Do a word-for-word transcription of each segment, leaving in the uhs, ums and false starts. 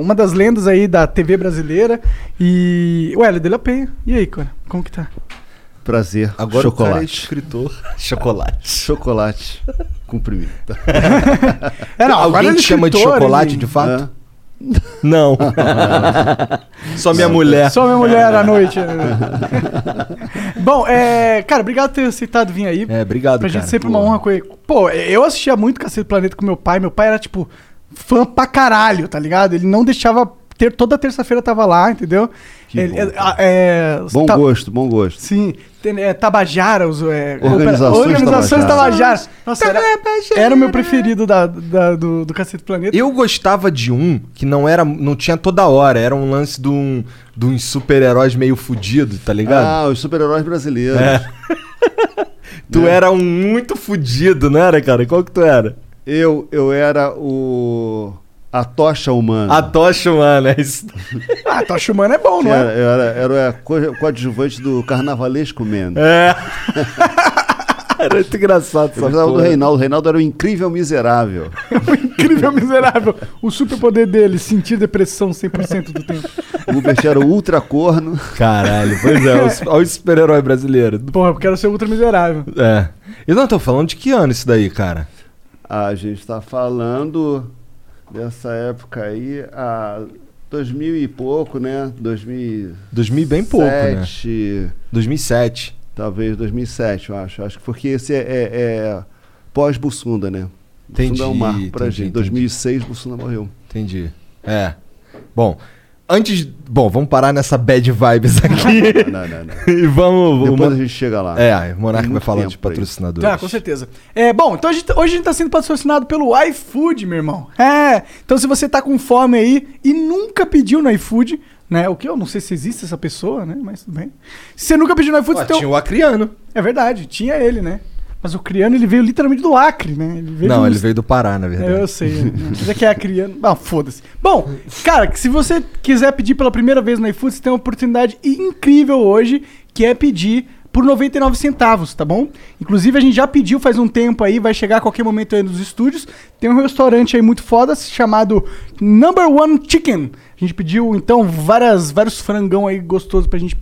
Uma das lendas aí da T V brasileira e... o Hélio de la Penha. E aí, cara? Como que tá? Prazer. Agora chocolate. O cara é escritor. Chocolate. Chocolate. Cumprimento. É, não, alguém te chama de chocolate, ele... de fato? É. Não. Só minha mulher. Só minha mulher à noite. Bom, é... cara, obrigado por ter aceitado vir aí. É, obrigado, pra cara. Pra gente sempre Pô. uma honra com ele. Pô, eu assistia muito Cacete do Planeta com meu pai. Meu pai era tipo... fã pra caralho, tá ligado? Ele não deixava... ter toda terça-feira tava lá, entendeu? Ele, bom, é, é, bom ta, gosto, bom gosto. Sim. É, Tabajara, os, é, organizações, opera, organizações Tabajara. Tabajara. Nossa, Tabajara. Era, era o meu preferido da, da, do, do Cacete do Planeta. Eu gostava de um que não era, não tinha toda hora. Era um lance de, um, de uns super-heróis meio fudido, tá ligado? Ah, os super-heróis brasileiros. É. Tu é. era um muito fudido, não era, cara? Qual que tu era? Eu, eu era o... A Tocha Humana. A Tocha Humana, é isso. Ah, a Tocha Humana é bom, não é? Era, era, era o coadjuvante do Carnavalesco Mendes. É. Era muito engraçado. Eu gostava do Reinaldo. O Reinaldo era o incrível miserável. O incrível miserável. O superpoder dele, sentir depressão cem por cento do tempo. O Ubert era o ultra corno. Caralho, pois é. Olha o super-herói brasileiro. Porra, porque era o seu ultra miserável. É. Eu não tô falando de que ano isso daí, cara? A gente tá falando dessa época aí, a dois mil e pouco, né? dois mil dois mil bem pouco, né? dois mil e sete Talvez dois mil e sete, eu acho. Acho que porque esse é, é, é pós-Bussunda, né? Bussunda é um marco pra gente. Em dois mil e seis, Bussunda morreu. Entendi. É. Bom, antes... Bom, vamos parar nessa bad vibes aqui. Não, não, não. não. E vamos... Depois uma... a gente chega lá. É, o Monarca vai falar de patrocinadores. Ah, com certeza. É, bom, então a gente, hoje a gente tá sendo patrocinado pelo iFood, meu irmão. É, então se você tá com fome aí e nunca pediu no iFood, né? O que eu não sei se existe essa pessoa, né? Mas tudo bem. Se você nunca pediu no iFood... Ué, então... Tinha o Acriano. É verdade, tinha ele, né? Mas o Criano, ele veio literalmente do Acre, né? Ele veio não, do... ele veio do Pará, na verdade. É, eu sei. Mas é que é Acriano. Ah, foda-se. Bom, cara, se você quiser pedir pela primeira vez no iFood, você tem uma oportunidade incrível hoje, que é pedir por noventa e nove centavos, tá bom? Inclusive, a gente já pediu faz um tempo aí, vai chegar a qualquer momento aí nos estúdios. Tem um restaurante aí muito foda, chamado Number One Chicken. A gente pediu, então, várias, vários frangão aí gostosos pra gente,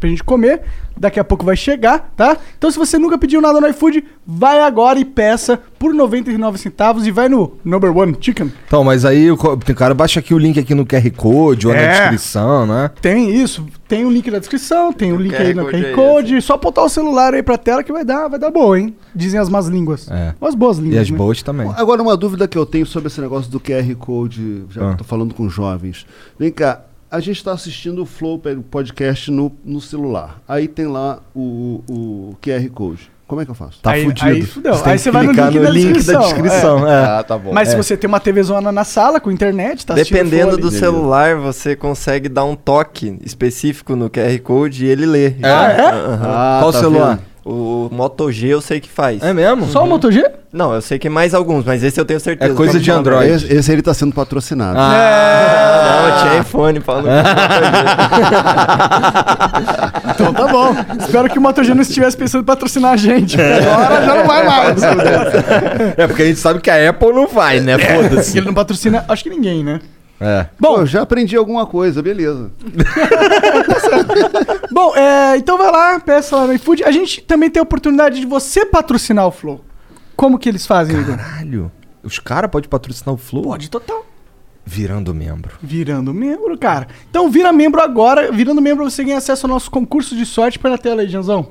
pra gente comer. Daqui a pouco vai chegar, tá? Então, se você nunca pediu nada no iFood, vai agora e peça por noventa e nove centavos e vai no Number One Chicken. Então, mas aí, cara, baixa aqui o link aqui no Q R Code ou é. na descrição, né? Tem isso. Tem o link na descrição, tem, tem o link aí no Q R Code. É só apontar o celular aí pra tela que vai dar, vai dar boa, hein? Dizem as más línguas. É. Ou as boas línguas. E as né? boas também. Agora, uma dúvida que eu tenho sobre esse negócio do Q R Code, já ah. tô falando com jovens. Vem cá, a gente está assistindo o Flow Podcast no, no celular. Aí tem lá o, o Q R Code. Como é que eu faço? Tá aí, fudido. Aí, não. Você aí você vai no link, no da, link descrição. da descrição. É. É. Ah, tá bom. Mas é. se você tem uma TVzona na sala com internet, tá assistindo. Dependendo do celular, você consegue dar um toque específico no Q R Code e ele lê. É? é? Uhum. Ah, Qual tá celular? Vendo? O Moto G eu sei que faz. É mesmo? Só uhum. o Moto G? Não, eu sei que mais alguns, mas esse eu tenho certeza. É coisa de Android. Esse, esse ele tá sendo patrocinado. Ah, ah, não, eu tinha iPhone, Paulo. Ah, então tá bom. Espero que o Moto G não estivesse pensando em patrocinar a gente. Agora já não vai mais. É porque a gente sabe que a Apple não vai, né? Foda-se. Ele não patrocina, acho que ninguém, né? É. Bom, Pô, já aprendi alguma coisa, beleza. Bom, é, então vai lá, peça lá no iFood. A gente também tem a oportunidade de você patrocinar o Flow. Como que eles fazem, Igor? Caralho, os caras podem patrocinar o Flow? Pode, total. Virando membro. Virando membro, cara. Então vira membro agora. Virando membro você ganha acesso ao nosso concurso de sorte pela tela aí, Janzão.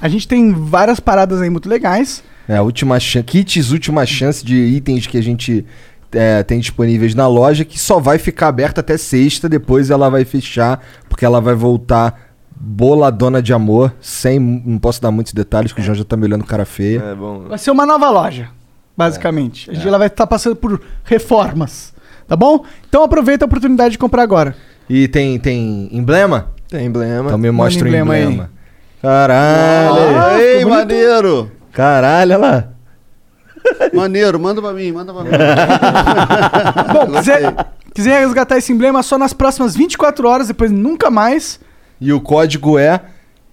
A gente tem várias paradas aí muito legais. É, última chance, kits, última chance de itens que a gente é, tem disponíveis na loja, que só vai ficar aberta até sexta, depois ela vai fechar, porque ela vai voltar boladona de amor, sem, não posso dar muitos detalhes, que o João já tá me olhando cara feia. É, bom. Vai ser uma nova loja, basicamente. É, a gente, é. Ela vai estar tá passando por reformas, tá bom? Então aproveita a oportunidade de comprar agora. E tem, tem emblema? Tem emblema. Então me mostra o emblema. emblema. Aí. Caralho! Ah, ei, maneiro! Caralho, olha lá. Maneiro, manda pra mim, manda pra mim. Bom, quiser, quiser resgatar esse emblema só nas próximas vinte e quatro horas, depois nunca mais. E o código é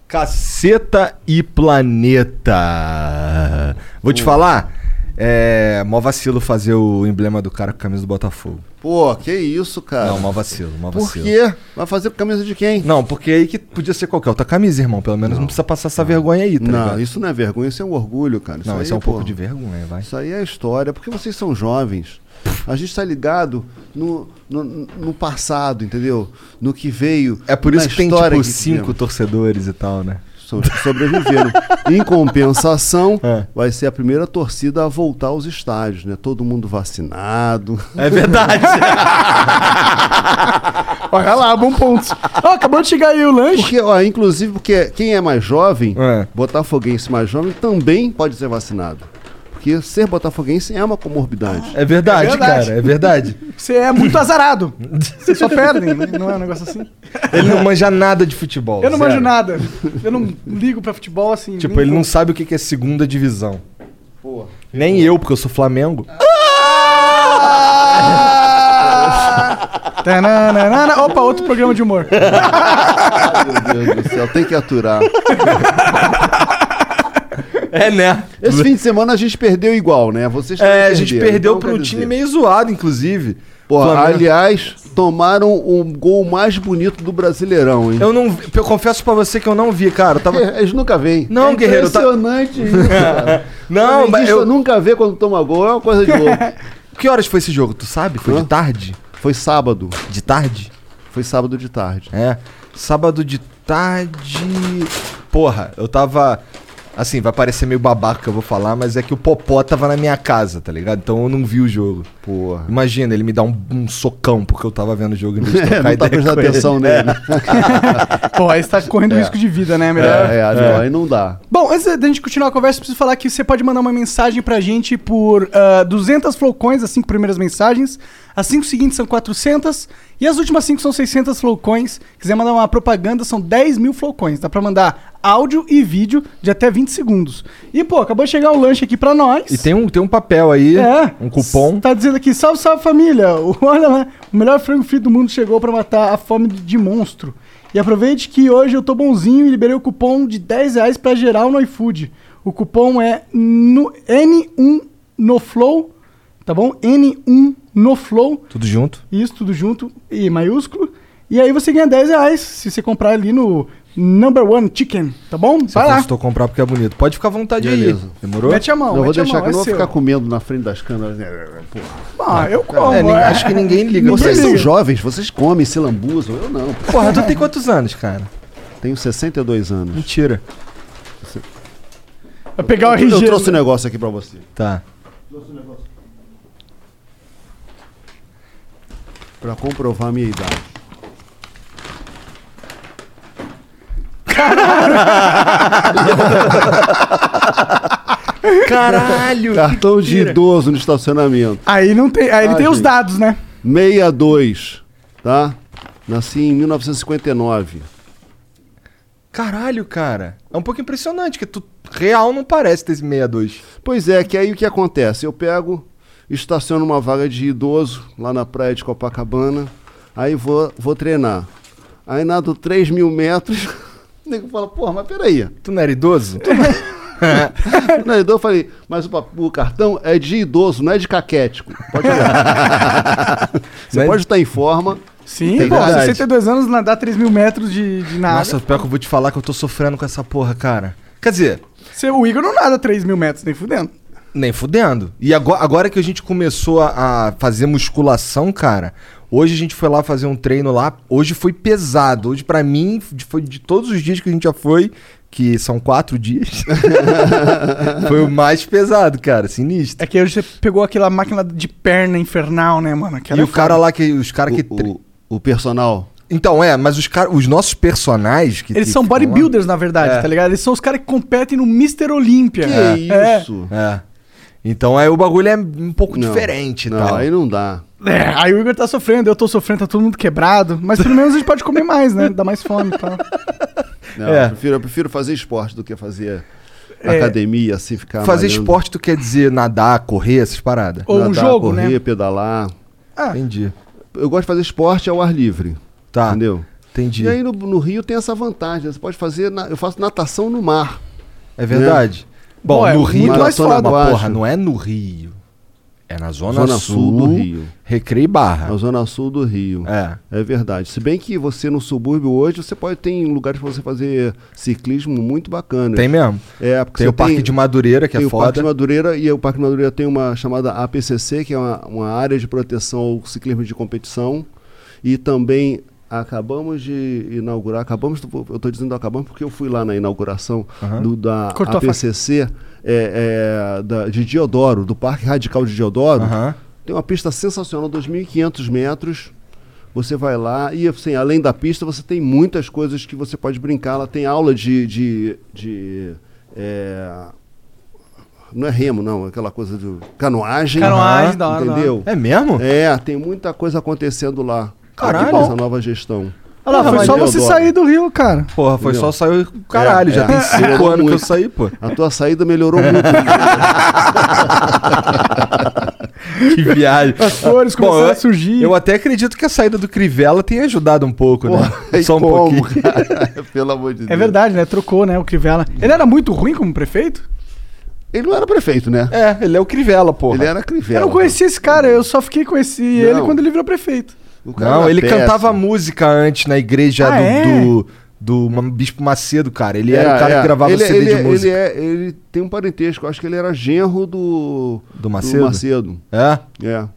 Caceta e Planeta. Vou te Pô. falar, é mó vacilo fazer o emblema do cara com a camisa do Botafogo. Pô, que isso, cara. Não, mó vacilo, mó vacilo. Por quê? Vai fazer com camisa de quem? Não, porque aí que podia ser qualquer outra camisa, irmão. Pelo menos não, não precisa passar essa não. vergonha aí, tá Não, ligado? Isso não é vergonha, isso é um orgulho, cara. Isso não, aí, isso é um pô, pouco de vergonha, vai. Isso aí é história, porque vocês são jovens. A gente tá ligado no, no, no passado, entendeu? No que veio. É por isso que tem, tipo, que cinco torcedores e tal, né? Sobreviveram. Em compensação, é. vai ser a primeira torcida a voltar aos estádios, né? Todo mundo vacinado. É verdade. Olha lá, bom ponto. Oh, acabou de chegar aí o lanche. Porque, ó, inclusive, porque quem é mais jovem, é. botafoguense mais jovem, também pode ser vacinado. Porque ser botafoguense é uma comorbidade. É verdade, é verdade. cara, é verdade. Você é muito azarado. Você só perde, não é um negócio assim? Ele não manja nada de futebol. Eu não sério. manjo nada. Eu não ligo pra futebol assim. Tipo, ele como. não sabe o que é segunda divisão. Porra. Nem eu, porque eu sou Flamengo. Ah! Tananana. Opa, outro programa de humor. Ai, meu Deus do céu, tem que aturar. É, né? Esse fim de semana a gente perdeu igual, né? Vocês É, a gente perderam, perdeu para um time meio zoado, inclusive. Pô, aliás, tomaram o um gol mais bonito do Brasileirão, hein? Eu não, eu confesso pra você que eu não vi, cara. Eu tava... Eles nunca veem. Não, é guerreiro. Impressionante tá... isso, cara. Não, mas eu... eu nunca vê quando toma gol, é uma coisa de louco. Que horas foi esse jogo, tu sabe? Foi Hã? de tarde? Foi sábado. De tarde? Foi sábado de tarde. É, sábado de tarde... Porra, eu tava... Assim, vai parecer meio babaca que eu vou falar, mas é que o Popó tava na minha casa, tá ligado? Então eu não vi o jogo. Porra. Imagina, ele me dá um, um socão porque eu tava vendo o jogo e não é, não tá prestando atenção nele. Pô, aí você tá correndo é. risco de vida, né? Melhor. É, é, é, aí não dá. Bom, antes da gente continuar a conversa, eu preciso falar que você pode mandar uma mensagem pra gente por uh, duzentos flowcoins, as cinco primeiras mensagens. As cinco seguintes são quatrocentos e as últimas cinco são seiscentos flowcoins. Quiser mandar uma propaganda, são dez mil flowcoins. Dá pra mandar áudio e vídeo de até vinte segundos. E, pô, acabou de chegar o lanche aqui pra nós. E tem um, tem um papel aí, é. um cupom. Tá dizendo aqui, salve, salve, família. Olha lá, o melhor frango frito do mundo chegou pra matar a fome de monstro. E aproveite que hoje eu tô bonzinho e liberei o cupom de dez reais pra geral no iFood. O cupom é N um no flow, tá bom? N um no Flow. Tudo junto. Isso, tudo junto. E maiúsculo. E aí você ganha dez reais se você comprar ali no Number One Chicken, tá bom? Vai se lá. Se eu comprar porque é bonito. Pode ficar à vontade. Beleza. Aí. Demorou? Mete a mão. Eu vou deixar que eu não vou ficar comendo na frente das câmeras. Porra. Ah, eu como. É, é. Acho que ninguém liga. Ninguém vocês liga. São jovens, vocês comem, se lambuzam. Eu não. Porra, tu tem quantos anos, cara? Tenho sessenta e dois anos. Mentira. Você... Vai pegar o R G. Eu trouxe um negócio aqui pra você. Tá. Trouxe um negócio. Pra comprovar a minha idade. Caralho! Caralho! Cartão de idoso no estacionamento. Aí não tem. Aí ele ah, tem gente. Os dados, né? sessenta e dois, tá? Nasci em mil novecentos e cinquenta e nove. Caralho, cara. É um pouco impressionante, que tu real não parece ter esse sessenta e dois. Pois é, que aí o que acontece? Eu pego. Estaciono uma vaga de idoso lá na praia de Copacabana. Aí vou, vou treinar. Aí nado três mil metros. O nego fala, porra, mas peraí. Tu não era idoso? Tu não era idoso? Eu falei, mas o, o cartão é de idoso, não é de caquético. Pode olhar. Você mas... pode estar em forma. Sim, pô, sessenta e dois anos, nadar três mil metros de, de nada. Nossa, pior que eu vou te falar que eu tô sofrendo com essa porra, cara. Quer dizer... Seu, o Igor não nada três mil metros, nem fudendo. Nem fudendo. E agora, agora que a gente começou a, a fazer musculação, cara... Hoje a gente foi lá fazer um treino lá. Hoje foi pesado. Hoje pra mim, foi de todos os dias que a gente já foi... Que são quatro dias. Foi o mais pesado, cara. Sinistro. É que hoje você pegou aquela máquina de perna infernal, né, mano? Aquela e o cara foda. Lá que... Os caras que... Tre... O, o personal... Então, é, mas os, car- os nossos personagens... Que eles são bodybuilders, lá, na verdade, é. Tá ligado? Eles são os caras que competem no mister Olímpia. Que é. Isso? É. Então aí o bagulho é um pouco não, diferente. Não, tal. Aí não dá. É, aí o Igor tá sofrendo, eu tô sofrendo, tá todo mundo quebrado. Mas pelo menos a gente pode comer mais, né? Dá mais fome e tal. Não, é. eu, prefiro, eu prefiro fazer esporte do que fazer... academia, assim, ficar... Fazer malhando. Esporte, tu quer dizer nadar, correr, essas paradas? Ou nadar, um jogo, correr, né? Correr, pedalar. Ah. Entendi. Eu gosto de fazer esporte ao ar livre. Tá. Entendeu? Entendi. E aí no, no Rio tem essa vantagem. Você pode fazer... Na, eu faço natação no mar. É verdade. Né? Bom, Bom é, no Rio... Mas porra, não é no Rio. É na Zona, Zona Sul, Sul do Rio. Recreio Barra. Na Zona Sul do Rio. É. É verdade. Se bem que você no subúrbio hoje, você pode ter lugares pra você fazer ciclismo muito bacana. Tem mesmo. É, porque tem o Parque tem, de Madureira, que é foda. Tem o Parque de Madureira, e o Parque de Madureira tem uma chamada A P C C, que é uma, uma área de proteção ao ciclismo de competição. E também acabamos de inaugurar, acabamos, eu tô dizendo acabamos porque eu fui lá na inauguração uhum. do, da Cortou A P C C, é, é, da, de Diodoro, do Parque Radical de Diodoro. Uhum. Tem uma pista sensacional, dois mil e quinhentos metros. Você vai lá e, assim, além da pista, você tem muitas coisas que você pode brincar. Lá tem aula de... de, de é, não é remo, não. Aquela coisa de canoagem. Canoagem, uhum, da hora. Entendeu? É mesmo? É, tem muita coisa acontecendo lá. Caralho, essa nova gestão. Olha lá, porra, foi só você adoro. Sair do Rio, cara. Porra, foi Entendeu? Só sair do caralho. É, já é, tem cinco anos que eu saí, pô. A tua saída melhorou muito. Que viagem. As flores começaram a surgir. Eu até acredito que a saída do Crivella tenha ajudado um pouco, porra, né? Só um como, pouquinho. Cara, pelo amor de Deus. É verdade, né? Trocou, né? O Crivella. Ele era muito ruim como prefeito? Ele não era prefeito, né? É, ele é o Crivella, porra. Ele era Crivella. Eu não conhecia esse cara, eu só fiquei conheci não. ele quando ele virou prefeito. Não, ele peça. Cantava música antes na igreja ah, do, é? do, do, do Bispo Macedo, cara. Ele é, era o cara é. que gravava ele, C D ele, de música. Ele, é, ele tem um parentesco, acho que ele era genro do, do, Macedo? do Macedo. É? É.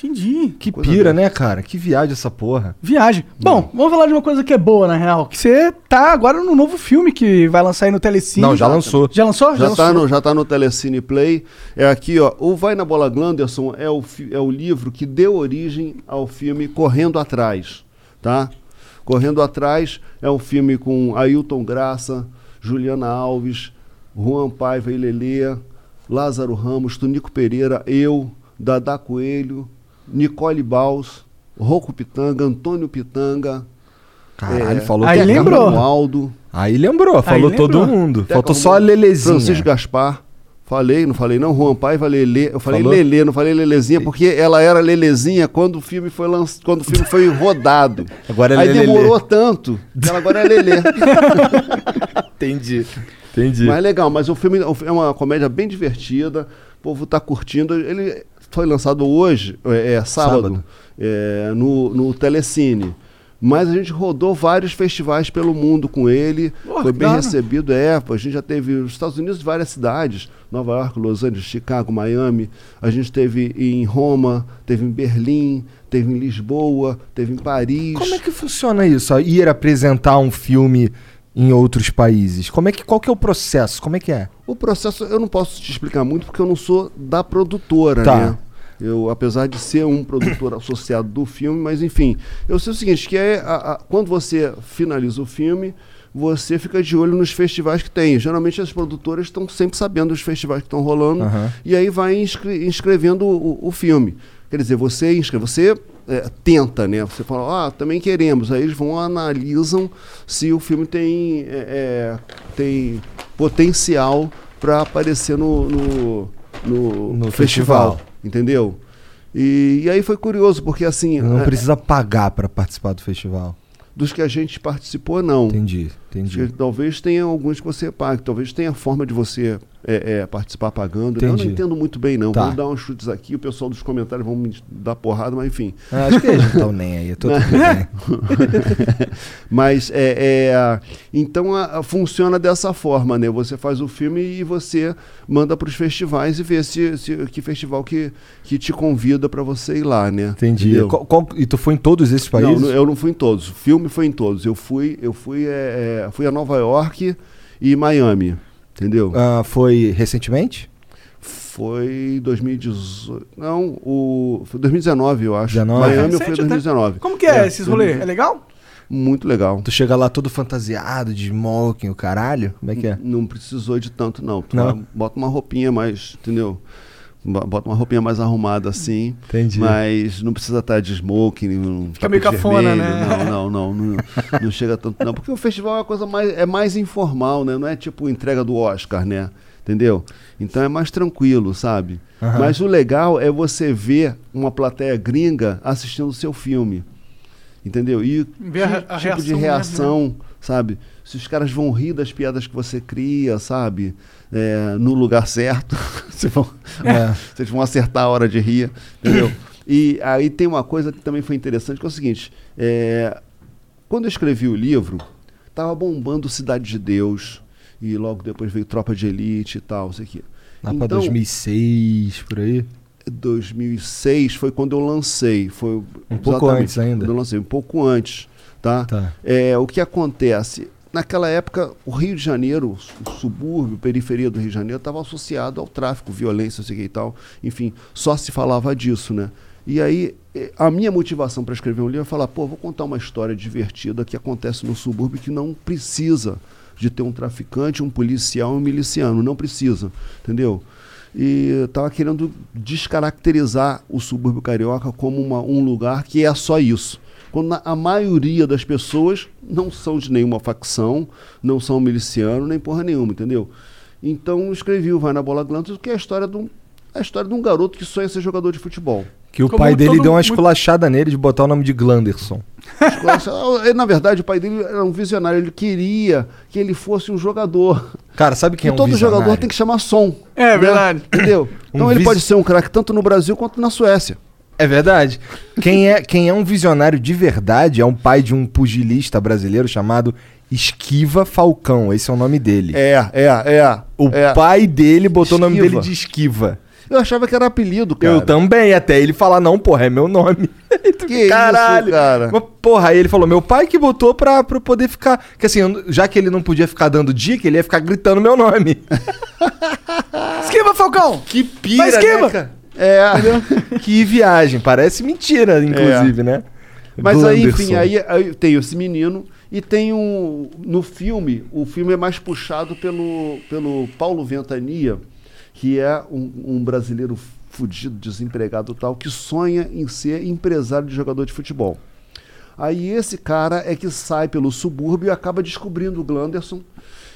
Entendi. Que coisa pira, bem. Né, cara? Que viagem essa porra. Viagem. Bom, não. vamos falar de uma coisa que é boa, na real. Que você tá agora no novo filme que vai lançar aí no Telecine. Não, já lançou. Já lançou? Já, já, tá, lançou. No, já tá no Telecine Play. É aqui, ó. O Vai na Bola Glanderson é o, fi- é o livro que deu origem ao filme Correndo Atrás, tá? Correndo Atrás é um filme com Ailton Graça, Juliana Alves, Juan Paiva e Lelê, Lázaro Ramos, Tunico Pereira, eu, Dadá Coelho, Nicole Baus, Rocco Pitanga, Antônio Pitanga. Caralho, é, falou aí que lembrou. Aldo. Aí lembrou, falou aí lembrou. Todo mundo. Até faltou só a Lelezinha. Francisco Gaspar. Falei, não falei não, Juan Paiva, Lelê. Eu falei falou? Lelê, não falei Lelezinha, porque ela era Lelezinha quando o filme foi, lanç... quando o filme foi rodado. Agora é aí Lelê. Demorou tanto que ela agora é Lelê. Entendi. Entendi. Mas é legal, mas o filme é uma comédia bem divertida, o povo tá curtindo. Ele... Foi lançado hoje, é, é sábado, sábado. É, no, no Telecine. Mas a gente rodou vários festivais pelo mundo com ele. Porra, foi bem cara. Recebido. É, a gente já teve nos Estados Unidos, várias cidades. Nova York, Los Angeles, Chicago, Miami. A gente teve em Roma, teve em Berlim, teve em Lisboa, teve em Paris. Como é que funciona isso? Ir apresentar um filme em outros países? Como é que, qual que é o processo? Como é que é? O processo eu não posso te explicar muito porque eu não sou da produtora, tá. né? Eu, apesar de ser um produtor associado do filme, mas enfim, eu sei o seguinte, que é a, a, quando você finaliza o filme, você fica de olho nos festivais que tem. Geralmente as produtoras estão sempre sabendo dos festivais que estão rolando uhum. e aí vai inscre- inscrevendo o, o filme. Quer dizer, você inscreve, você é, tenta, né? Você fala, ah, também queremos. Aí eles vão, analisam se o filme tem... É, tem potencial para aparecer no, no, no, no festival, festival, entendeu? E, e aí foi curioso, porque assim... Não é, precisa pagar para participar do festival. Dos que a gente participou, não. Entendi. Entendi. Talvez tenha alguns que você pague, talvez tenha forma de você é, é, participar pagando. Entendi. Eu não entendo muito bem, não. Tá. Vamos dar uns chutes aqui, o pessoal dos comentários vão me dar porrada, mas enfim. Ah, acho que eles não estão nem aí. Eu tô mas, é, é, então, a, a, funciona dessa forma, né? Você faz o filme e você manda para os festivais e vê se, se, que festival que, que te convida para você ir lá, né? Entendi. Qual, qual, e tu foi em todos esses países? Não, eu não fui em todos. O filme foi em todos. Eu fui, eu fui... É, é, fui a Nova York e Miami, entendeu? Uh, foi recentemente? Foi dois mil e dezoito. Não, o, foi dois mil e dezenove, eu acho. dezenove Miami é foi dois mil e dezenove. Até... Como que é, é esses rolês? É legal? Muito legal. Tu chega lá todo fantasiado, de smoking, o caralho? Como é que é? N- não precisou de tanto, não. Tu não. Bota uma roupinha mais, entendeu? Bota uma roupinha mais arrumada assim. Entendi. Mas não precisa estar de smoking, não. Fica meio cafona, né? Não, não, não. Não, não chega tanto, não. Porque o festival é uma coisa mais, é mais informal, né? Não é tipo entrega do Oscar, né? Entendeu? Então é mais tranquilo, sabe? Uhum. Mas o legal é você ver uma plateia gringa assistindo o seu filme. Entendeu? E ver que a, a tipo reação, de reação, né? Sabe? Se os caras vão rir das piadas que você cria, sabe? É, no lugar certo, vocês vão, é. vocês vão acertar a hora de rir, entendeu? E aí tem uma coisa que também foi interessante, que é o seguinte, é, quando eu escrevi o livro, tava bombando Cidade de Deus, e logo depois veio Tropa de Elite e tal, sei que. Lá então, pra dois mil e seis, por aí? dois mil e seis foi quando eu lancei, foi um pouco antes ainda. Quando eu lancei, um pouco antes, tá? Tá. É, o que acontece... Naquela época, o Rio de Janeiro, o subúrbio, a periferia do Rio de Janeiro, estava associado ao tráfico, violência, sei e tal. Enfim, só se falava disso, né? E aí, a minha motivação para escrever um livro é falar, pô, vou contar uma história divertida que acontece no subúrbio que não precisa de ter um traficante, um policial, um miliciano. Não precisa, entendeu? E eu estava querendo descaracterizar o subúrbio carioca como uma, um lugar que é só isso. Quando na, a maioria das pessoas não são de nenhuma facção, não são miliciano, nem porra nenhuma, entendeu? Então escrevi o Vai na Bola Glantas, que é a história, de um, a história de um garoto que sonha ser jogador de futebol. Que o Como pai dele deu uma esculachada muito... nele de botar o nome de Glanderson. Na verdade, o pai dele era um visionário. Ele queria que ele fosse um jogador. Cara, sabe quem e é um todo visionário? Todo jogador tem que chamar som. É, né? Verdade. Entendeu? Então um ele vis... pode ser um craque tanto no Brasil quanto na Suécia. É verdade. Quem é, quem é um visionário de verdade é um pai de um pugilista brasileiro chamado Esquiva Falcão. Esse é o nome dele. É, é, é. O é. pai dele botou Esquiva. O nome dele de Esquiva. Eu achava que era apelido, cara. Eu também, até ele falar, não, porra, é meu nome. Que caralho, isso, cara. Mas, porra, aí ele falou, meu pai que botou pra, pra poder ficar... Que assim, já que ele não podia ficar dando dica, ele ia ficar gritando meu nome. Esquiva, Falcão! Que pira, Mas, Esquiva. né, cara? É, que viagem, parece mentira, inclusive, é. né? Mas aí, enfim, aí, aí tem esse menino e tem um... No filme, o filme é mais puxado pelo, pelo Paulo Ventania, que é um, um brasileiro fudido, desempregado tal, que sonha em ser empresário de jogador de futebol. Aí esse cara é que sai pelo subúrbio e acaba descobrindo o Glanderson,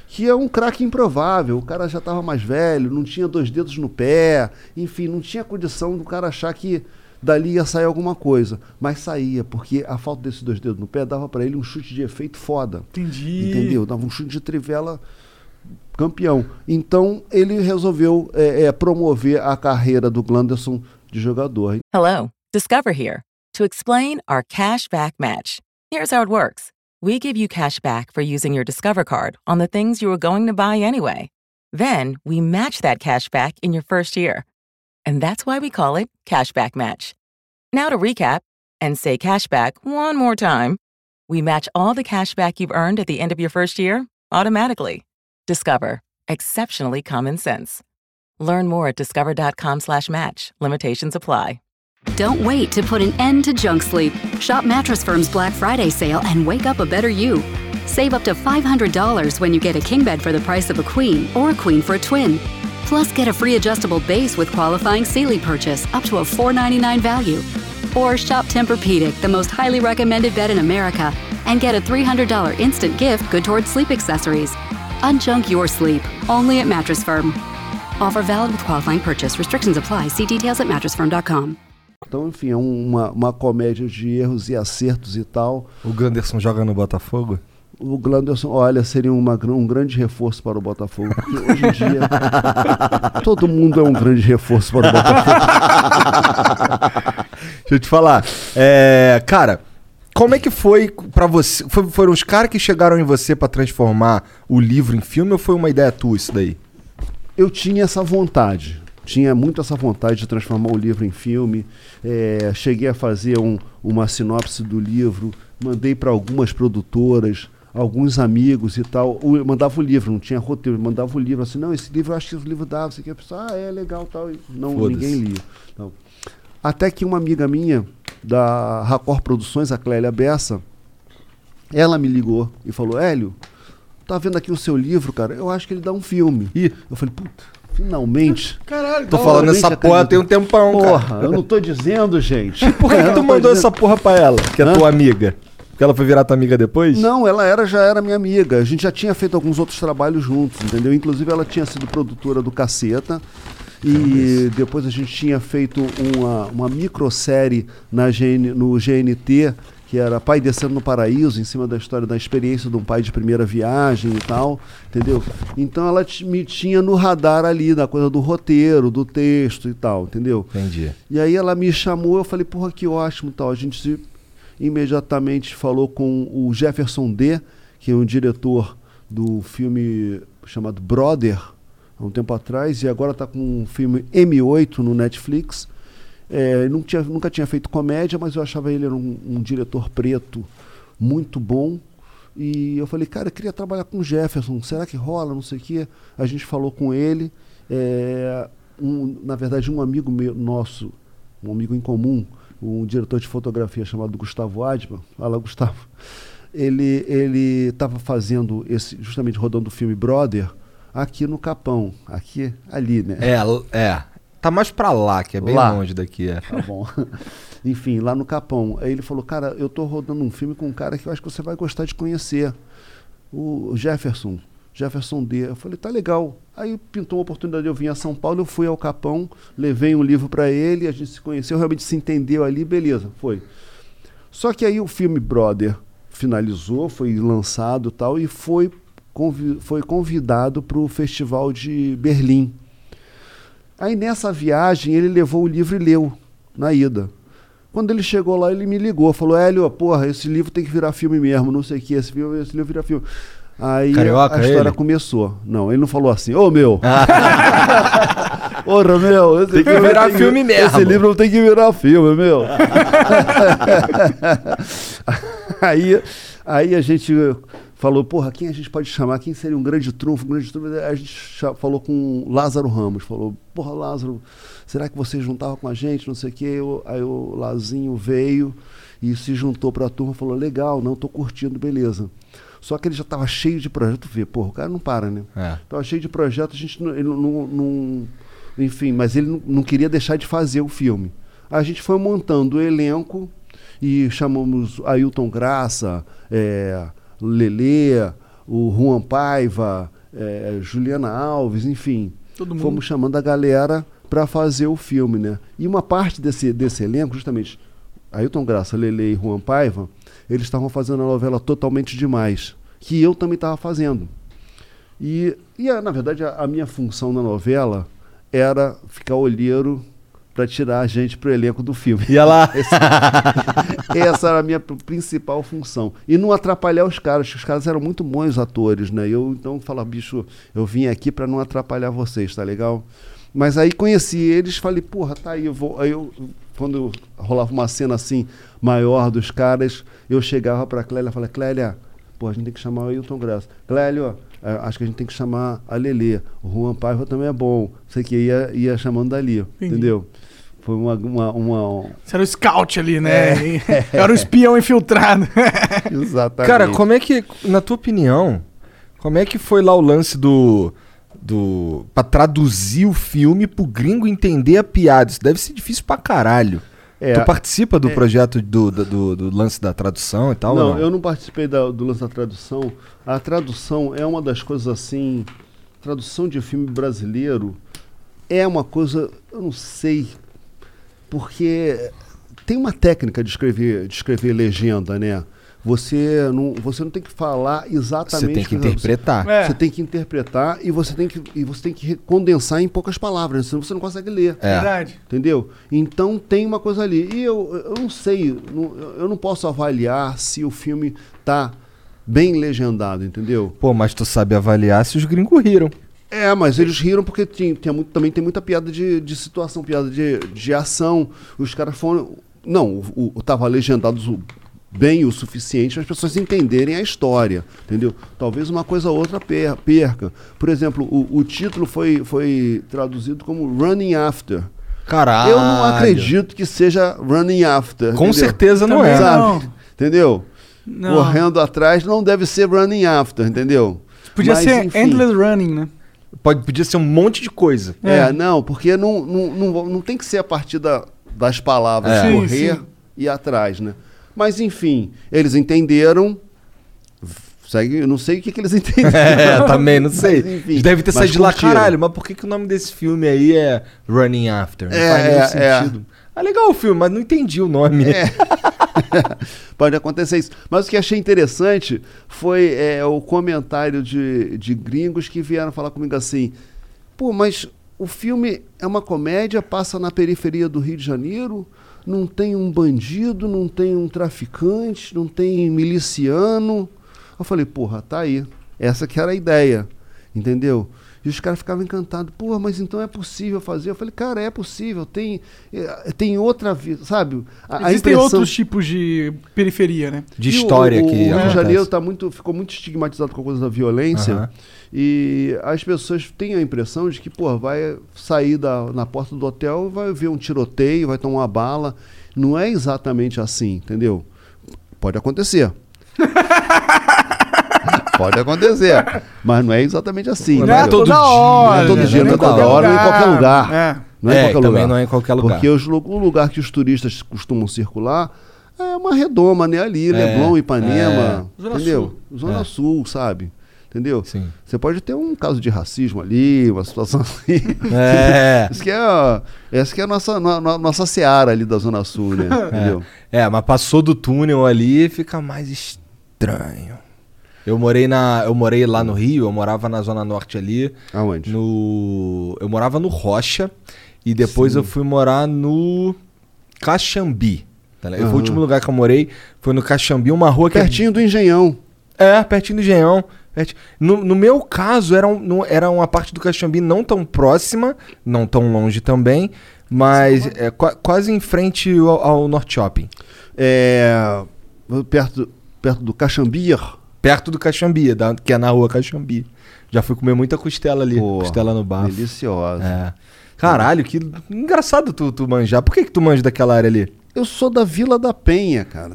que é um craque improvável, o cara já estava mais velho, não tinha dois dedos no pé, enfim, não tinha condição do cara achar que dali ia sair alguma coisa. Mas saía, porque a falta desses dois dedos no pé dava para ele um chute de efeito foda. Entendi. Entendeu? Dava um chute de trivela campeão. Então, ele resolveu é, é, promover a carreira do Glanderson de jogador. Hello, Discover here to explain our cashback match. Here's how it works. We give you cash back for using your Discover card on the things you were going to buy anyway. Then we match that cash back in your first year. And that's why we call it Cashback Match. Now to recap and say cash back one more time. We match all the cash back you've earned at the end of your first year automatically. Discover. Exceptionally common sense. Learn more at discover.com slash match. Limitations apply. Don't wait to put an end to junk sleep. Shop Mattress Firm's Black Friday sale and wake up a better you. Save up to five hundred dollars when you get a king bed for the price of a queen or a queen for a twin. Plus, get a free adjustable base with qualifying Sealy purchase up to a four ninety-nine value. Or shop Tempur-Pedic, the most highly recommended bed in America, and get a three hundred dollars instant gift good towards sleep accessories. Unjunk your sleep, only at Mattress Firm. Offer valid with qualifying purchase. Restrictions apply. See details at mattress firm dot com. Então, enfim, é uma, uma comédia de erros e acertos e tal. O Glanderson joga no Botafogo? o Glanderson, olha, seria uma, um grande reforço para o Botafogo. Porque hoje em dia, todo mundo é um grande reforço para o Botafogo. Deixa eu te falar. É, cara, como é que foi para você? Foi, foram os caras que chegaram em você para transformar o livro em filme ou foi uma ideia tua isso daí? Eu tinha essa vontade. Tinha muito essa vontade de transformar o livro em filme. É, cheguei a fazer um, uma sinopse do livro. Mandei para algumas produtoras, alguns amigos e tal. Eu mandava o livro, não tinha roteiro. Eu mandava o livro assim, não, esse livro, eu acho que esse livro dá. Você quer pensar, ah, é legal tal. E não, foda-se. Ninguém lia. Então, até que uma amiga minha da Racor Produções, a Clélia Bessa, ela me ligou e falou, Hélio, tá vendo aqui o seu livro, cara? Eu acho que ele dá um filme. E eu falei, puta, finalmente. Caralho, tô falando essa porra tem um tempão, porra, cara. Eu não tô dizendo, gente. E por que, que tu mandou dizendo... essa porra pra ela, que é Hã? Tua amiga? Porque ela foi virar tua amiga depois? Não, ela era, já era minha amiga. A gente já tinha feito alguns outros trabalhos juntos, entendeu? Inclusive ela tinha sido produtora do Caceta. E depois a gente tinha feito uma, uma microsérie na G N, no G N T, que era Pai Descendo no Paraíso, em cima da história da experiência de um pai de primeira viagem e tal, entendeu? Então ela t- me tinha no radar ali, da coisa do roteiro, do texto e tal, entendeu? Entendi. E aí ela me chamou, eu falei, porra, que ótimo e tal. A gente se, imediatamente falou com o Jefferson D., que é um diretor do filme chamado Brother, um tempo atrás, e agora está com um filme M oito no Netflix. É, não tinha, nunca tinha feito comédia, mas eu achava ele era um, um diretor preto muito bom. E eu falei, cara, eu queria trabalhar com o Jefferson, será que rola, não sei o quê? A gente falou com ele, é, um, na verdade um amigo meu, nosso, um amigo em comum, um diretor de fotografia chamado Gustavo Adman. Fala, Gustavo. Ele estava fazendo, esse, justamente rodando o filme Brother, aqui no Capão, aqui, ali, né? É, é. Tá mais pra lá, que é bem lá. Longe daqui, é. Tá bom. Enfim, lá no Capão. Aí ele falou, cara, eu tô rodando um filme com um cara que eu acho que você vai gostar de conhecer. O Jefferson, Jefferson D. Eu falei, tá legal. Aí pintou uma oportunidade de eu vir a São Paulo, eu fui ao Capão, levei um livro pra ele, a gente se conheceu, realmente se entendeu ali, beleza, foi. Só que aí o filme Brother finalizou, foi lançado e tal, e foi... Convi- foi convidado para o Festival de Berlim. Aí nessa viagem ele levou o livro e leu na ida. Quando ele chegou lá ele me ligou, falou, Hélio, porra, esse livro tem que virar filme mesmo, não sei o que, esse, esse livro vira filme. Aí Carioca, a história ele? Começou. Não, ele não falou assim, ô oh, meu... Porra, meu, esse tem que virar tem, filme mesmo. Esse livro não tem que virar filme, meu. aí, aí a gente... Falou, porra, quem a gente pode chamar? Quem seria um grande trunfo? Um grande trunfo? A gente ch- falou com Lázaro Ramos. Falou, porra, Lázaro, será que você juntava com a gente? Não sei o quê. Eu, aí o Lazinho veio e se juntou para a turma. Falou, legal, não, tô curtindo, beleza. Só que ele já estava cheio de projeto. Vê, porra, o cara não para, né? É. Tava cheio de projeto, a gente não, ele não, não... Enfim, mas ele não, não queria deixar de fazer o filme. A gente foi montando o elenco e chamamos Ailton Graça, é... Lelê, o Juan Paiva, é, Juliana Alves, enfim. Todo mundo. Fomos chamando a galera para fazer o filme, né? E uma parte desse, desse elenco, justamente, Ailton Graça, Lelê e Juan Paiva, eles estavam fazendo a novela Totalmente Demais, que eu também estava fazendo. E, e a, na verdade, a, a minha função na novela era ficar olheiro para tirar a gente pro elenco do filme. E ela... Essa, essa era a minha principal função. E não atrapalhar os caras, que os caras eram muito bons atores, né? Eu então falava, bicho, eu vim aqui para não atrapalhar vocês, tá legal? Mas aí conheci eles, falei, porra, tá aí, eu vou... Aí eu, quando rolava uma cena assim, maior dos caras, eu chegava pra Clélia e falava, Clélia, pô, a gente tem que chamar o Ailton Graça. Clélio, acho que a gente tem que chamar a Lelê. O Juan Paiva também é bom. Sei que ia, ia chamando dali, entendi. Entendeu? Foi uma... uma, uma... Você era o scout ali, né? É. É. Era o espião infiltrado. Exatamente. Cara, como é que, na tua opinião, como é que foi lá o lance do... do pra traduzir o filme pro gringo entender a piada? Isso deve ser difícil pra caralho. É, tu participa do é, projeto do, do, do, do lance da tradução e tal? Não, não? Eu não participei da, do lance da tradução. A tradução é uma das coisas assim... Tradução de filme brasileiro é uma coisa... Eu não sei, porque tem uma técnica de escrever, de escrever legenda, né? Você não, você não tem que falar exatamente... Você tem que interpretar. É. Você tem que interpretar e você tem que, e você tem que condensar em poucas palavras, senão você não consegue ler. É. Verdade. Entendeu? Então tem uma coisa ali. E eu, eu não sei, não, eu não posso avaliar se o filme tá bem legendado, entendeu? Pô, mas tu sabe avaliar se os gringos riram. É, mas eles riram porque tem, tem muito, também tem muita piada de, de situação, piada de, de ação. Os caras foram... Não, o, o, tava legendado... bem o suficiente para as pessoas entenderem a história, entendeu? Talvez uma coisa ou outra perca. Por exemplo, o, o título foi, foi traduzido como Running After. Caralho! Eu não acredito que seja Running After. Com entendeu? Certeza não é. Sabe? Não. Entendeu? Não. Correndo atrás não deve ser Running After, entendeu? Podia Mas, ser enfim. Endless Running, né? Pode, podia ser um monte de coisa. É, é. não, porque não, não, não, não tem que ser a partir da, das palavras. É. Correr sim, sim. E atrás, né? Mas, enfim, eles entenderam. Segue, eu não sei o que, que eles entenderam. É, também não sei. Mas, enfim, deve ter saído de lá, caralho, mas por que, que o nome desse filme aí é Running After? Não é, faz nenhum é, sentido. É. Ah, legal o filme, mas não entendi o nome. É. Pode acontecer isso. Mas o que achei interessante foi é, o comentário de, de gringos que vieram falar comigo assim, pô, mas o filme é uma comédia, passa na periferia do Rio de Janeiro... Não tem um bandido, não tem um traficante, não tem miliciano. Eu falei, porra, tá aí. Essa que era a ideia, entendeu? E os caras ficavam encantados. Porra, mas então é possível fazer? Eu falei, cara, é possível. Tem, tem outra vida, sabe? A, a Existem impressão... outros tipos de periferia, né? De e história o, o, que o Rio de Janeiro tá muito, ficou muito estigmatizado com a coisa da violência. Uhum. E as pessoas têm a impressão de que, porra, vai sair da, na porta do hotel, vai ver um tiroteio, vai tomar uma bala. Não é exatamente assim, entendeu? Pode acontecer. Pode acontecer, mas não é exatamente assim. Não, né? é, todo hora, não é todo dia, não é toda hora, não é em qualquer lugar. É. Não é, é em qualquer lugar. Não é em qualquer lugar. Porque os, o lugar que os turistas costumam circular é uma redoma, né? Ali, é, Leblon, Ipanema, é. Zona entendeu? Sul. Zona é. Sul, sabe? Entendeu? Sim. Você pode ter um caso de racismo ali, uma situação assim. É. Isso que é, essa que é a nossa, no, nossa seara ali da Zona Sul, né? Entendeu? É. é, mas passou do túnel ali e fica mais estranho. Eu morei, na, eu morei lá no Rio, eu morava na Zona Norte ali. Aonde? No, eu morava no Rocha e depois Sim. eu fui morar no Caxambi. Tá, né? uhum. O último lugar que eu morei foi no Caxambi, uma rua que... Pertinho é... do Engenhão. É, pertinho do Engenhão. Pertinho... No, no meu caso, era, um, era uma parte do Caxambi não tão próxima, não tão longe também, mas é, qu- quase em frente ao, ao Norte Shopping. É, perto, perto do Caxambi... Perto do Caxambi, da, que é na rua Caxambi. Já fui comer muita costela ali. Porra, costela no bafo. Deliciosa. É. Caralho, que engraçado tu, tu manjar. Por que, que tu manja daquela área ali? Eu sou da Vila da Penha, cara.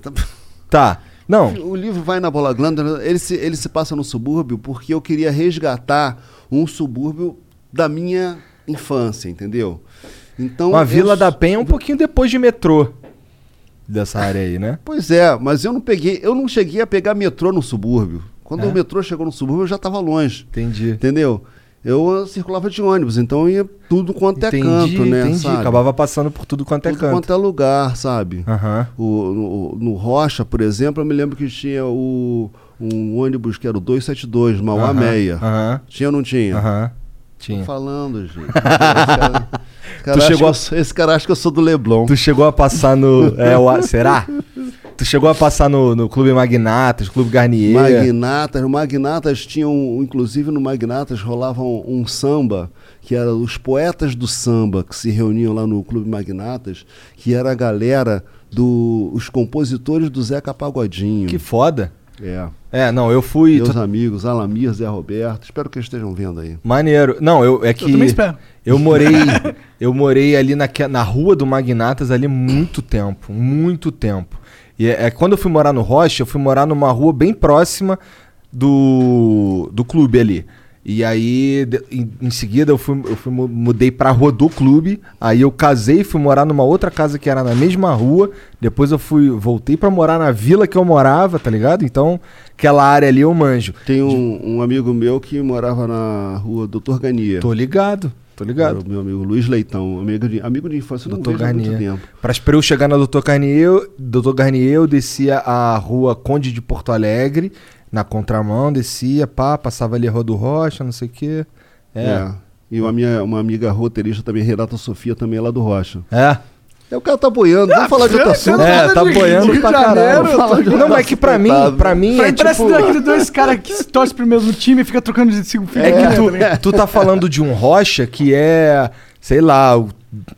Tá. Não. O livro vai na Bola Glândula, ele se, ele se passa no subúrbio porque eu queria resgatar um subúrbio da minha infância, entendeu? Então, a Vila eu... da Penha é um pouquinho depois de metrô. Dessa área aí, né? Pois é, mas eu não peguei, eu não cheguei a pegar metrô no subúrbio. Quando é. o metrô chegou no subúrbio, eu já estava longe. Entendi. Entendeu? Eu circulava de ônibus, então eu ia tudo quanto entendi, é canto, né? Entendi, sabe? Acabava passando por tudo quanto tudo é canto. Tudo quanto é lugar, sabe? Uhum. O, no, no Rocha, por exemplo, eu me lembro que tinha o, um ônibus que era o duzentos e setenta e dois, Mauá Meia. Uhum. Tinha ou não tinha? Aham. Uhum. Tô falando, gente. Esse cara, esse cara, tu chegou a... eu, esse cara acha que eu sou do Leblon. Tu chegou a passar no... É, o, será? Tu chegou a passar no, no Clube Magnatas, Clube Garnier. Magnatas. O Magnatas tinha um... Inclusive no Magnatas rolava um, um samba, que era os poetas do samba, que se reuniam lá no Clube Magnatas, que era a galera dos do, compositores do Zeca Pagodinho. Que foda. É. É, não, eu fui... Meus tu... amigos, Alamir, Zé Roberto, espero que eles estejam vendo aí. Maneiro. Não, eu é que... Eu também espero. Eu morei, eu morei ali na, na rua do Magnatas ali muito tempo, muito tempo. E é, é, quando eu fui morar no Rocha, eu fui morar numa rua bem próxima do, do clube ali. E aí, de, em, em seguida, eu, fui, eu fui, mudei pra rua do clube, aí eu casei, fui morar numa outra casa que era na mesma rua, depois eu fui, voltei pra morar na vila que eu morava, tá ligado? Então, aquela área ali eu manjo. Tem um, um amigo meu que morava na rua Doutor Gania. Tô ligado. Tô ligado. Meu, meu amigo Luiz Leitão, amigo de, amigo de infância, doutor não Garnier. Há muito tempo. Pra, pra eu chegar na doutor Garnier, doutor Garnier, eu descia a rua Conde de Porto Alegre, na contramão, descia, pá, passava ali a Rua do Rocha, não sei o quê. É. é. E uma, minha, uma amiga roteirista também, Renata Sofia, também é lá do Rocha. É. É, o cara tá boiando, vamos ah, falar de outra assunto. É, tá boiando pra caralho. Não, mas que pra mim, pra mim é tipo... Parece dois caras que se torcem pro mesmo time e fica trocando de cinco filhos. É que tu, é. tu tá falando de um Rocha que é, sei lá,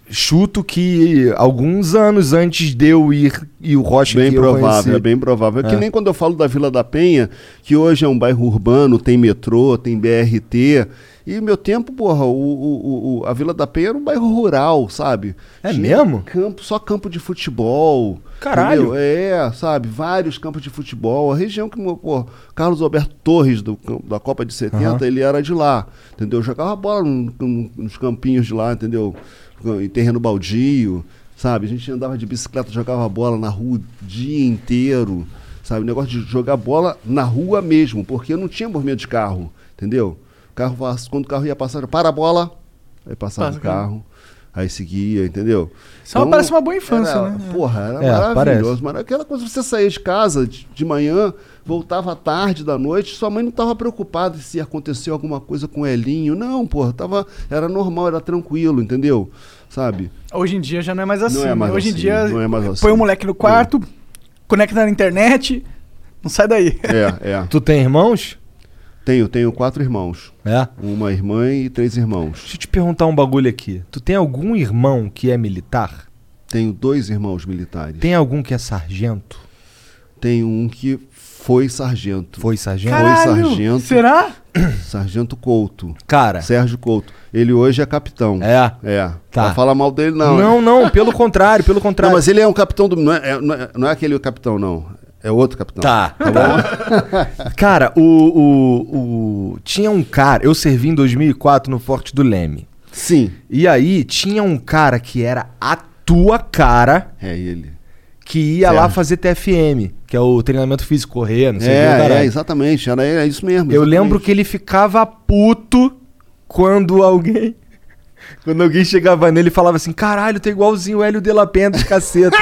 chuto que alguns anos antes de eu ir e o Rocha bem que provável, eu conheci. É bem provável. É que nem quando eu falo da Vila da Penha, que hoje é um bairro urbano, tem metrô, tem B R T... E meu tempo, porra, o, o, o, a Vila da Penha era um bairro rural, sabe? É tinha mesmo? Campo, só campo de futebol. Caralho! Entendeu? É, sabe? Vários campos de futebol. A região que, porra, Carlos Alberto Torres, do, da Copa de setenta, uhum. ele era de lá, entendeu? Jogava bola no, no, nos campinhos de lá, entendeu? Em terreno baldio, sabe? A gente andava de bicicleta, jogava bola na rua o dia inteiro, sabe? O negócio de jogar bola na rua mesmo, porque não tinha movimento de carro, entendeu? Carro, quando o carro ia passar, para a bola, aí passava Passa, o carro, aí seguia, entendeu? Só então, parece uma boa infância, era, né? Porra, era é, maravilhoso. Mas aquela coisa, você saía de casa de, de manhã, voltava à tarde, da noite, sua mãe não estava preocupada se aconteceu alguma coisa com o Elinho. Não, porra, tava, era normal, era tranquilo, entendeu? Sabe? Hoje em dia já não é mais assim. Não é mais Hoje assim, em dia, não é mais assim. Põe o um moleque no quarto, é. conecta na internet, não sai daí. É, é. Tu tem irmãos? Tenho, tenho quatro irmãos. É? Uma irmã e três irmãos. Deixa eu te perguntar um bagulho aqui. Tu tem algum irmão que é militar? Tenho dois irmãos militares. Tem algum que é sargento? Tenho um que foi sargento. Foi sargento? Caralho, foi sargento. Será? Sargento Couto. Cara. Sérgio Couto. Ele hoje é capitão. É? É. Tá. Não fala mal dele, não. Não, não. Pelo contrário, pelo contrário. Não, mas ele é um capitão do... Não é, não é, não é aquele capitão, não. É outro capitão. Tá. tá. Cara, o, o, o... tinha um cara... Eu servi em dois mil e quatro no Forte do Leme. Sim. E aí tinha um cara que era a tua cara... É ele. Que ia certo. lá fazer T F M, que é o treinamento físico, correr, não sei o que. É, é, exatamente. Era, era isso mesmo. Exatamente. Eu lembro que ele ficava puto quando alguém... Quando alguém chegava nele e falava assim, caralho, tá igualzinho o Hélio de la Penha dos caceta.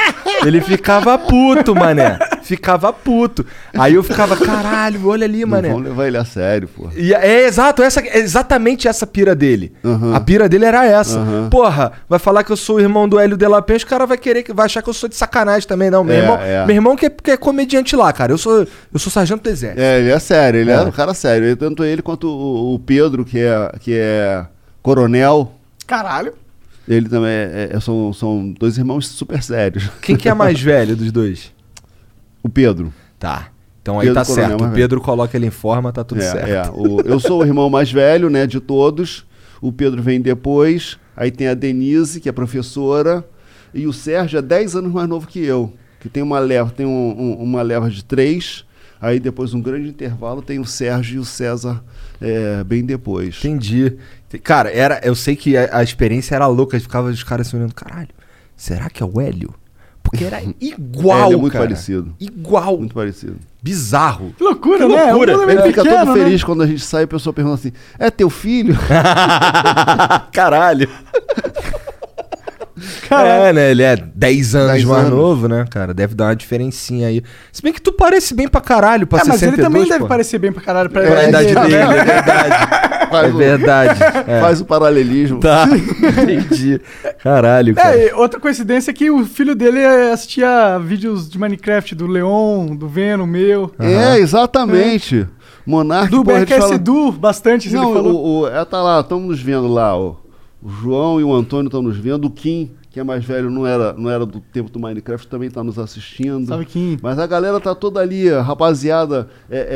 Ele ficava puto, mané. Ficava puto. Aí eu ficava, caralho, olha ali, mané. Vamos levar ele a sério, porra. E é, é exato, essa, é exatamente essa pira dele. Uhum. A pira dele era essa. Uhum. Porra, vai falar que eu sou o irmão do Hélio de la Penha, os caras vão querer, vai achar que eu sou de sacanagem também, não. Meu é, irmão, é. Meu irmão que, é, que é comediante lá, cara. Eu sou, eu sou sargento do exército. É, ele é sério, ele é, é um cara sério. Tanto ele quanto o, o Pedro, que é, que é coronel... Caralho. Ele também é, é, são, são dois irmãos super sérios. Quem que é mais velho dos dois? O Pedro. Tá. Então aí Pedro tá Coronel certo. O Pedro velho. Coloca ele em forma, tá tudo é, certo. É. O, eu sou o irmão mais velho, né, de todos. O Pedro vem depois. Aí tem a Denise, que é professora. E o Sérgio é dez anos mais novo que eu. Que tem uma leva, tem um, um, uma leva de três. Aí depois, um grande intervalo, tem o Sérgio e o César é, bem depois. Entendi. Cara, era, eu sei que a, a experiência era louca, ficava os caras se olhando, caralho, será que é o Hélio? Porque era igual, Hélio é muito cara. Parecido. Igual. Muito parecido. Bizarro. Que loucura, que né? Loucura. É um ele fica pequeno, todo feliz, né? Quando a gente sai, o pessoal pergunta assim, é teu filho? Caralho. Caralho. É, né? Ele é dez anos mais novo, né, cara? Deve dar uma diferencinha aí. Se bem que tu parece bem pra caralho pra é, sessenta e dois, mas ele também pô. deve parecer bem pra caralho pra é, idade dele. É verdade. Faz é o... verdade. É. Faz o paralelismo. Tá. Entendi. Caralho, cara. É, outra coincidência é que o filho dele assistia vídeos de Minecraft do Leon, do Venom, meu. Uhum. É, exatamente. É. Monark, do Berkess Edu, bastante, não, ele falou. O, o, é, tá lá, estamos nos vendo lá, ó. O João e o Antônio estão nos vendo. O Kim, que é mais velho, não era, não era do tempo do Minecraft, também está nos assistindo. Sabe, Kim? Mas a galera tá toda ali, rapaziada. É,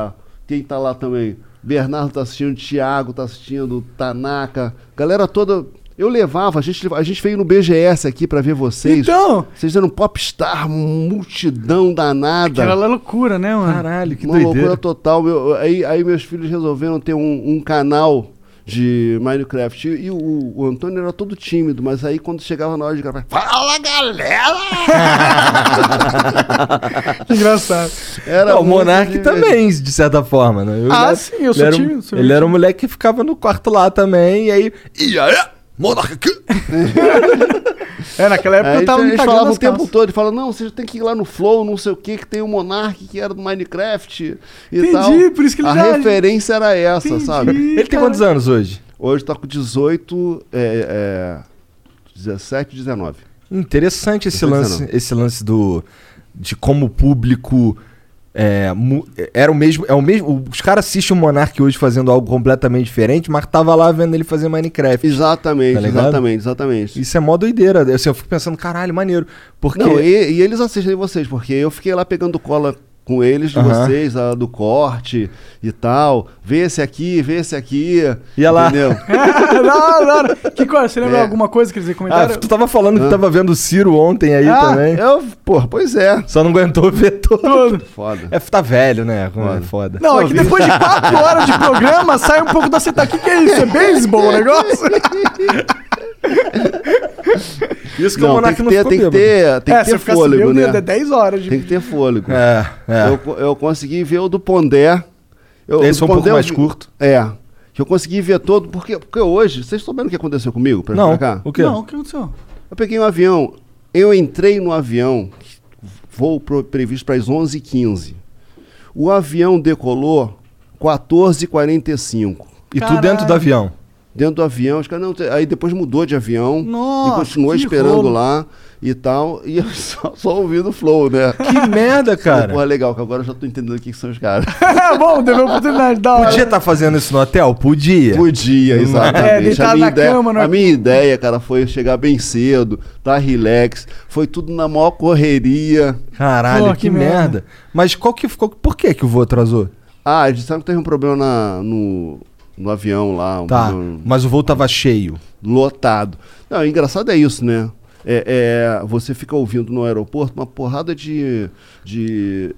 é, quem tá lá também? Bernardo tá assistindo, Thiago tá assistindo, Tanaka. Galera toda... Eu levava, a gente, a gente veio no B G S aqui pra ver vocês. Então! Vocês eram popstar, multidão danada. Era loucura, né, mano? Caralho, que Uma doideira. Uma loucura total. Meu, aí, aí meus filhos resolveram ter um, um canal... de Minecraft. E, e o, o Antônio era todo tímido, mas aí quando chegava na hora de gravar, fala galera! Engraçado. Era não, o Monark também, de certa forma, né? Eu, ah, ele, sim, eu sou ele tímido. Era um, ele era um moleque que ficava no quarto lá também, e aí. E aí, Monark! É, naquela época aí eu tava me cagando falava o tempo todo, ele falava, não, você tem que ir lá no Flow, não sei o que, que tem um Monark que era do Minecraft e Entendi, tal. Entendi, por isso que ele A já... referência era essa, Entendi, sabe? Ele tem cara... quantos anos hoje? Hoje tá com dezoito, é, é, dezessete, dezenove. Interessante esse lance, esse lance do, de como o público... É, era o mesmo, é o mesmo. Os caras assistem o Monark hoje fazendo algo completamente diferente, mas tava lá vendo ele fazer Minecraft. Exatamente, tá exatamente, exatamente. Isso é mó doideira. Assim, eu fico pensando, caralho, maneiro. Porque... Não, e, e eles assistem vocês, porque eu fiquei lá pegando cola com eles, de uhum. vocês, a, do corte e tal. Vê esse aqui, vê esse aqui. E olha lá. Entendeu? não, não, não. Que coisa? Você lembra é. alguma coisa que eles comentaram? Ah, tu tava falando ah. que tava vendo o Ciro ontem aí ah, também. Eu, pô, pois é. Só não aguentou ver todo. Foda. É, tá velho, né? Foda. É foda. Não, é que depois de quatro horas de programa, sai um pouco da seta. O que, que é isso? É beisebol o negócio? Isso que não, o Monark não ficou bêbado. Tem que ter, tem é, que ter fôlego, né? É dez horas de... Tem que ter fôlego. É, é. Eu, eu consegui ver o do Pondé. Eu, Esse do foi um Pondé pouco mais eu, curto. É. Que eu consegui ver todo. Porque, porque hoje... Vocês souberam o que aconteceu comigo? Pra não. Pra cá? O quê? Não, o que aconteceu? Eu peguei um avião. Eu entrei no avião. Voo pro, previsto para as onze e quinze. O avião decolou quatorze e quarenta e cinco. E tu dentro do avião? Dentro do avião, os caras não. Aí depois mudou de avião. Nossa, e continuou esperando rolo. Lá e tal. E eu só, só ouvindo o Flow, né? Que merda, cara. Pô, legal, que agora eu já tô entendendo o que são os caras. Bom, deu uma oportunidade da hora. Podia estar tá fazendo isso no hotel? Podia. Podia, exatamente. É, a, minha ideia, cama, não... a minha ideia, cara, foi chegar bem cedo, tá relax. Foi tudo na maior correria. Caralho, Pô, que, que merda. merda. Mas qual que ficou. Por que, que o voo atrasou? Ah, eles disseram que teve um problema na, no. No avião lá. Um tá, avião... mas o voo tava cheio. Lotado. Não, engraçado é isso, né? É, é, você fica ouvindo no aeroporto uma porrada de, de,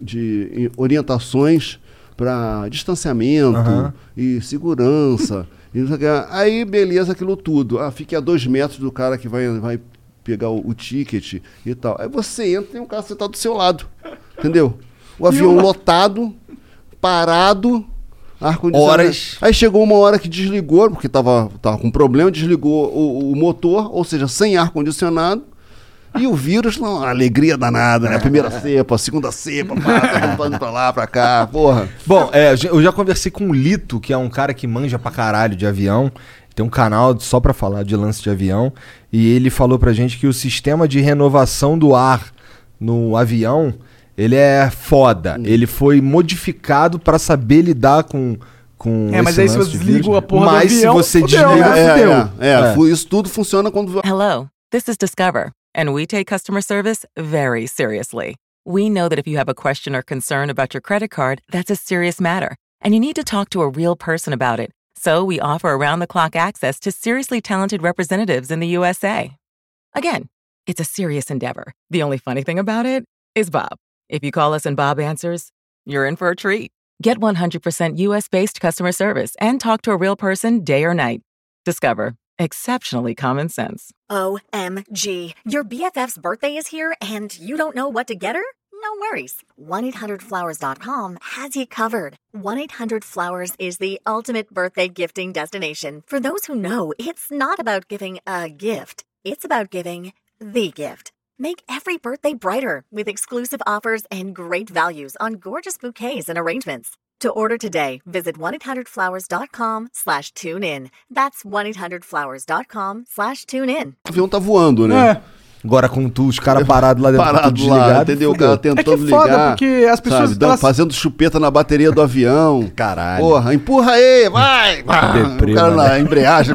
de orientações para distanciamento uhum. e segurança. E aí, beleza, aquilo tudo. Ah, fique a dois metros do cara que vai, vai pegar o, o ticket e tal. Aí você entra e o cara sentado do seu lado. Entendeu? O avião lotado, parado... Horas. Aí chegou uma hora que desligou, porque tava, tava com problema, desligou o, o motor, ou seja, sem ar-condicionado. E o vírus, não, alegria danada, né? Primeira cepa, segunda cepa, pá, pra lá, pra cá, porra. Bom, é, eu já conversei com o Lito, que é um cara que manja pra caralho de avião. Tem um canal só pra falar de lance de avião. E ele falou pra gente que o sistema de renovação do ar no avião... Ele é foda. Hum. Ele foi modificado pra saber lidar com... com é, mas aí se você desliga a porra do avião... Mas se você desliga, fudeu. É, é, é, é. Isso tudo funciona quando... Hello, this is Discover, and we take customer service very seriously. We know that if you have a question or concern about your credit card, that's a serious matter, and you need to talk to a real person about it. So we offer around-the-clock access to seriously talented representatives in the U S A. Again, it's a serious endeavor. The only funny thing about it is Bob. If you call us and Bob answers, you're in for a treat. Get one hundred percent U S-based customer service and talk to a real person day or night. Discover. Exceptionally common sense. O M G. Your B F F's birthday is here and you don't know what to get her? No worries. one eight hundred flowers dot com has you covered. one eight hundred flowers is the ultimate birthday gifting destination. For those who know, it's not about giving a gift. It's about giving the gift. Make every birthday brighter with exclusive offers and great values on gorgeous bouquets and arrangements. To order today, visit one eight hundred flowers dot com slash tune in. That's one eight hundred flowers dot com slash tune in. O avião tá voando, né? É. Agora com tu, os caras parados lá dentro, parado tudo desligado. Lá, entendeu? O cara tentando é que é foda ligar. Porque as pessoas sabe, elas... fazendo chupeta na bateria do avião. Caralho. Porra, empurra aí, vai! Deprima, o cara né? na embreagem.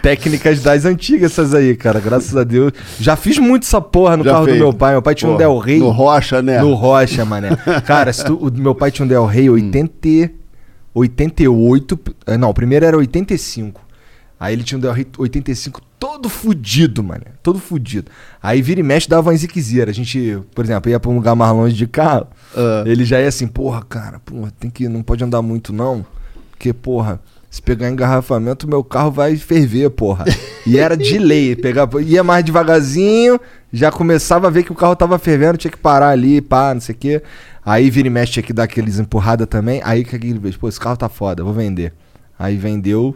Técnicas das antigas essas aí, cara. Graças a Deus. Já fiz muito essa porra no Já carro fez. do meu pai. Meu pai tinha porra, um Del Rey. No Rocha, né? No Rocha, mané. Cara, se tu, o meu pai tinha um Del Rey oitenta, oitenta e oito... Não, o primeiro era oitenta e cinco. Aí ele tinha um Del Rey oitenta e cinco todo fudido, mané. Todo fudido. Aí vira e mexe dava uma ziquezira. A gente, por exemplo, ia pra um lugar mais longe de carro. Uh. Ele já ia assim, porra, cara, porra, tem que, não pode andar muito, não. Porque, porra, se pegar engarrafamento, meu carro vai ferver, porra. E era de lei. Pegava, ia mais devagarzinho, já começava a ver que o carro tava fervendo, tinha que parar ali, pá, não sei o quê. Aí vira e mexe, tinha que dar aqueles empurrada também. Aí que ele fez, pô, esse carro tá foda, vou vender. Aí vendeu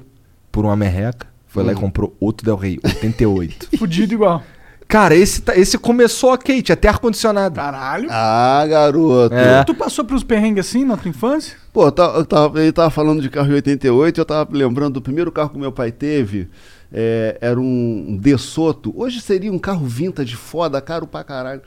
por uma merreca, foi hum. lá e comprou outro Del Rey, oitenta e oito. Fudido igual. Cara, esse, esse começou a Kate, até ar-condicionado. Caralho. Ah, garoto. É. Tu passou pelos perrengues assim na tua infância? Pô, eu tava, eu tava, ele tava falando de carro de oitenta e oito, eu tava lembrando do primeiro carro que meu pai teve, é, era um De Soto. Hoje seria um carro vintage foda, caro pra caralho.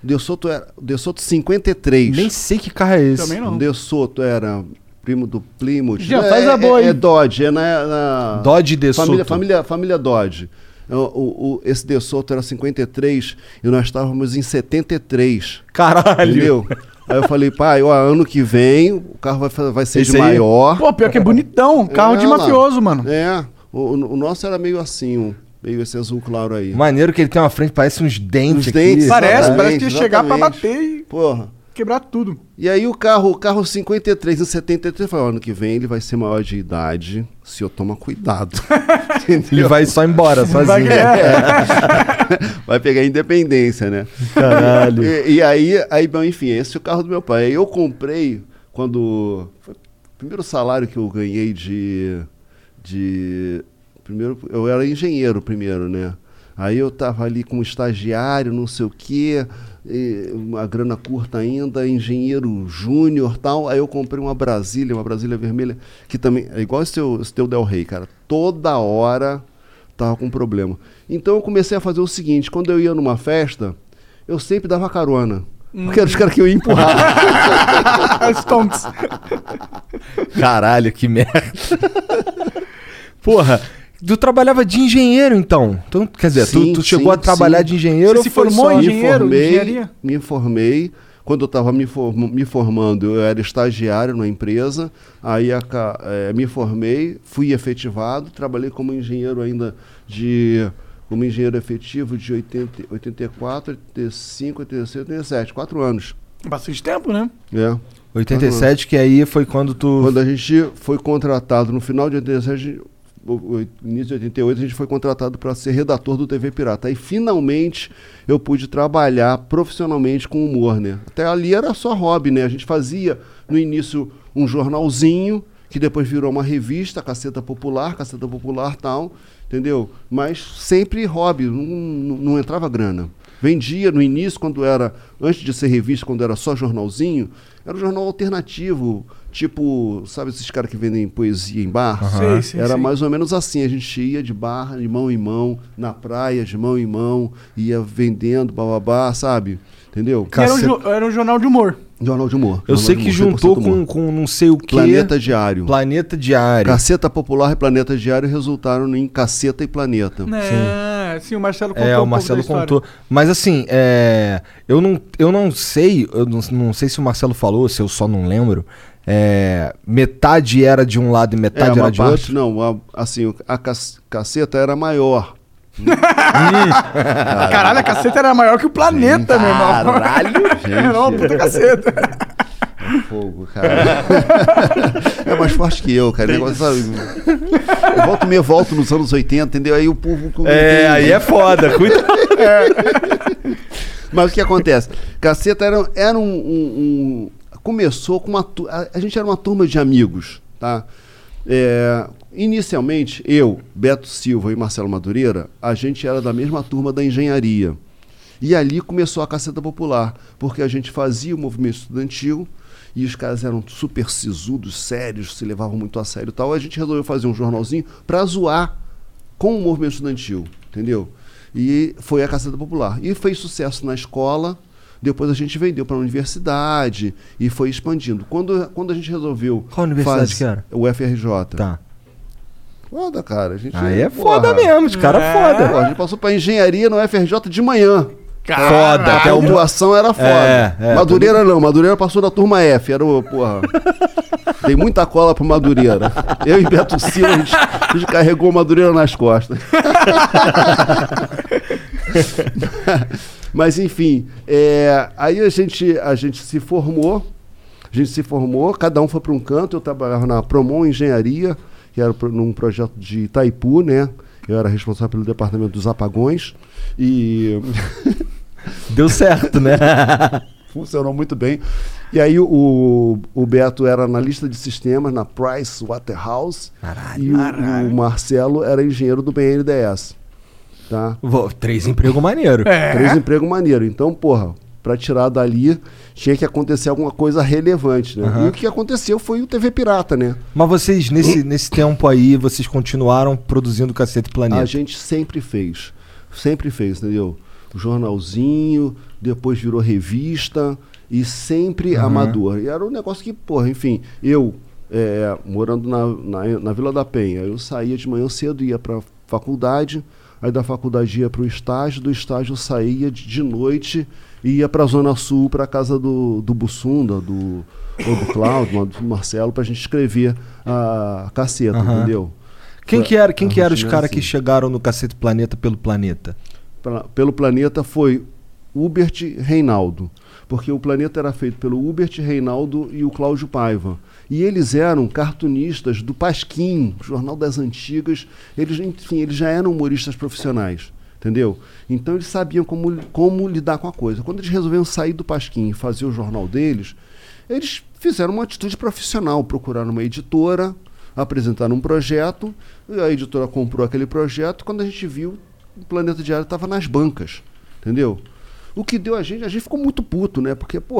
De Soto era De Soto cinquenta e três. Nem sei que carro é esse. Também não. De Soto era primo do Plymouth. Já faz a boa aí. É Dodge, é na, na Dodge De Soto. Família, família, família Dodge. O, o, esse De Soto era cinquenta e três e nós estávamos em setenta e três. Caralho! Entendeu? Aí eu falei, pai, ó, ano que vem o carro vai, vai ser esse de aí? Maior. Pô, pior que é bonitão, carro é, de mafioso, mano. É, o, o nosso era meio assim, um, meio esse azul claro aí. Maneiro que ele tem uma frente, parece uns dentes. Uns dentes, parece, parece que ia chegar pra bater e porra. Quebrar tudo. E aí o carro, o carro cinquenta e três, em setenta e três, eu falei, ó, ano que vem ele vai ser maior de idade. Se eu tomar cuidado. Ele vai só embora, sozinho. Vai, é. Vai pegar independência, né? Caralho. E, e aí, aí, bom, enfim, esse é o carro do meu pai. Eu comprei quando... Foi o primeiro salário que eu ganhei de... de primeiro, eu era engenheiro primeiro, né? Aí eu tava ali como estagiário, não sei o quê... uma grana curta ainda, engenheiro júnior e tal, aí eu comprei uma Brasília, uma Brasília vermelha, que também é igual esse teu, esse teu Del Rey, cara, toda hora tava com problema. Então eu comecei a fazer o seguinte, quando eu ia numa festa, eu sempre dava carona, hum. porque eram os caras que eu ia empurrar. Stonks. Caralho, que merda. Porra. Tu trabalhava de engenheiro, então? Então quer dizer, sim, tu, tu chegou sim, a trabalhar sim. de engenheiro? Você se formou em engenheiro? Me formei, engenharia? Me formei. Quando eu estava me, form- me formando, eu era estagiário numa empresa. Aí a, é, me formei, fui efetivado, trabalhei como engenheiro ainda de... Como engenheiro efetivo de oitenta, oitenta e quatro, oitenta e cinco, oitenta e seis, oitenta e sete. Quatro anos. Bastante tempo, né? É. oitenta e sete, que aí foi quando tu... Quando a gente foi contratado, no final de oitenta e sete... No início de oitenta e oito, a gente foi contratado para ser redator do T V Pirata. E finalmente eu pude trabalhar profissionalmente com humor, né? Até ali era só hobby, né? A gente fazia no início um jornalzinho, que depois virou uma revista, Caceta Popular, Caceta Popular tal, entendeu? Mas sempre hobby, não, não, não entrava grana. Vendia no início, quando era, antes de ser revista, quando era só jornalzinho, era um jornal alternativo, tipo, sabe esses caras que vendem poesia em bar? Uhum. Sim, sim, era sim. Mais ou menos assim, a gente ia de bar, de mão em mão, na praia, de mão em mão, ia vendendo, bababá, sabe? Entendeu? Era um, jo- era um jornal de humor. Jornal de humor. Eu jornal sei que humor, juntou com, com não sei o que. Planeta Diário. Planeta Diário. Caceta Popular e Planeta Diário resultaram em Caceta e Planeta. É, sim, sim o Marcelo contou. É, o Marcelo um contou. Mas assim, é, eu, não, eu não sei, eu não, não sei se o Marcelo falou, se eu só não lembro. É, metade era de um lado e metade é, era de parte, outro? Não, a, assim, a caceta era maior. Caralho, a caceta era maior que o planeta, meu irmão. Caralho, gente. Não, puta caceta. É fogo, cara. É mais forte que eu, cara. Negócio, sabe? Eu volto meio volto nos anos oitenta, entendeu? Aí o povo... É, aí é foda. Cuidado. É. Mas o que acontece? Caceta era, era um, um, um... Começou com uma... A, a gente era uma turma de amigos, tá? É... Inicialmente, eu, Beto Silva e Marcelo Madureira, a gente era da mesma turma da engenharia. E ali começou a Caceta Popular, porque a gente fazia o movimento estudantil e os caras eram super sisudos, sérios, se levavam muito a sério e tal. A gente resolveu fazer um jornalzinho para zoar com o movimento estudantil, entendeu? E foi a Caceta Popular. E fez sucesso na escola, depois a gente vendeu para a universidade e foi expandindo. Quando, quando a gente resolveu... Qual universidade que era? O U F R J. Tá. Foda, cara. A gente aí é, é foda porra. Mesmo, os caras é foda. Pô, a gente passou pra engenharia no U F R J de manhã. Caralho. Foda. Até a doação era foda. É, é, Madureira também... não, Madureira passou da turma F. Era o, porra. Dei muita cola pro Madureira. Eu e Beto Silva, a gente, a gente carregou o Madureira nas costas. Mas enfim, é, aí a gente, a gente se formou. A gente se formou, cada um foi para um canto. Eu trabalhava na Promon Engenharia, que era num projeto de Itaipu, né? Eu era responsável pelo departamento dos apagões. E... deu certo, né? Funcionou muito bem. E aí o, o Beto era analista de sistemas na Price Waterhouse. Caralho, e caralho. O Marcelo era engenheiro do B N D E S. Tá? Vou, três empregos maneiro. É. Três empregos maneiro. Então, porra, pra tirar dali, tinha que acontecer alguma coisa relevante, né? Uhum. E o que aconteceu foi o T V Pirata, né? Mas vocês, nesse, nesse tempo aí, vocês continuaram produzindo Cacete Planeta? A gente sempre fez. Sempre fez, entendeu? O jornalzinho, depois virou revista e sempre uhum. amador. E era um negócio que, porra, enfim, eu é, morando na, na, na Vila da Penha, eu saía de manhã cedo, ia pra faculdade, aí da faculdade ia pro estágio, do estágio eu saía de, de noite e ia pra Zona Sul, pra casa do, do Bussunda, do, do Cláudio, do Marcelo, pra gente escrever a Caceta, uhum. entendeu? Quem que eram quem que era os caras que chegaram no Cacete Planeta pelo Planeta? Pra, pelo Planeta foi Hubert Reinaldo, porque o Planeta era feito pelo Hubert Reinaldo e o Cláudio Paiva, e eles eram cartunistas do Pasquim, Jornal das Antigas. Eles, enfim, eles já eram humoristas profissionais, entendeu? Então eles sabiam como, como lidar com a coisa. Quando eles resolveram sair do Pasquim e fazer o jornal deles, eles fizeram uma atitude profissional, procuraram uma editora, apresentaram um projeto, e a editora comprou aquele projeto. Quando a gente viu, o Planeta Diário estava nas bancas, entendeu? O que deu a gente, a gente ficou muito puto, né? Porque, pô,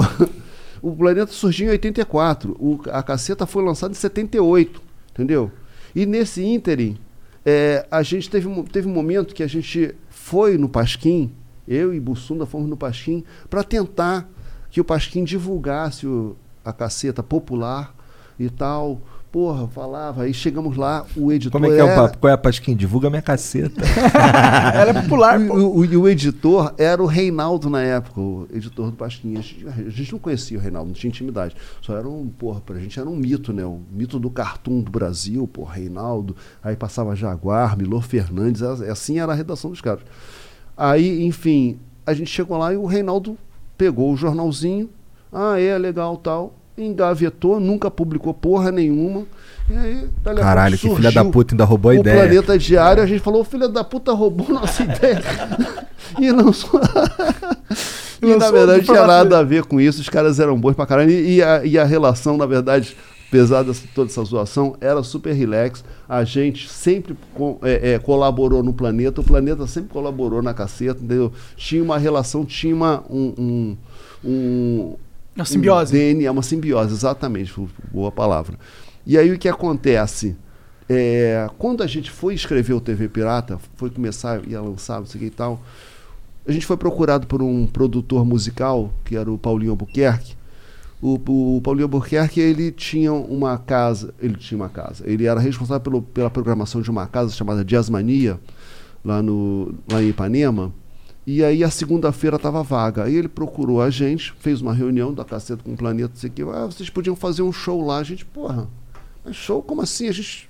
o Planeta surgiu em oitenta e quatro, o, a Caceta foi lançada em setenta e oito, entendeu? E nesse ínterim, é, a gente teve, teve um momento que a gente foi no Pasquim, eu e Bussunda fomos no Pasquim, para tentar que o Pasquim divulgasse o, a Caceta popular e tal. Porra, falava, aí chegamos lá, o editor... Como é que era... é o papo? Qual é a Pasquim? Divulga minha Caceta. Ela é popular, pô. O, o, o editor era o Reinaldo na época, o editor do Pasquim. A gente, a gente não conhecia o Reinaldo, não tinha intimidade. Só era um, porra, pra gente era um mito, né? O mito do cartoon do Brasil, porra, Reinaldo. Aí passava Jaguar, Milor Fernandes, assim era a redação dos caras. Aí, enfim, a gente chegou lá e o Reinaldo pegou o jornalzinho. Ah, é, legal, tal... engavetou, nunca publicou porra nenhuma. E aí, caralho, que filha da puta, ainda roubou a ideia. O Planeta Diário, a gente falou, filha da puta roubou nossa ideia. E lançou... E lançou, na verdade, não tinha nada a ver com isso, os caras eram bons pra caralho. E, e, a, e a relação, na verdade, apesar de toda essa zoação, era super relax. A gente sempre co- é, é, colaborou no Planeta, o Planeta sempre colaborou na Caceta, entendeu? Tinha uma relação, tinha uma, um... um, um uma simbiose. Um D N A, uma simbiose, exatamente, boa palavra. E aí o que acontece? É, quando a gente foi escrever o T V Pirata, foi começar a lançar, não sei o que e tal, a gente foi procurado por um produtor musical, que era o Paulinho Albuquerque. O, o Paulinho Albuquerque, ele tinha uma casa, ele tinha uma casa, ele era responsável pelo, pela programação de uma casa chamada Jazzmania, lá, no, lá em Ipanema. E aí a segunda-feira estava vaga. Aí ele procurou a gente, fez uma reunião da Caceta com o Planeta, assim, que, ah, vocês podiam fazer um show lá. A gente, porra, mas show? Como assim? A gente...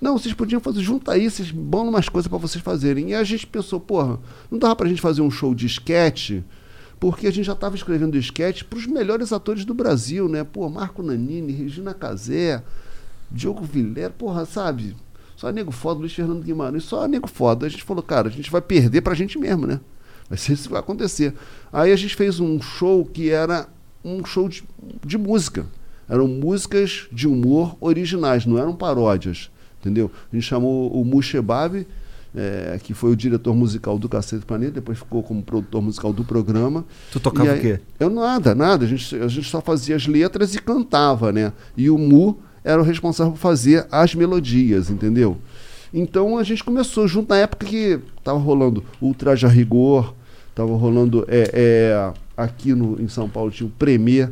Não, vocês podiam fazer, junta aí, vocês bom umas coisas para vocês fazerem. E a gente pensou, porra, não dava pra gente fazer um show de esquete, porque a gente já estava escrevendo esquete para os melhores atores do Brasil, né? Pô, Marco Nanini, Regina Casé, Diogo Vilera, porra, sabe? Só nego foda, Luiz Fernando Guimarães, só nego foda. A gente falou, cara, a gente vai perder pra gente mesmo, né? Vai ser isso que vai acontecer. Aí a gente fez um show que era um show de, de música. Eram músicas de humor originais, não eram paródias, entendeu? A gente chamou o Mushebab, é, que foi o diretor musical do Cacete Planeta, depois ficou como produtor musical do programa. Tu tocava aí, o quê? Eu nada, nada. A gente, a gente só fazia as letras e cantava, né? E o Mu era o responsável por fazer as melodias, entendeu? Então a gente começou junto na época que estava rolando o Traje a Rigor, estava rolando é, é, aqui no, em São Paulo tinha o Premier.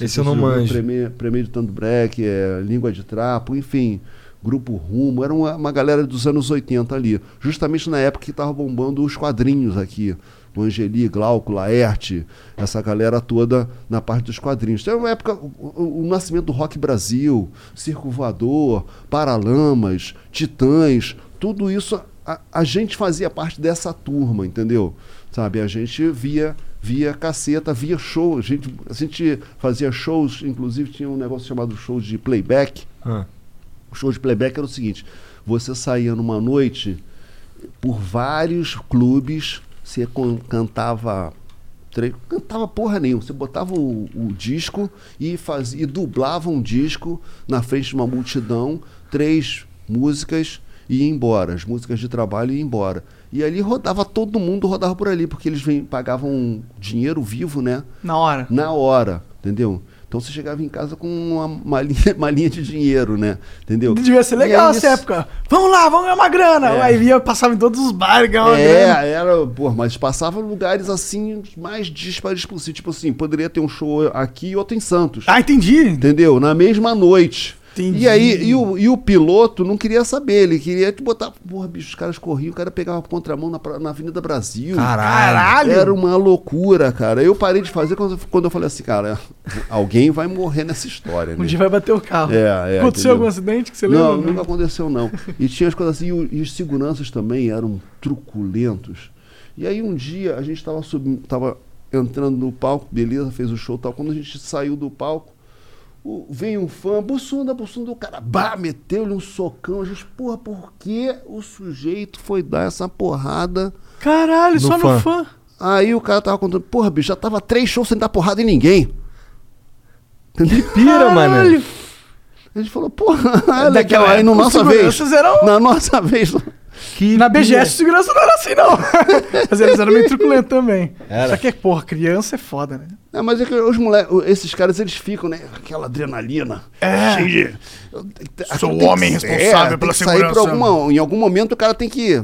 Esse eu não manjo. Premier, Premier de Tanto Break, é, Língua de Trapo, enfim, Grupo Rumo. Era uma, uma galera dos anos oitenta ali, justamente na época que estava bombando os quadrinhos aqui. O Angeli, Glauco, Laerte, essa galera toda na parte dos quadrinhos. Então, uma época, o, o nascimento do Rock Brasil, Circo Voador, Paralamas, Titãs, tudo isso, a, a gente fazia parte dessa turma, entendeu? Sabe, a gente via, via casseta, via show. A gente, a gente fazia shows, inclusive tinha um negócio chamado show de playback. Ah. O show de playback era o seguinte, você saía numa noite por vários clubes, você com, cantava... cantava porra nenhuma, você botava o, o disco e, faz, e dublava um disco na frente de uma multidão, três músicas e ia embora, as músicas de trabalho e ia embora. E ali rodava, todo mundo rodava por ali, porque eles vem, pagavam dinheiro vivo, né? Na hora. Na hora, entendeu? Então você chegava em casa com uma, uma, linha, uma linha de dinheiro, né? Entendeu? Devia ser legal nessa época. Vamos lá, vamos ganhar uma grana. É. Aí via, passava em todos os bares, ganhava é, grana. Era, pô, mas passava em lugares assim, mais dispares possível. Tipo assim, poderia ter um show aqui e outro em Santos. Ah, entendi. Entendeu? Na mesma noite. Entendi. E aí, e o, e o piloto não queria saber, ele queria te botar. Porra, bicho, os caras corriam, o cara pegava contramão na, na Avenida Brasil. Caralho! Era uma loucura, cara. Eu parei de fazer quando, quando eu falei assim, cara, alguém vai morrer nessa história, né? Um dia vai bater o carro. É, é, aconteceu entendeu? Algum acidente que você lembra? Não, nunca aconteceu, não. E tinha as coisas assim, e, e os seguranças também eram truculentos. E aí um dia a gente tava, subindo, tava entrando no palco, beleza, fez o show e tal. Quando a gente saiu do palco, vem um fã, bussunda, bussunda, o cara, bah, meteu-lhe um socão. A gente, porra, por que o sujeito foi dar essa porrada? Caralho, no só fã. no fã. Aí o cara tava contando, porra, bicho, já tava três shows sem dar porrada em ninguém. Que pira, mano. A gente falou, porra, é legal. Aí na nossa vez. Eram... Na nossa vez. Que na B G S, o segurança não era assim, não. Mas eles eram meio truculentos também. Era. Só que, porra, criança é foda, né? É, mas é que os moleques, esses caras, eles ficam, né? Aquela adrenalina. É. Cheio de... Sou o homem que, responsável é, pela segurança. Alguma, em algum momento o cara tem que,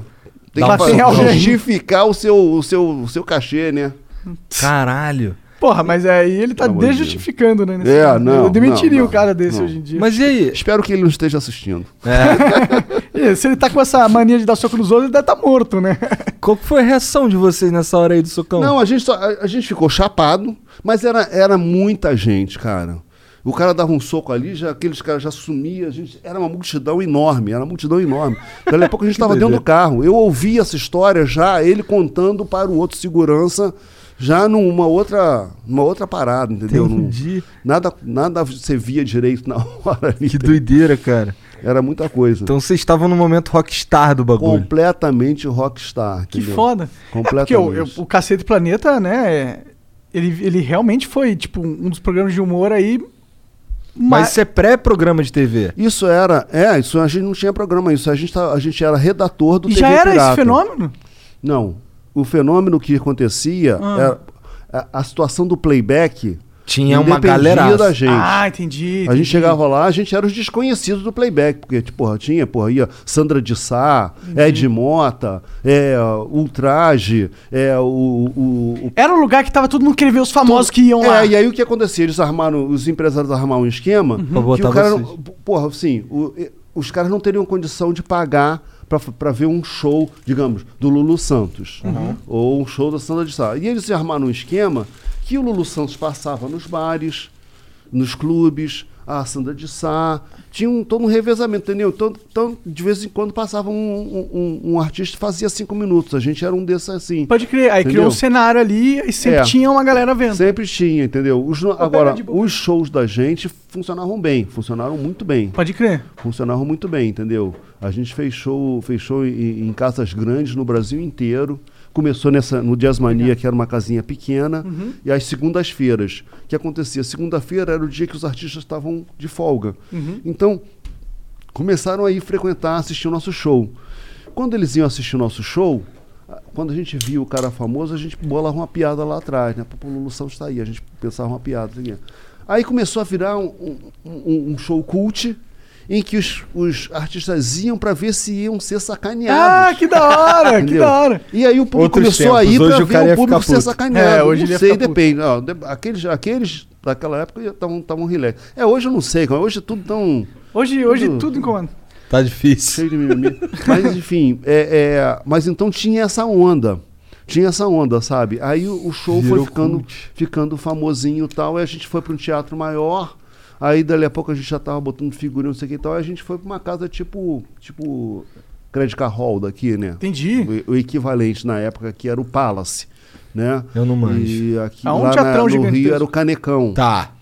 tem que, que justificar o seu, o, seu, o seu cachê, né? Caralho. Porra, mas aí ele tá desjustificando, né? É, caso. não. Eu demitiria não, não, o cara desse não. hoje em dia. Mas e aí? Espero que ele não esteja assistindo. É. E se ele tá com essa mania de dar soco nos outros, ele deve tá morto, né? Qual que foi a reação de vocês nessa hora aí do socão? Não, a gente, só, a, a gente ficou chapado, mas era, era muita gente, cara. O cara dava um soco ali, já, aqueles caras já sumiam. Era uma multidão enorme, era uma multidão enorme. Daqui a pouco a gente tava dentro do carro. Eu ouvi essa história já, ele contando para o outro segurança... Já numa outra, numa outra parada, entendeu? Entendi. Num, nada, nada você via direito na hora ali. Que doideira, cara. Era muita coisa. Então vocês estavam no momento rockstar do bagulho. Completamente rockstar. Que entendeu? Foda. Completamente. É porque eu, eu, o Cacete Planeta, né, ele, ele realmente foi, tipo, um dos programas de humor aí... Mas, mas isso é pré-programa de T V? Isso era... É, isso a gente não tinha programa, isso a gente, a gente era redator do e T V Pirata. Já era Pirata. Esse fenômeno? Não. O fenômeno que acontecia, ah. era a, a situação do playback... Tinha uma galera da gente. Ah, entendi, entendi. A gente chegava lá, a gente era os desconhecidos do playback, porque tipo, porra, tinha, porra, ia Sandra de Sá, Ed Mota, é, Ultraje, é, o, o, o... Era um lugar que tava todo mundo querendo ver os famosos todo... que iam lá. É, e aí o que acontecia? Eles armaram, os empresários armaram um esquema... Uhum. Pra botar o cara não, porra, assim, o, os caras não teriam condição de pagar... para ver um show, digamos, do Lulu Santos. Uhum. Ou um show da Sandra de Sá. E eles se armaram um esquema que o Lulu Santos passava nos bares, nos clubes, a Sandra de Sá. Tinha um, todo um revezamento, entendeu? Então, então, de vez em quando, passava um, um, um artista e fazia cinco minutos. A gente era um desses assim. Pode crer. Aí entendeu? Criou um cenário ali e sempre é, tinha uma galera vendo. Sempre tinha, entendeu? Os, agora, os shows da gente funcionavam bem. Funcionaram muito bem. Pode crer. Funcionavam muito bem, entendeu? A gente fez show, fez show em, em casas grandes no Brasil inteiro. Começou nessa, no Jazz Mania, que era uma casinha pequena, uhum. E às segundas-feiras. O que acontecia? Segunda-feira era o dia que os artistas estavam de folga. Uhum. Então, começaram a ir frequentar, assistir o nosso show. Quando eles iam assistir o nosso show, quando a gente via o cara famoso, a gente bolava uma piada lá atrás, né? Pô, o Lulu Santos tá aí, a gente pensava uma piada. Assim. Aí começou a virar um, um, um show cult, em que os, os artistas iam pra ver se iam ser sacaneados. Ah, que da hora, que da hora. E aí o público Outros começou tempos, a ir pra ver o público ser sacaneado. É, hoje não sei, depende. Não, aqueles, aqueles daquela época estavam relax. É, hoje eu não sei, hoje tudo tão... Hoje tudo, hoje tudo em comando. Tá difícil. Cheio de mimimi. Mas enfim, é, é, mas então tinha essa onda. Tinha essa onda, sabe? Aí o, o show Virou foi ficando, ficando famosinho e tal, e a gente foi pra um teatro maior. Aí, dali a pouco, a gente já tava botando figurinha, não sei o que e tal. Aí a gente foi pra uma casa tipo... Tipo... Credit Card Hall daqui, né? Entendi. O, o equivalente na época que era o Palace. né? Eu não manjo. E aqui lá na, no Rio era o Canecão. Tá.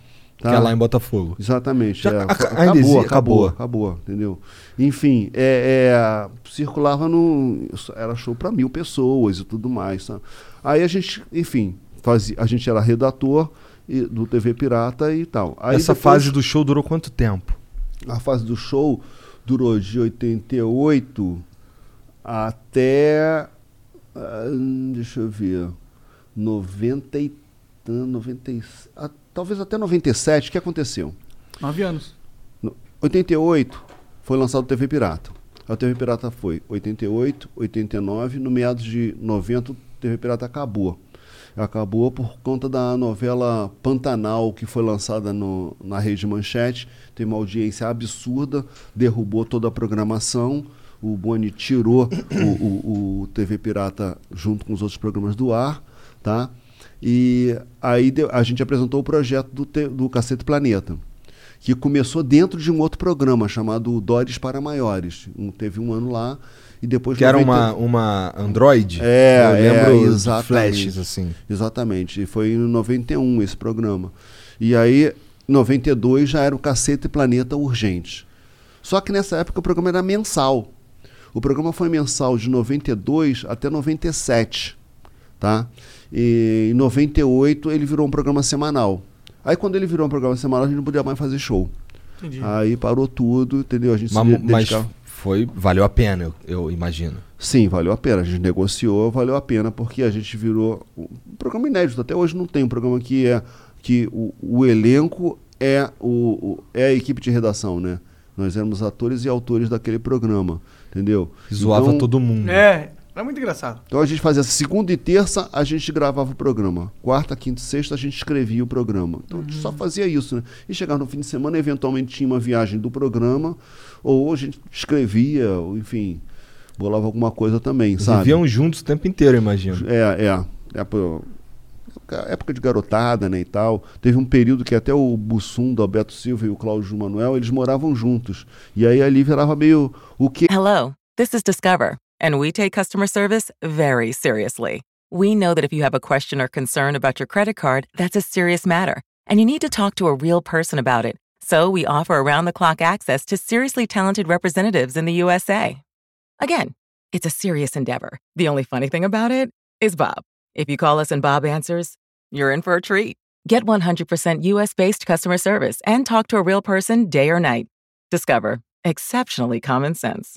Tá. Que é lá em Botafogo. Exatamente. Já, é, a, acabou, acabou, acabou, acabou, entendeu? Enfim, é, é, circulava no... Era show para mil pessoas e tudo mais, sabe? Aí a gente, enfim, fazia, a gente era redator e, do T V Pirata e tal. Aí essa depois, fase do show durou quanto tempo? A fase do show durou de oitenta e oito até... Deixa eu ver... noventa e... noventa e... Talvez até noventa e sete, o que aconteceu? Nove anos. oitenta e oito foi lançado o T V Pirata. A T V Pirata foi oitenta e oito, oitenta e nove, no meados de noventa o T V Pirata acabou. Acabou por conta da novela Pantanal, que foi lançada no, na Rede Manchete. Teve uma audiência absurda, derrubou toda a programação. O Boni tirou o, o, o T V Pirata junto com os outros programas do ar, tá? E aí a gente apresentou o projeto do, te, do Cacete Planeta, que começou dentro de um outro programa chamado Dores para Maiores. Um, teve um ano lá e depois... Que era uma, uma Android? É, eu lembro é, exatamente, flashes assim. Exatamente. E foi em noventa e um esse programa. E aí, em noventa e dois já era o Cacete Planeta Urgente. Só que nessa época o programa era mensal. O programa foi mensal de noventa e dois até noventa e sete, tá? E em noventa e oito ele virou um programa semanal. Aí quando ele virou um programa semanal, a gente não podia mais fazer show. Entendi. Aí parou tudo, entendeu? A gente mas, se dedicava. Mas foi, valeu a pena, eu, eu imagino. Sim, valeu a pena. A gente negociou, valeu a pena, porque a gente virou um programa inédito. Até hoje não tem um programa que é que o, o elenco é, o, o, é a equipe de redação, né? Nós éramos atores e autores daquele programa, entendeu? Zoava então, todo mundo. É. Era muito engraçado. Então a gente fazia segunda e terça, a gente gravava o programa. Quarta, quinta e sexta, a gente escrevia o programa. Então uhum. a gente só fazia isso, né? E chegava no fim de semana, eventualmente tinha uma viagem do programa, ou a gente escrevia, ou, enfim, bolava alguma coisa também, eles sabe? Viviam juntos o tempo inteiro, imagino. É, é. é pro... época de garotada, né, e tal. Teve um período que até o Bussum, do Alberto Silva, e o Cláudio Manuel, eles moravam juntos. E aí ali virava meio o quê? Hello, this is Discover. And we take customer service very seriously. We know that if you have a question or concern about your credit card, that's a serious matter, and you need to talk to a real person about it. So we offer around-the-clock access to seriously talented representatives in the U S A. Again, it's a serious endeavor. The only funny thing about it is Bob. If you call us and Bob answers, you're in for a treat. Get one hundred percent U S-based customer service and talk to a real person day or night. Discover. Exceptionally common sense.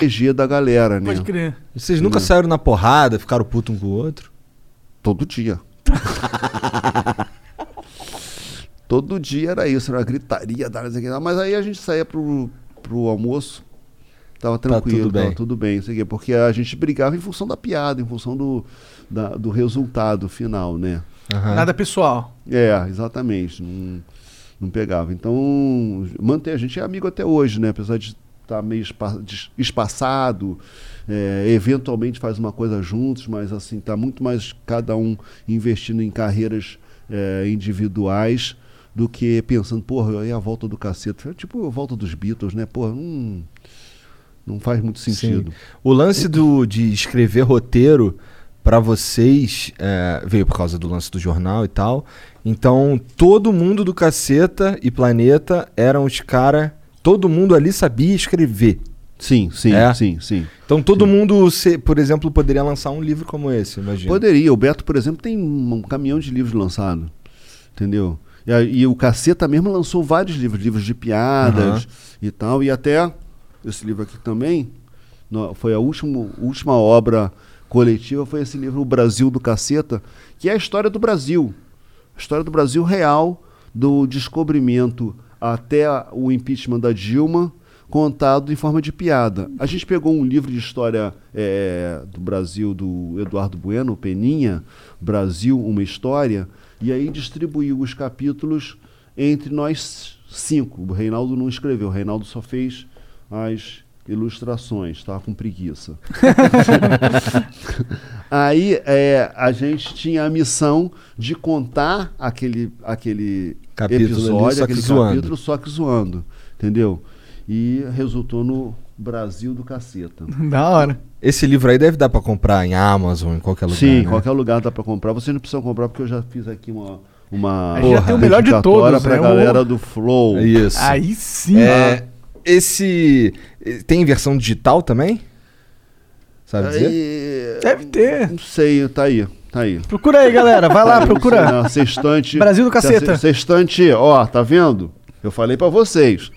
Energia da galera, né? Pode crer. Vocês nunca não. saíram na porrada, ficaram puto um com o outro? Todo dia. Todo dia era isso, era uma gritaria, mas aí a gente saía pro, pro almoço, tava tranquilo, tá tudo tava bem. tudo bem, sei que, porque a gente brigava em função da piada, em função do, da, do resultado final, né? Uhum. Nada pessoal. É, exatamente, não, não pegava. Então, mantém, a gente é amigo até hoje, né? Apesar de tá meio espaçado, é, eventualmente faz uma coisa juntos, mas assim, tá muito mais cada um investindo em carreiras é, individuais do que pensando, porra, é a volta do cacete. É tipo a volta dos Beatles, né? Porra, hum, não faz muito sentido. Sim. O lance do, de escrever roteiro para vocês é, veio por causa do lance do jornal e tal. Então, todo mundo do Caceta e Planeta eram os caras... Todo mundo ali sabia escrever. Sim, sim, é? sim, sim. Então todo sim. mundo, por exemplo, poderia lançar um livro como esse, imagina. Poderia. O Beto, por exemplo, tem um caminhão de livros lançado, entendeu? E, e o Caceta mesmo lançou vários livros, livros de piadas uhum. e tal. E até esse livro aqui também, foi a última, última obra coletiva, foi esse livro O Brasil do Caceta, que é a história do Brasil. A história do Brasil real, do descobrimento... até o impeachment da Dilma, contado em forma de piada. A gente pegou um livro de história é, do Brasil, do Eduardo Bueno, Peninha, Brasil, Uma História, e aí distribuiu os capítulos entre nós cinco. O Reinaldo não escreveu, o Reinaldo só fez as ilustrações, estava com preguiça. Aí é, a gente tinha a missão de contar aquele, aquele capítulo episódio, ali, só aquele capítulo, zoando. só que zoando, entendeu? E resultou no Brasil do Caceta. Da hora. Esse livro aí deve dar para comprar em Amazon, em qualquer lugar. Sim, em né? qualquer lugar dá para comprar. Vocês não precisam comprar porque eu já fiz aqui uma... uma aí já tem o melhor de todos, pra né? galera o... do Flow. É isso. Aí sim. É, esse tem versão digital também? Sabe aí... dizer? Deve ter. Não sei, tá aí, tá aí. Procura aí, galera. Vai lá, procura. Sextante. Brasil do Caceta. Sextante, ó, tá vendo? Eu falei pra vocês.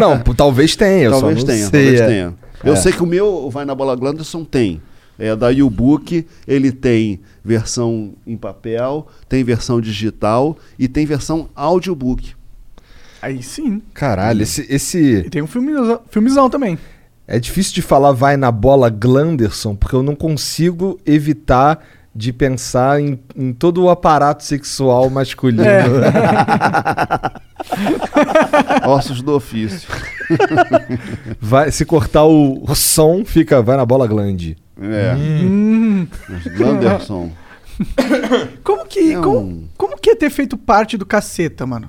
Não, talvez tenha. Talvez só não tenha, sei. talvez tenha. É. Eu sei que o meu Vai na Bola Glanderson tem. É, da U-Book, ele tem versão em papel, tem versão digital e tem versão audiobook. Aí sim. Caralho, esse... esse... E tem um filmezão, filmezão também. É difícil de falar Vai na Bola Glanderson, porque eu não consigo evitar de pensar em, em todo o aparato sexual masculino. É. Ossos do ofício. Vai, se cortar o, o som, fica Vai na Bola Glande. É. Hum. Glanderson. Como que, é um... como, como que é ter feito parte do Caceta, mano?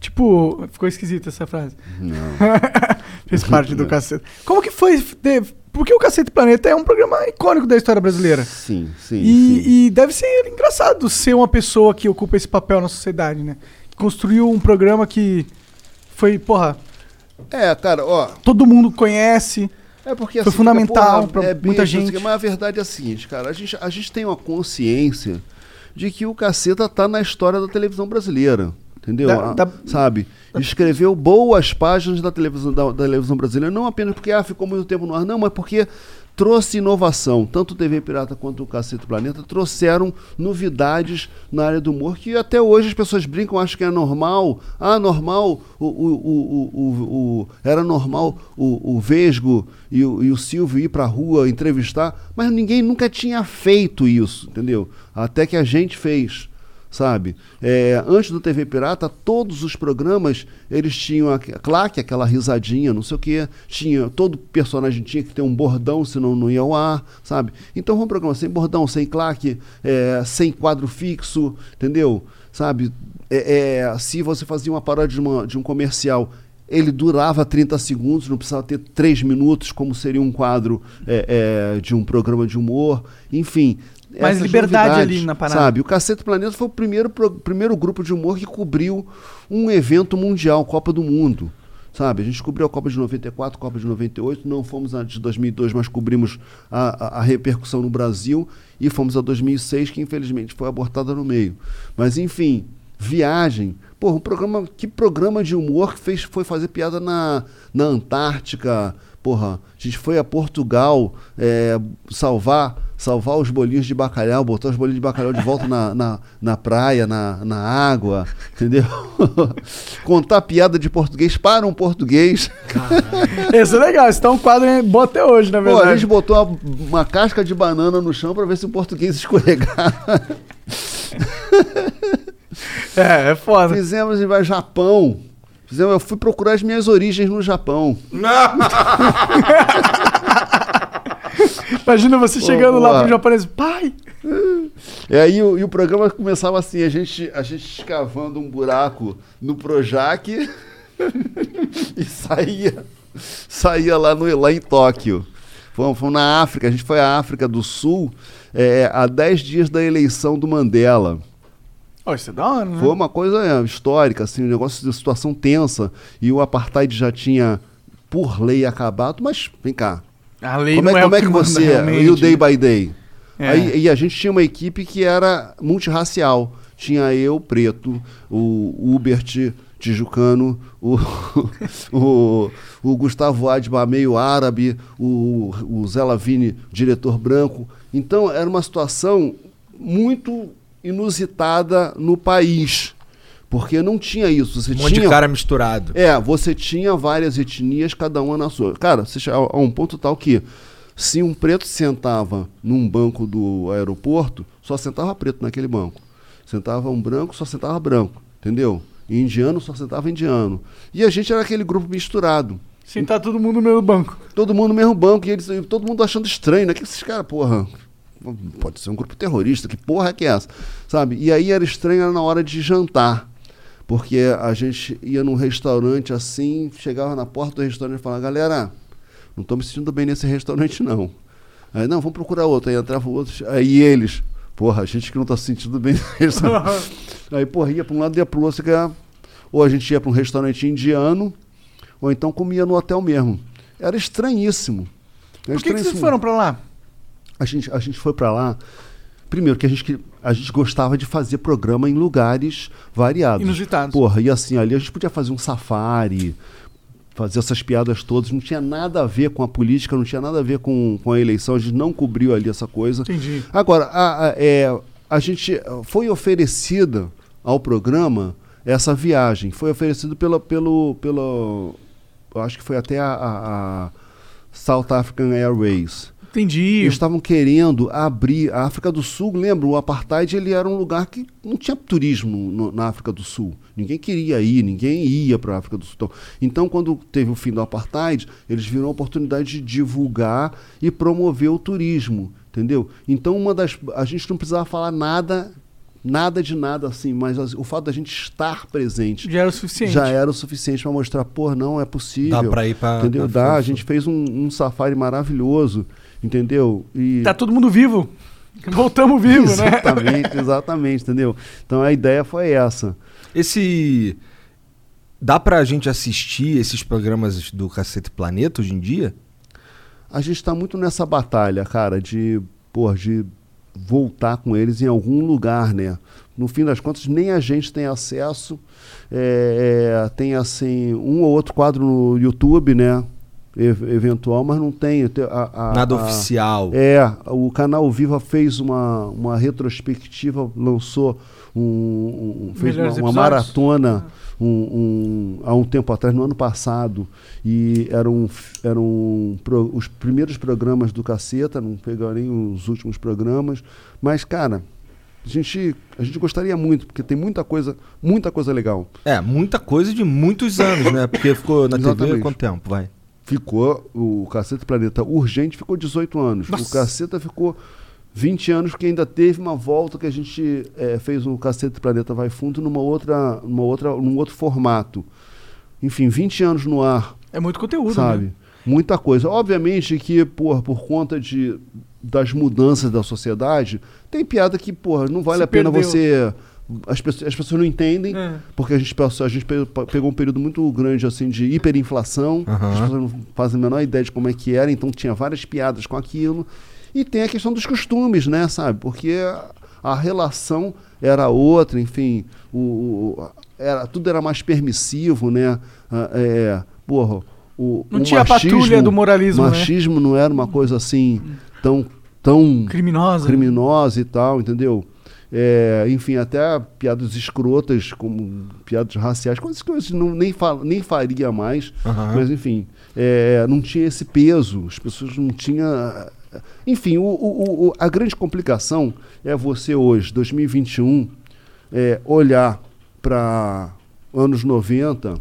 Tipo, ficou esquisita essa frase. Não. Fez parte do Caceta. Como que foi ter... Porque o Cacete Planeta é um programa icônico da história brasileira. Sim, sim. E, sim. e deve ser engraçado ser uma pessoa que ocupa esse papel na sociedade, né? Que construiu um programa que foi, porra... É, cara, ó... Todo mundo conhece. É porque, foi assim, fundamental para é muita gente. Mas a verdade é a seguinte, cara. A gente, a gente tem uma consciência de que o Caceta tá na história da televisão brasileira. Entendeu? Da, da... Sabe? Escreveu boas páginas da televisão, da, da televisão brasileira, não apenas porque ah, ficou muito tempo no ar, não, mas porque trouxe inovação. Tanto o T V Pirata quanto o Cacete Planeta trouxeram novidades na área do humor que até hoje as pessoas brincam, acham que é normal. Ah, normal, o, o, o, o, o, era normal o, o Vesgo e o, e o Silvio ir pra rua entrevistar, mas ninguém nunca tinha feito isso, entendeu? Até que a gente fez. Sabe? É, antes do T V Pirata, todos os programas, eles tinham a claque, aquela risadinha, não sei o quê. Tinha, todo personagem tinha que ter um bordão, senão não ia ao ar, sabe? Então foi um programa sem bordão, sem claque, é, sem quadro fixo, entendeu? Sabe? É, é, se você fazia uma paródia de, uma, de um comercial, ele durava trinta segundos, não precisava ter três minutos, como seria um quadro é, é, de um programa de humor, enfim... Mais liberdade ali na parada. Sabe, o Cacete Planeta foi o primeiro, pro, primeiro grupo de humor que cobriu um evento mundial, Copa do Mundo. Sabe, a gente cobriu a Copa de noventa e quatro, Copa de noventa e oito, não fomos a de dois mil e dois, mas cobrimos a, a, a repercussão no Brasil e fomos a dois mil e seis, que infelizmente foi abortada no meio. Mas enfim, viagem. Porra, um programa, que programa de humor que fez, foi fazer piada na, na Antártica. Porra, a gente foi a Portugal é, salvar... Salvar os bolinhos de bacalhau, botar os bolinhos de bacalhau de volta na, na, na praia, na, na água, entendeu? Contar piada de português para um português. Isso é legal, isso tá um quadro bom até hoje, na verdade. Pô, a gente botou uma, uma casca de banana no chão para ver se o português escorregava. É, é foda. Fizemos, vai ao Japão. Fizemos, eu fui procurar as minhas origens no Japão. Imagina você chegando Pô, lá pro japonês, pai! E aí e o programa começava assim, a gente, a gente escavando um buraco no Projac e saía, saía lá, no, lá em Tóquio. Fomos, fomos na África, a gente foi à África do Sul é, há dez dias da eleição do Mandela. Oh, isso é da hora, né? Foi uma coisa histórica, assim, um negócio de situação tensa e o apartheid já tinha, por lei, acabado, mas vem cá. A lei como não é, é, como é que você realmente. E o Day by Day? É. Aí, e a gente tinha uma equipe que era multirracial. Tinha eu, preto, o Hubert, tijucano, o, o, o Gustavo Adba, meio árabe, o, o Zé Lavini, diretor branco. Então era uma situação muito inusitada no país. Porque não tinha isso. Você um monte tinha, de cara misturado. É, você tinha várias etnias, cada uma na sua. Cara, você chegava a um ponto tal que se um preto sentava num banco do aeroporto, só sentava preto naquele banco. Sentava um branco, só sentava branco. Entendeu? E indiano, só sentava indiano. E a gente era aquele grupo misturado. Sentar e... todo mundo no mesmo banco. Todo mundo no mesmo banco. E eles, todo mundo achando estranho, né? Que esses caras, porra... Pode ser um grupo terrorista, que porra que é essa? Sabe? E aí era estranho, era na hora de jantar. Porque a gente ia num restaurante assim, chegava na porta do restaurante e falava, galera, não estou me sentindo bem nesse restaurante, não. Aí, não, vamos procurar outro. Aí entrava outros, aí eles, porra, a gente que não está se sentindo bem nesse restaurante. Aí, porra, ia para um lado e ia para o outro. Ou a gente ia para um restaurante indiano, ou então comia no hotel mesmo. Era estranhíssimo. Era Por que, estranhíssimo. que vocês foram para lá? A gente, a gente foi para lá... Primeiro, que a gente, a gente gostava de fazer programa em lugares variados. Inusitados. Porra, e assim, ali a gente podia fazer um safari, fazer essas piadas todas. Não tinha nada a ver com a política, não tinha nada a ver com, com a eleição. A gente não cobriu ali essa coisa. Entendi. Agora, a, a, é, a gente foi oferecida ao programa essa viagem. Foi oferecido pela... pelo, pelo eu acho que foi até a, a, a South African Airways. Entendi. Eles estavam querendo abrir... A África do Sul, lembra? O apartheid ele era um lugar que não tinha turismo no, na África do Sul. Ninguém queria ir, ninguém ia para a África do Sul. Então, então, quando teve o fim do apartheid, eles viram a oportunidade de divulgar e promover o turismo, entendeu? Então, uma das, a gente não precisava falar nada... Nada de nada assim, mas o fato da gente estar presente já era o suficiente. Já era o suficiente para mostrar, pô, não é possível. Dá para ir para. Entendeu? Dá, força. A gente fez um, um safari maravilhoso, entendeu? E... Tá todo mundo vivo. Voltamos vivos, né? Exatamente, exatamente, entendeu? Então a ideia foi essa. Esse. Dá pra gente assistir esses programas do Cacete Planeta hoje em dia? A gente tá muito nessa batalha, cara, de. Porra, de. voltar com eles em algum lugar, né? No fim das contas, nem a gente tem acesso. É, é, tem, assim, um ou outro quadro no YouTube, né? E, eventual, mas não tem. A, a, Nada a, oficial. É, o canal Viva fez uma, uma retrospectiva, lançou um, um, fez uma, uma maratona um, um, há um tempo atrás, no ano passado. E eram, eram pro, os primeiros programas do Caceta, não pegarei os últimos programas. Mas, cara, a gente, a gente gostaria muito, porque tem muita coisa, muita coisa legal. É, muita coisa de muitos anos, né? Porque ficou na Exatamente. T V quanto tempo, vai? Ficou, o Caceta Planeta Urgente ficou dezoito anos. Nossa. O Caceta ficou vinte anos, porque ainda teve uma volta que a gente é, fez o Caceta Planeta Vai Fundo numa outra, numa outra, num outro formato. Enfim, vinte anos no ar. É muito conteúdo, sabe? Né? Muita coisa. Obviamente que, porra, por conta de, das mudanças da sociedade, tem piada que, porra, não vale Se a pena perdeu. você... As pessoas, as pessoas não entendem, é. porque a gente, passou, a gente pegou um período muito grande assim, de hiperinflação, uhum. as pessoas não fazem a menor ideia de como é que era, então tinha várias piadas com aquilo. E tem a questão dos costumes, né, sabe? Porque a relação era outra, enfim, o, o, era, tudo era mais permissivo, né? É, porra, o, não o tinha machismo, a patrulha do moralismo, né? O machismo não era uma coisa assim tão, tão criminosa, criminosa e tal, entendeu? É, enfim, até piadas escrotas, como piadas raciais, coisas que eu não, nem, fa- nem faria mais, uhum. mas enfim, é, não tinha esse peso, as pessoas não tinham... Enfim, o, o, o, a grande complicação é você hoje, dois mil e vinte e um, é, olhar para anos noventa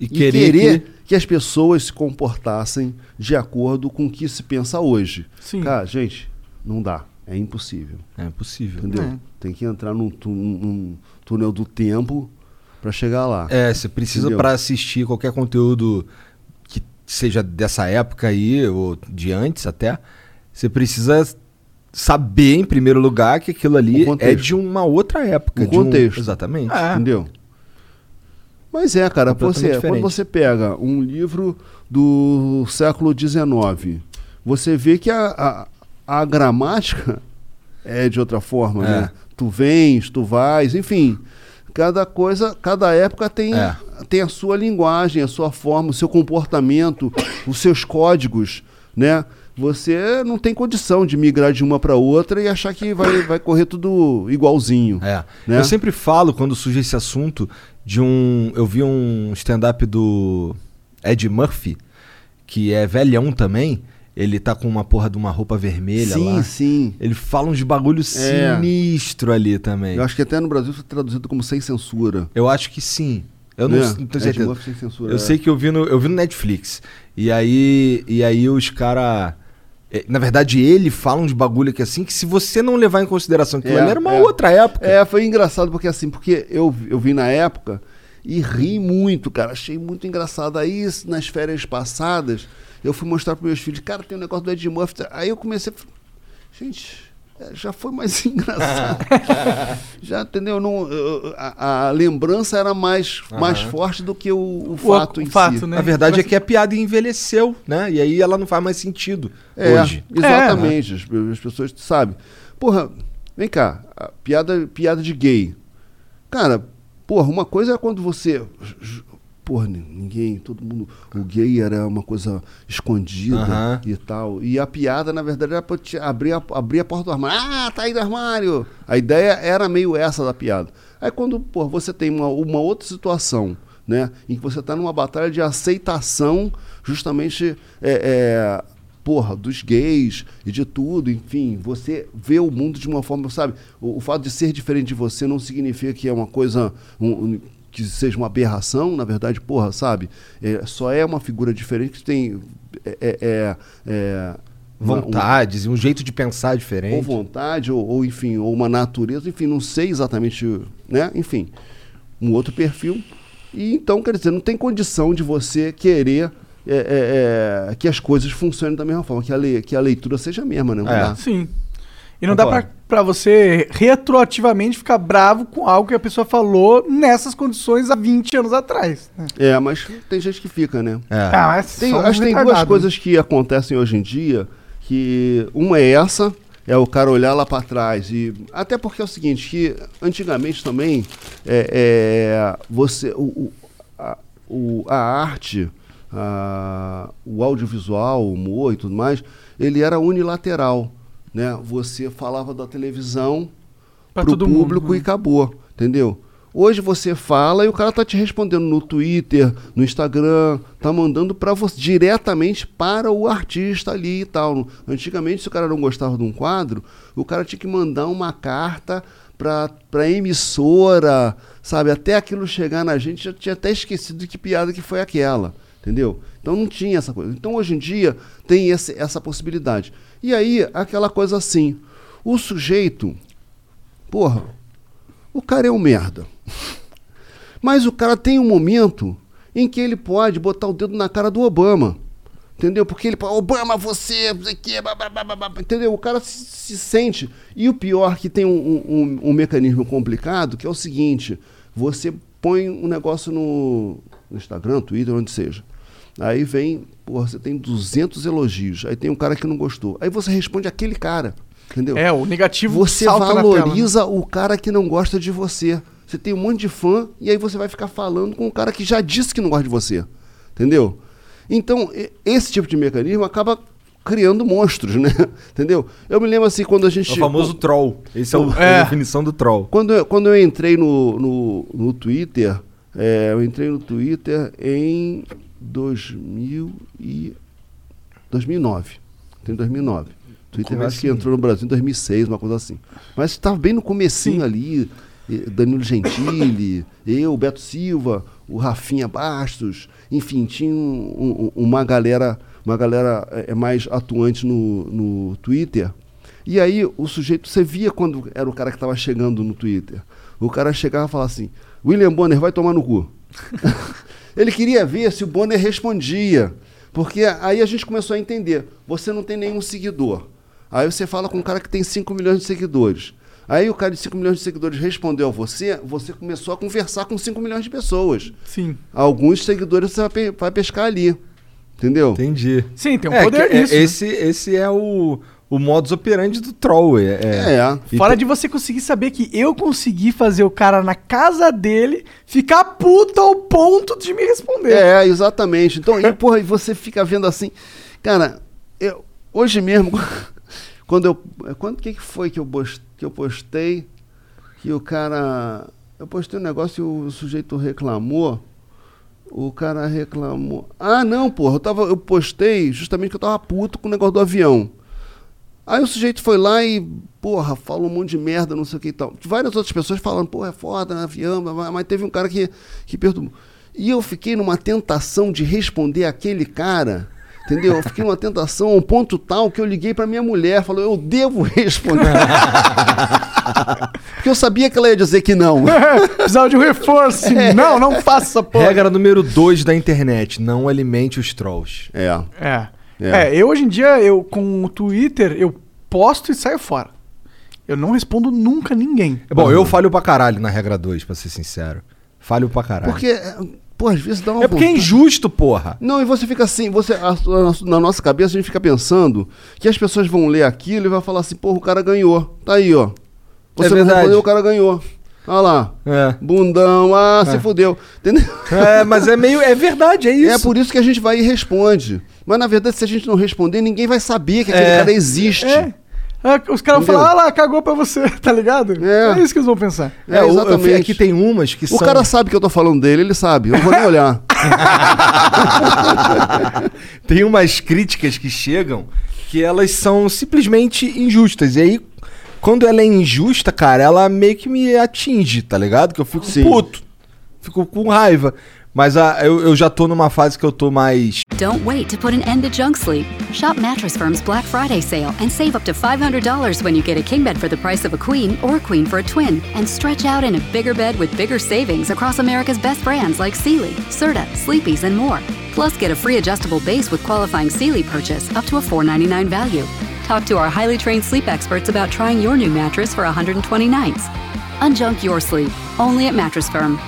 e, e querer, querer que... que as pessoas se comportassem de acordo com o que se pensa hoje. Sim. Cara, gente, não dá. É impossível. É impossível. Entendeu? É. Tem que entrar num, tu, num túnel do tempo para chegar lá. É, você precisa para assistir qualquer conteúdo que seja dessa época aí, ou de antes até, você precisa saber, em primeiro lugar, que aquilo ali é de uma outra época. O de contexto. Um... Exatamente. É. Entendeu? Mas é, cara, você, quando você pega um livro do século dezenove, você vê que a... a A gramática é de outra forma, é. né? Tu vens, tu vais, enfim. Cada coisa, cada época tem, é. tem a sua linguagem, a sua forma, o seu comportamento, os seus códigos, né? você não tem condição de migrar de uma para outra e achar que vai, vai correr tudo igualzinho. É. Né? Eu sempre falo, quando surge esse assunto, de um... Eu vi um stand-up do Ed Murphy, que é velhão também. Ele tá com uma porra de uma roupa vermelha, sim, lá. Sim, sim. Ele fala uns bagulho sinistro é. ali também. Eu acho que até no Brasil foi traduzido como Sem Censura. Eu acho que sim. Eu não, é, não tenho certeza. Ed Murphy, Sem Censura, eu é. sei que eu vi, no, eu vi no Netflix. E aí, e aí os caras... Na verdade, ele fala uns bagulho aqui assim, que se você não levar em consideração que é, era uma é. outra época... É, foi engraçado porque assim, porque eu, eu vi na época e ri muito, cara. Achei muito engraçado. Aí, nas férias passadas... Eu fui mostrar para meus filhos, cara, tem um negócio do Ed Murphy. Aí eu comecei, gente, já foi mais engraçado. Já, entendeu? Não, a, a lembrança era mais, uhum. mais forte do que o, o, o fato o, em o fato, si. Né? A verdade mas... é que a piada envelheceu, né? E aí ela não faz mais sentido é, hoje. Exatamente, é, né? as, as pessoas sabem. Porra, vem cá, piada, piada de gay. Cara, porra, uma coisa é quando você... Porra, ninguém, todo mundo... O gay era uma coisa escondida, uhum. e tal. E a piada, na verdade, era pra te abrir, a, abrir a porta do armário. Ah, tá aí do armário! A ideia era meio essa da piada. Aí quando, porra, você tem uma, uma outra situação, né? Em que você tá numa batalha de aceitação, justamente, é, é, porra, dos gays e de tudo. Enfim, você vê o mundo de uma forma, sabe? O, o fato de ser diferente de você não significa que é uma coisa... Um, um, que seja uma aberração, na verdade, porra, sabe? É, só é uma figura diferente que tem é, é, é, vontades, um, um jeito de pensar diferente. Ou vontade, ou, ou enfim, ou uma natureza, enfim, não sei exatamente, né? Enfim, um outro perfil. E então, quer dizer, não tem condição de você querer é, é, é, que as coisas funcionem da mesma forma, que a, le, que a leitura seja a mesma, né? É. Sim. E não Agora. dá pra, pra você retroativamente ficar bravo com algo que a pessoa falou nessas condições há vinte anos atrás. Né? É, mas tem gente que fica, né? É. Ah, mas tem, acho que tem duas coisas que acontecem hoje em dia, que uma é essa, é o cara olhar lá pra trás. E, até porque é o seguinte, que antigamente também é, é, você, o, o, a, o, a arte, a, o audiovisual, o humor e tudo mais, ele era unilateral. Né? Você falava da televisão para o público mundo, né? E acabou, entendeu? Hoje você fala e o cara tá te respondendo no Twitter, no Instagram, tá mandando para você diretamente para o artista ali e tal. Antigamente, se o cara não gostava de um quadro, o cara tinha que mandar uma carta para emissora, sabe? Até aquilo chegar na gente, já tinha até esquecido de que piada que foi aquela, entendeu? Então não tinha essa coisa. Então hoje em dia tem esse, essa possibilidade. E aí, aquela coisa assim, o sujeito, porra, o cara é um merda. Mas o cara tem um momento em que ele pode botar o dedo na cara do Obama, entendeu? Porque ele fala, Obama, você, você que, entendeu? O cara se, se sente. E o pior que tem um, um, um mecanismo complicado, que é o seguinte, você põe um negócio no, no Instagram, Twitter, onde seja. Aí vem, porra, você tem duzentos elogios, aí tem um cara que não gostou. Aí você responde aquele cara, entendeu? É, o negativo você valoriza na tela, né? O cara que não gosta de você. Você tem um monte de fã e aí você vai ficar falando com o cara que já disse que não gosta de você, entendeu? Então, esse tipo de mecanismo acaba criando monstros, né? Entendeu? Eu me lembro assim, quando a gente... É o famoso troll. Essa é, o... é a definição do troll. Quando eu, quando eu entrei no, no, no Twitter, é, eu entrei no Twitter em... dois mil e... dois mil e nove. Tem dois mil e nove. Twitter acho que entrou no Brasil em dois mil e seis, uma coisa assim. Mas estava bem no comecinho. Sim. Ali, Danilo Gentili, eu, Beto Silva, o Rafinha Bastos, enfim, tinha um, um, uma galera, uma galera é, mais atuante no, no Twitter. E aí o sujeito, você via quando era o cara que estava chegando no Twitter. O cara chegava e falava assim, William Bonner vai tomar no cu. Ele queria ver se o Bonner respondia, porque aí a gente começou a entender, você não tem nenhum seguidor, aí você fala com um cara que tem cinco milhões de seguidores, aí o cara de cinco milhões de seguidores respondeu a você, você começou a conversar com cinco milhões de pessoas. Sim. Alguns seguidores você vai pescar ali, entendeu? Entendi. Sim, tem um é, poder nisso. É, né? esse, esse é o... O modus operandi do troll. É. é. é. Fora de você conseguir saber que eu consegui fazer o cara na casa dele ficar puto ao ponto de me responder. É, exatamente. Então, e porra, você fica vendo assim. Cara, eu, Hoje mesmo, quando eu... Quando, que foi que eu, post, que eu postei? Que o cara... Eu postei um negócio e o sujeito reclamou. O cara reclamou... Ah, não, porra. Eu, tava, eu postei justamente que eu tava puto com o negócio do avião. Aí o sujeito foi lá e... Porra, falou um monte de merda, não sei o que e tal. Várias outras pessoas falando... Porra, é foda, né, avião... Mas teve um cara que, que perturbou. E eu fiquei numa tentação de responder aquele cara... Entendeu? Eu fiquei numa tentação a um ponto tal que eu liguei pra minha mulher, falou, eu devo responder. Porque eu sabia que ela ia dizer que não. Precisava de um reforço. É. Não, não faça, porra. Regra número dois da internet, não alimente os trolls. É. É. É. É, eu hoje em dia, eu com o Twitter, eu posto e saio fora. Eu não respondo nunca ninguém. Bom, eu falho pra caralho na regra dois, pra ser sincero. Falho pra caralho. Porque... Porra, às vezes dá uma é porque vontade. É injusto, porra. Não, e você fica assim, você, a, a, na nossa cabeça a gente fica pensando que as pessoas vão ler aquilo e vai falar assim, porra, o cara ganhou. Tá aí, ó. Você é não verdade. Respondeu, o cara ganhou. Olha lá. É. Bundão, ah, é. Se fudeu. Entendeu? É, mas é meio... É verdade, é isso. É por isso que a gente vai e responde. Mas, na verdade, se a gente não responder, ninguém vai saber que aquele é. cara existe. É. Os caras falam, ah lá, cagou pra você, tá ligado? É, é isso que eles vão pensar. É, é exatamente. Aqui tem umas que o são... O cara sabe que eu tô falando dele, ele sabe. Eu não vou nem olhar. Tem umas críticas que chegam que elas são simplesmente injustas. E aí, quando ela é injusta, cara, ela meio que me atinge, tá ligado? Que eu fico Sim. puto. Fico com raiva. Mas a, eu, eu já tô numa fase que eu tô mais... Don't wait to put an end to junk sleep. Shop Mattress Firm's Black Friday sale and save up to five hundred dollars when you get a king bed for the price of a queen or a queen for a twin. And stretch out in a bigger bed with bigger savings across America's best brands like Sealy, Serta, Sleepy's and more. Plus get a free adjustable base with qualifying Sealy purchase up to a four ninety-nine value. Talk to our highly trained sleep experts about trying your new mattress for one hundred twenty nights. Unjunk your sleep, only at Mattress Firm.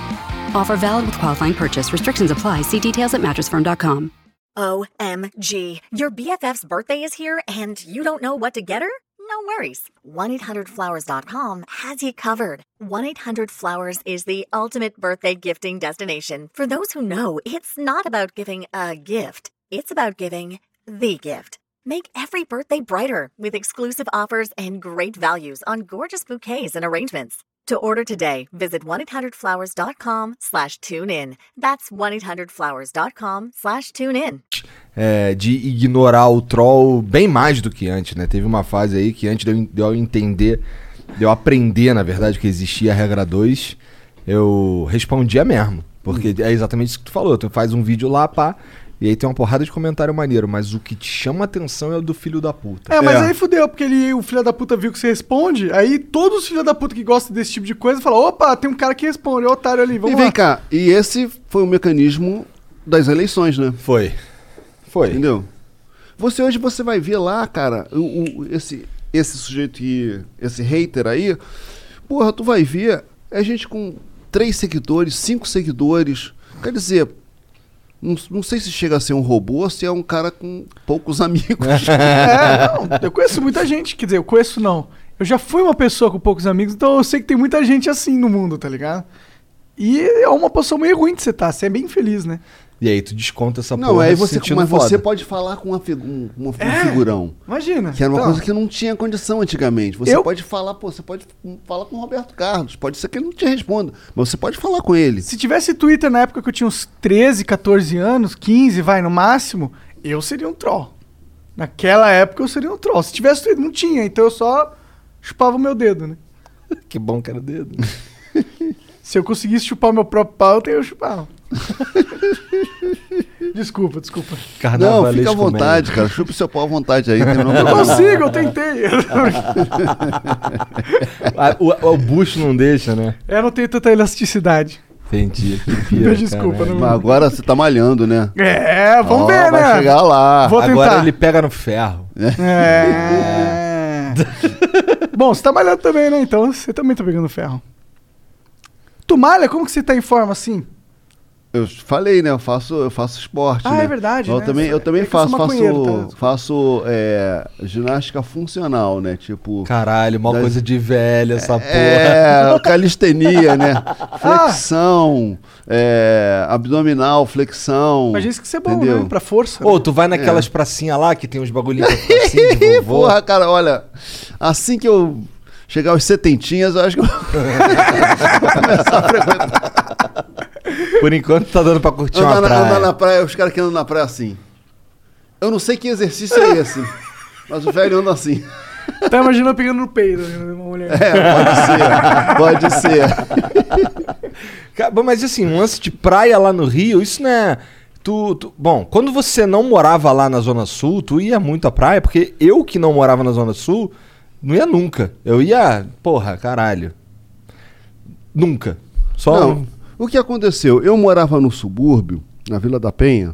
Offer valid with qualifying purchase. Restrictions apply. See details at mattress firm dot com. O M G. Your B F F's birthday is here and you don't know what to get her? No worries. one eight hundred flowers dot com has you covered. one eight hundred flowers is the ultimate birthday gifting destination. For those who know, it's not about giving a gift. It's about giving the gift. Make every birthday brighter with exclusive offers and great values on gorgeous bouquets and arrangements. To order today, visit one eight hundred flowers dot com slash tune in. That's one eight hundred flowers dot com slash tune in. É, de ignorar o troll bem mais do que antes, né? Teve uma fase aí que antes de eu entender, de eu aprender, na verdade, que existia a regra dois, eu respondia mesmo. Porque é exatamente isso que tu falou. Tu faz um vídeo lá, pá... E aí tem uma porrada de comentário maneiro, mas o que te chama a atenção é o do filho da puta. É, mas é. aí fudeu, porque ele, o filho da puta viu que você responde, aí todos os filhos da puta que gostam desse tipo de coisa falam, opa, tem um cara que responde, é um otário ali, vamos e lá. E vem cá, e esse foi o mecanismo das eleições, né? Foi. Foi. Entendeu? Você hoje, você vai ver lá, cara, o, o, esse, esse sujeito que, esse hater aí, porra, tu vai ver, é gente com três seguidores, cinco seguidores, quer dizer... Não, não sei se chega a ser um robô ou se é um cara com poucos amigos. É, não, eu conheço muita gente, quer dizer, eu conheço não. Eu já fui uma pessoa com poucos amigos, então eu sei que tem muita gente assim no mundo, tá ligado? E é uma posição meio ruim de você estar, você é bem feliz, né? E aí tu desconta essa não, porra. Não, você, mas foda. Você pode falar com uma figu- um, uma, um é, figurão. Imagina. Que era uma então, coisa que não tinha condição antigamente. Você eu... pode falar, pô, você pode falar com o Roberto Carlos. Pode ser que ele não te responda, mas você pode falar com ele. Se tivesse Twitter na época que eu tinha uns treze, catorze anos, quinze, vai, no máximo, eu seria um troll. Naquela época eu seria um troll. Se tivesse Twitter, não tinha, então eu só chupava o meu dedo, né? Que bom que era o dedo. Se eu conseguisse chupar o meu próprio pau, eu teria chupado. Desculpa, desculpa. Não, fica à vontade, mesmo. Cara. Chupa o seu pau à vontade aí. Não eu consigo, eu tentei. o, o bucho não deixa, né? Eu não tenho tanta elasticidade. Entendi. Pira, desculpa, não... Mas agora você tá malhando, né? É, vamos oh, ver, vai né? Vai chegar lá. Vou agora tentar. Ele pega no ferro. É. Bom, você tá malhando também, né? Então você também tá pegando ferro. Tu malha? Como que você tá em forma assim? Eu falei, né? Eu faço, eu faço esporte. Ah, né? É verdade. Eu, né? também, eu também é faço, faço, tá? faço é, ginástica funcional, né? Tipo. Caralho, uma das... coisa de velha essa é, porra. É, calistenia, né? Flexão, ah. é, abdominal, flexão. Mas isso que você é bom, entendeu? Né? Pra força. Ô, né? Tu vai naquelas é. pracinhas lá que tem uns bagulhinhos pra pracinha de vovô. Porra, cara, olha. Assim que eu chegar aos setentinhas, eu acho que eu vou começar a frequentar. Por enquanto tá dando pra curtir andar uma na, praia. Andar na praia, os caras que andam na praia assim. Eu não sei que exercício é esse, mas o velho anda assim. Tá imaginando pegando no peito de uma mulher. É, pode ser, pode ser. Bom, mas assim, um lance de praia lá no Rio, isso não é... Tu, tu, bom, quando você não morava lá na Zona Sul, tu ia muito à praia, porque eu que não morava na Zona Sul, não ia nunca. Eu ia, porra, caralho. Nunca. Só... Não. Um... O que aconteceu? Eu morava no subúrbio, na Vila da Penha,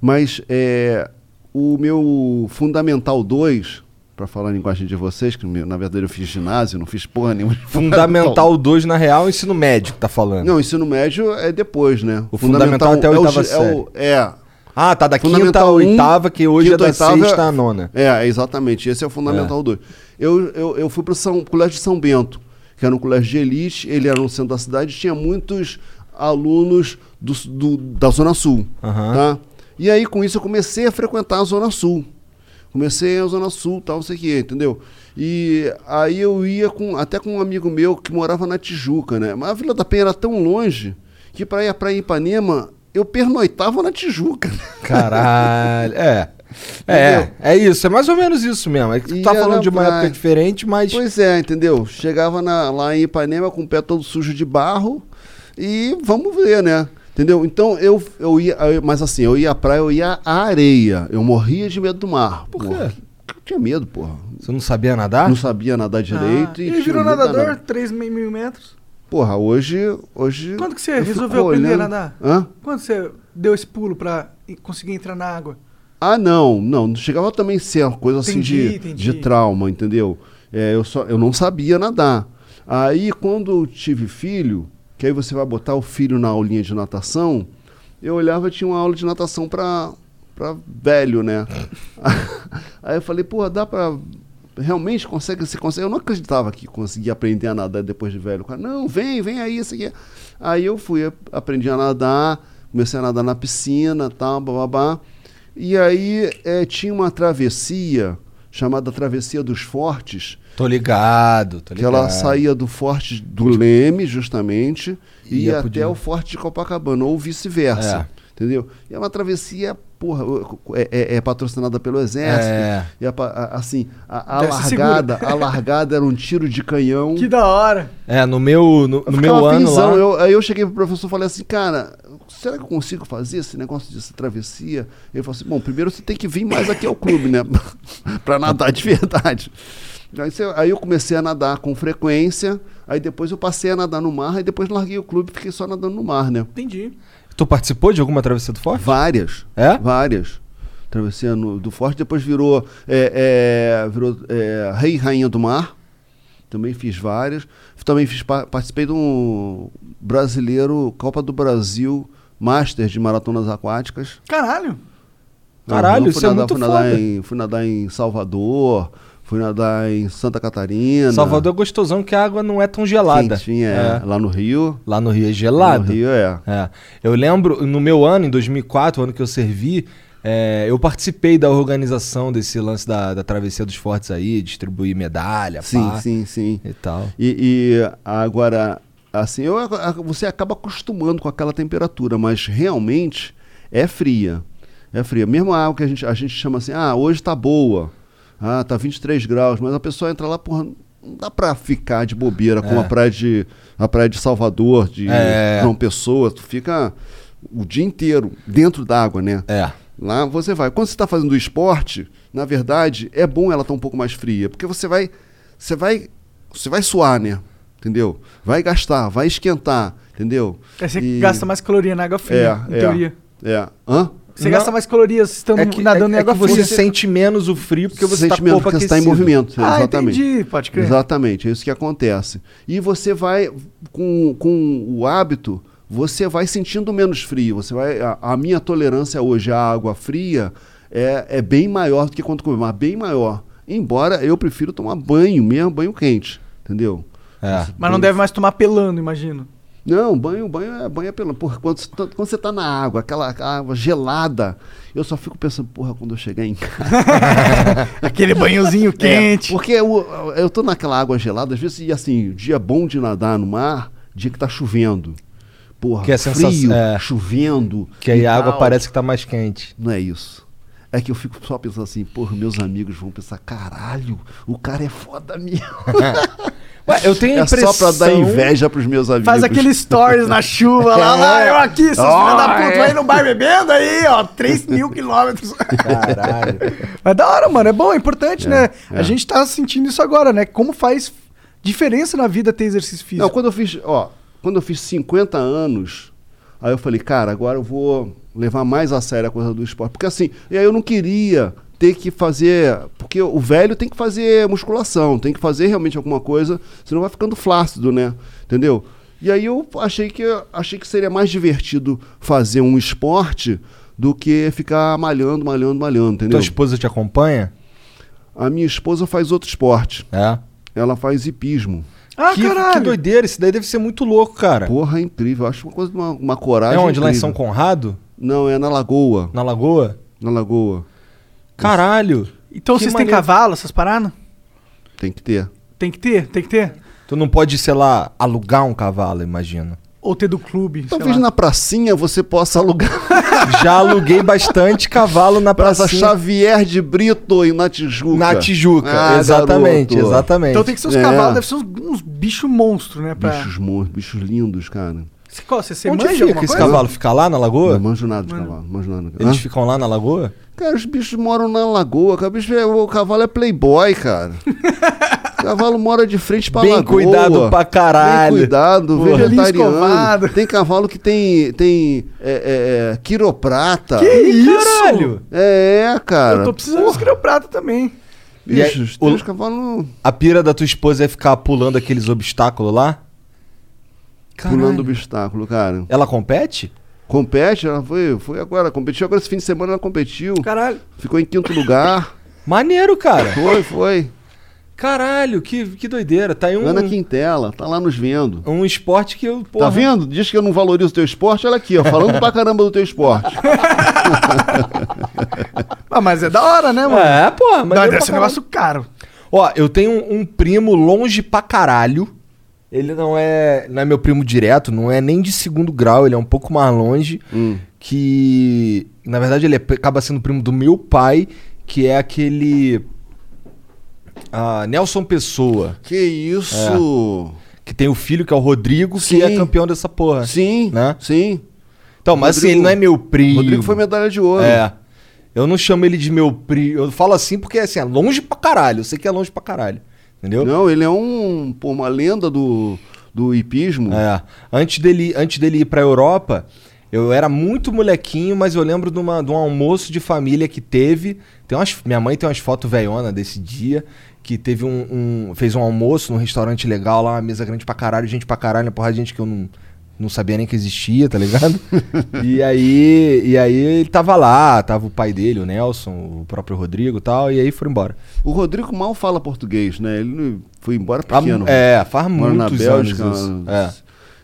mas é, o meu Fundamental dois, para falar a linguagem de vocês, que na verdade eu fiz ginásio, não fiz porra nenhuma. Fundamental dois, na real, o ensino médio que tá falando. Não, o ensino médio é depois, né? O Fundamental, fundamental até a oitava é série. É, o, é. Ah, tá, da quinta à oitava, que hoje é da sexta à nona. É, exatamente, esse é o Fundamental dois. Eu, eu, eu fui pro São, Colégio de São Bento, que era um colégio de elite, ele era no centro da cidade, tinha muitos... alunos do, do, da Zona Sul, uhum. tá? E aí, com isso, eu comecei a frequentar a Zona Sul. Comecei a Zona Sul, tal, não sei o que, entendeu? E aí eu ia com, até com um amigo meu que morava na Tijuca, né? Mas a Vila da Penha era tão longe que pra ir pra Ipanema, eu pernoitava na Tijuca. Caralho, é... É, é isso, é mais ou menos isso mesmo. É que tu tá falando de uma época diferente, mas... Pois é, entendeu? Chegava na, lá em Ipanema com o pé todo sujo de barro, e vamos ver, né? Entendeu? Então eu, eu ia, eu, mas assim, eu ia à praia, eu ia à areia. Eu morria de medo do mar. Por quê? Porra. Eu tinha medo, porra. Você não sabia nadar? Não sabia nadar direito. Ah, e ele virou nadador, três mil metros. Porra, hoje. hoje Quando que você resolveu aprender a nadar? Hã? Quando você deu esse pulo pra conseguir entrar na água? Ah, não, não. Chegava também a ser uma coisa assim de, de trauma, entendeu? É, eu, só, eu não sabia nadar. Aí quando eu tive filho. Que aí você vai botar o filho na aulinha de natação, eu olhava e tinha uma aula de natação pra, pra velho, né? Aí eu falei, porra, dá pra... Realmente consegue, você consegue? Eu não acreditava que conseguia aprender a nadar depois de velho. Cara, não, vem, vem aí, isso aqui. Aí eu fui, aprendi a nadar, comecei a nadar na piscina, tal, bababá. E aí é, tinha uma travessia, chamada Travessia dos Fortes. Tô ligado, tô ligado. Que ela saía do Forte do Leme, justamente, e ia até o Forte de Copacabana, ou vice-versa, é. entendeu? E é uma travessia, porra, é, é, é patrocinada pelo Exército, é. e é, assim, a, a largada, a largada era um tiro de canhão. Que da hora! É, no meu, no, no meu ano pensando, lá... Eu, aí eu cheguei pro professor e falei assim, cara... Será que eu consigo fazer esse negócio dessa travessia? Ele falou assim, bom, primeiro você tem que vir mais aqui ao clube, né? Pra nadar de verdade. Aí, você, aí eu comecei a nadar com frequência, aí depois eu passei a nadar no mar, aí depois larguei o clube e fiquei só nadando no mar, né? Entendi. Tu participou de alguma travessia do Forte? Várias. É? Várias. Travessia no, do Forte, depois virou, é, é, virou é, Rei e Rainha do Mar. Também fiz várias. Também fiz, participei de um brasileiro, Copa do Brasil, Master de Maratonas Aquáticas. Caralho! Caralho, uhum, isso nadar, é muito fui foda. Nadar em, fui nadar em Salvador, fui nadar em Santa Catarina. Salvador é gostosão, que a água não é tão gelada. Sim, é. é. Lá no Rio. Lá no Rio é gelado. Lá no Rio é. é. Eu lembro, no meu ano, em dois mil e quatro, o ano que eu servi, É, eu participei da organização desse lance da, da Travessia dos Fortes aí, distribuir medalha, sim, pá, sim, sim. e tal. E, e agora, assim, eu, você acaba acostumando com aquela temperatura, mas realmente é fria. É fria. Mesmo a água que a gente, a gente chama assim, ah, hoje tá boa, ah, tá vinte e três graus, mas a pessoa entra lá, porra, não dá pra ficar de bobeira, é. como a praia de, a praia de Salvador, de é. João Pessoa, tu fica o dia inteiro dentro d'água, né? É. Lá você vai. Quando você está fazendo esporte, na verdade, é bom ela estar tá um pouco mais fria. Porque você vai, você vai, você vai suar, né? Entendeu? Vai gastar, vai esquentar, entendeu? Aí você e... gasta mais caloria na água fria, é, em é, teoria. É. Hã? Você não. gasta mais calorias estando é que, nadando é, em água é que fria. Você sente menos o frio porque você está com o corpo aquecido. Você está em movimento. Ah, exatamente. Entendi, pode crer. Exatamente, é isso que acontece. E você vai, com, com o hábito, você vai sentindo menos frio. Você vai, a, a minha tolerância hoje à água fria é, é bem maior do que quando comer, mas bem maior. Embora eu prefiro tomar banho, mesmo banho quente, entendeu? É. Mas não deve mais tomar pelando, imagino. Não, banho, banho é, banho é pelando. Porra, quando, quando você tá na água, aquela água gelada, eu só fico pensando, porra, quando eu chegar em casa. Aquele banhozinho quente. É, porque eu, eu tô naquela água gelada, às vezes, e assim, dia bom de nadar no mar, dia que tá chovendo. Porra, que é frio, sensação, é, chovendo. Que aí a água parece que tá mais quente. Não é isso. É que eu fico só pensando assim, porra, meus amigos vão pensar, caralho, o cara é foda mesmo. Ué, eu tenho a impressão... É só pra dar inveja pros meus amigos. Faz aquele stories na chuva, lá, lá, eu aqui, seus oh, filhos da puta, é. Aí no bar bebendo, aí, ó, três mil quilômetros. Caralho. Mas da hora, mano, é bom, é importante, é, né? É. A gente tá sentindo isso agora, né? Como faz diferença na vida ter exercício físico. Não, quando eu fiz, ó, quando eu fiz cinquenta anos, aí eu falei, cara, agora eu vou... levar mais a sério a coisa do esporte. Porque assim, e aí eu não queria ter que fazer... Porque o velho tem que fazer musculação, tem que fazer realmente alguma coisa, senão vai ficando flácido, né? Entendeu? E aí eu achei que, achei que seria mais divertido fazer um esporte do que ficar malhando, malhando, malhando, entendeu? Tua esposa te acompanha? A minha esposa faz outro esporte. É? Ela faz hipismo. Ah, que, caralho! Que doideira, isso daí deve ser muito louco, cara. Porra, é incrível. Acho uma coisa de uma, uma coragem. É onde? Incrível. Lá em São Conrado? Não, é na Lagoa. Na Lagoa? Na Lagoa. Caralho. Então que vocês maneiro. Têm cavalo, essas paradas? Tem que ter. Tem que ter, tem que ter. Tu não pode, sei lá, alugar um cavalo, imagina. Ou ter do clube. Talvez na pracinha você possa alugar. Já aluguei bastante cavalo na praça Xavier de Brito e na Tijuca. Na Tijuca, ah, exatamente, garoto. Exatamente. Então tem que ser os é. Cavalos, deve ser uns, uns bichos monstros, né? Pra... Bichos monstros, bichos lindos, cara. Você, você, você onde manja fica esse coisa? Cavalo? Fica lá na Lagoa? Não manjo nada de mano. Cavalo. Manjo nada. Eles Hã? Ficam lá na Lagoa? Cara, os bichos moram na Lagoa. Cara. O cavalo é playboy, cara. O cavalo mora de frente pra Bem Lagoa. Bem cuidado pra caralho. Bem cuidado, porra. Vegetariano. Tem cavalo que tem, tem é, é, quiroprata. Que isso? Caralho? É, cara. Eu tô precisando porra. De quiroprata também. Bichos, aí, tem os cavalos... A pira da tua esposa é ficar pulando aqueles obstáculos lá? Caralho. Pulando obstáculo, cara. Ela compete? Compete, ela foi, foi agora, competiu. Agora esse fim de semana ela competiu. Caralho. Ficou em quinto lugar. Maneiro, cara. Foi, foi. Caralho, que, que doideira. Tá aí um... Ana Quintela, tá lá nos vendo. Um esporte que eu... Porra... Tá vendo? Diz que eu não valorizo o teu esporte. Olha aqui, ó, falando pra caramba do teu esporte. Ah, mas é da hora, né, mano? É, pô. Mas deve ser um negócio caro. Ó, eu tenho um, um primo longe pra caralho. Ele não é, não é meu primo direto, não é nem de segundo grau, ele é um pouco mais longe, hum. que na verdade ele é, acaba sendo primo do meu pai, que é aquele ah, Nelson Pessoa. Que isso! É, que tem o filho, que é o Rodrigo, sim. que é campeão dessa porra. Sim, né? sim. Então, mas Rodrigo, assim, ele não é meu primo. Rodrigo foi medalha de ouro. É. Eu não chamo ele de meu primo, eu falo assim porque assim, é longe pra caralho, eu sei que é longe pra caralho. Entendeu? Não, ele é um, pô, uma lenda do, do hipismo. É. Antes dele, antes dele ir pra Europa, eu era muito molequinho, mas eu lembro de, uma, de um almoço de família que teve. Tem umas, minha mãe tem umas fotos velhonas desse dia, que teve um, um. Fez um almoço num restaurante legal lá, uma mesa grande pra caralho, gente pra caralho, uma porrada de gente que eu não, não sabia nem que existia, tá ligado? e, aí, e aí ele tava lá, tava o pai dele, o Nelson, o próprio Rodrigo e tal, e aí foram embora. O Rodrigo mal fala português, né? Ele foi embora pequeno. A, é, faz muitos na Bélgica, anos. É.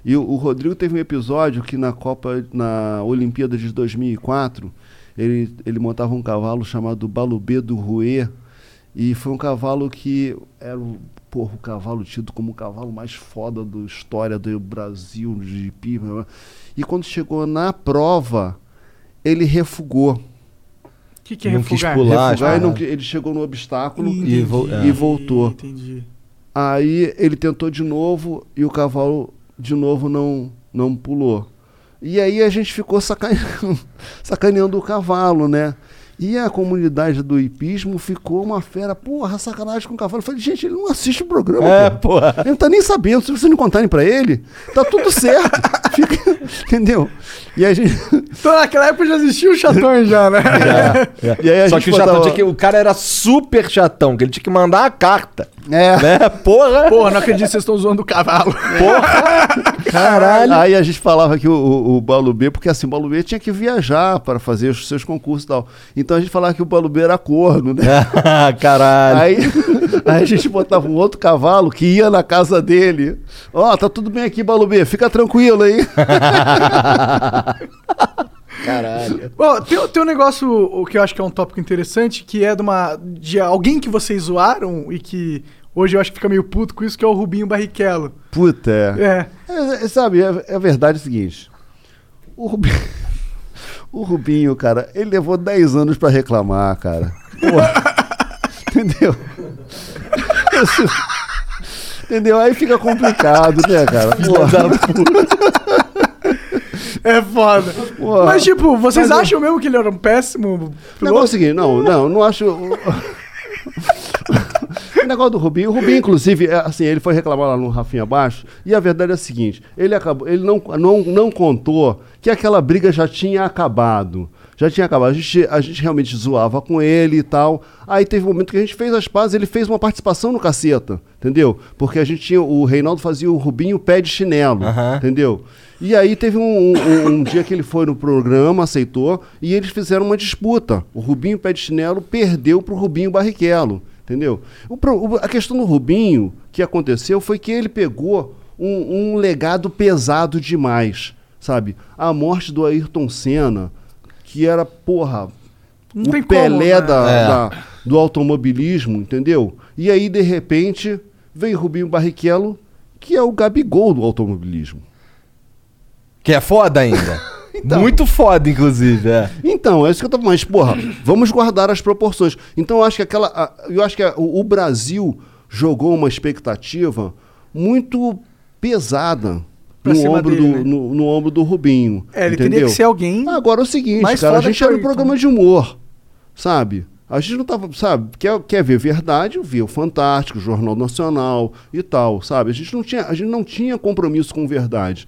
E o, o Rodrigo teve um episódio que na Copa, na Olimpíada de dois mil e quatro, ele, ele montava um cavalo chamado Balubê do Rouet, e foi um cavalo que era o... Porra, o cavalo tido como o cavalo mais foda da história do Brasil, de hipismo. E quando chegou na prova, ele refugou. O que, que é não refugar? Quis pular, refugar e não, ele chegou no obstáculo entendi, e, vo- é. e voltou. Entendi. Aí ele tentou de novo e o cavalo de novo não, não pulou. E aí a gente ficou sacaneando, sacaneando o cavalo, né? E a comunidade do hipismo ficou uma fera, porra, sacanagem com o cavalo. Eu falei, gente, ele não assiste o programa, é, porra. Porra. Ele não tá nem sabendo, se vocês não contarem pra ele, tá tudo certo. Fica... Entendeu? E a gente... Então naquela época já existia o chatão já, né? É, é. E aí a Só gente que o chatão tinha que... O cara era super chatão, que ele tinha que mandar a carta. É. Né? Porra! Porra, não acredito que vocês estão zoando o cavalo. Porra! Caralho! Aí a gente falava que o, o, o Balubê, porque assim, o Balubê tinha que viajar para fazer os seus concursos e tal. Então a gente falava que o Balubê era corno, né? Caralho! Aí, aí a gente botava um outro cavalo que ia na casa dele. Ó, oh, tá tudo bem aqui, Balubê, fica tranquilo aí. Caralho. Bom, tem, tem um negócio o que eu acho que é um tópico interessante, que é de, uma, de alguém que vocês zoaram e que hoje eu acho que fica meio puto com isso, que é o Rubinho Barrichello. Puta, é. é. é, é sabe, é, é a verdade é o seguinte, o Rubinho, o Rubinho, cara, ele levou dez anos pra reclamar, cara. Pô, entendeu? Isso, entendeu? Aí fica complicado, né, cara? Pô. É foda. Uou. Mas, tipo, vocês Mas, acham mesmo que ele era um péssimo piloto? Não, é o seguinte, não, não, não acho... O negócio do Rubinho, o Rubinho, inclusive, é, assim, ele foi reclamar lá no Rafinha Baixo, e a verdade é a seguinte, ele, acabou, ele não, não, não contou que aquela briga já tinha acabado. Já tinha acabado, a gente, a gente realmente zoava com ele e tal. Aí teve um momento que a gente fez as pazes, ele fez uma participação no Caceta, entendeu? Porque a gente tinha, o Reinaldo fazia o Rubinho pé de chinelo, uhum. entendeu? E aí teve um, um, um dia que ele foi no programa, aceitou, e eles fizeram uma disputa. O Rubinho pé de chinelo perdeu pro Rubinho Barrichello, entendeu? O, o, a questão do Rubinho que aconteceu foi que ele pegou um, um legado pesado demais, sabe? A morte do Ayrton Senna, que era, porra, não o Pelé como, da, é. da, do automobilismo, entendeu? E aí, de repente, vem Rubinho Barrichello, que é o Gabigol do automobilismo. Que é foda ainda. Então, muito foda, inclusive. É. Então, é isso que eu tô falando. Mas, porra, vamos guardar as proporções. Então, eu acho que aquela. A, eu acho que a, o, o Brasil jogou uma expectativa muito pesada. No ombro, dele, do, né? no, no ombro do Rubinho. É, ele entendeu? Teria que ser alguém. Agora é o seguinte, cara, a gente era um programa de humor, sabe? A gente não tava, sabe? Quer, quer ver verdade, vê o Fantástico, o Jornal Nacional e tal, sabe? A gente não tinha, a gente não tinha compromisso com verdade.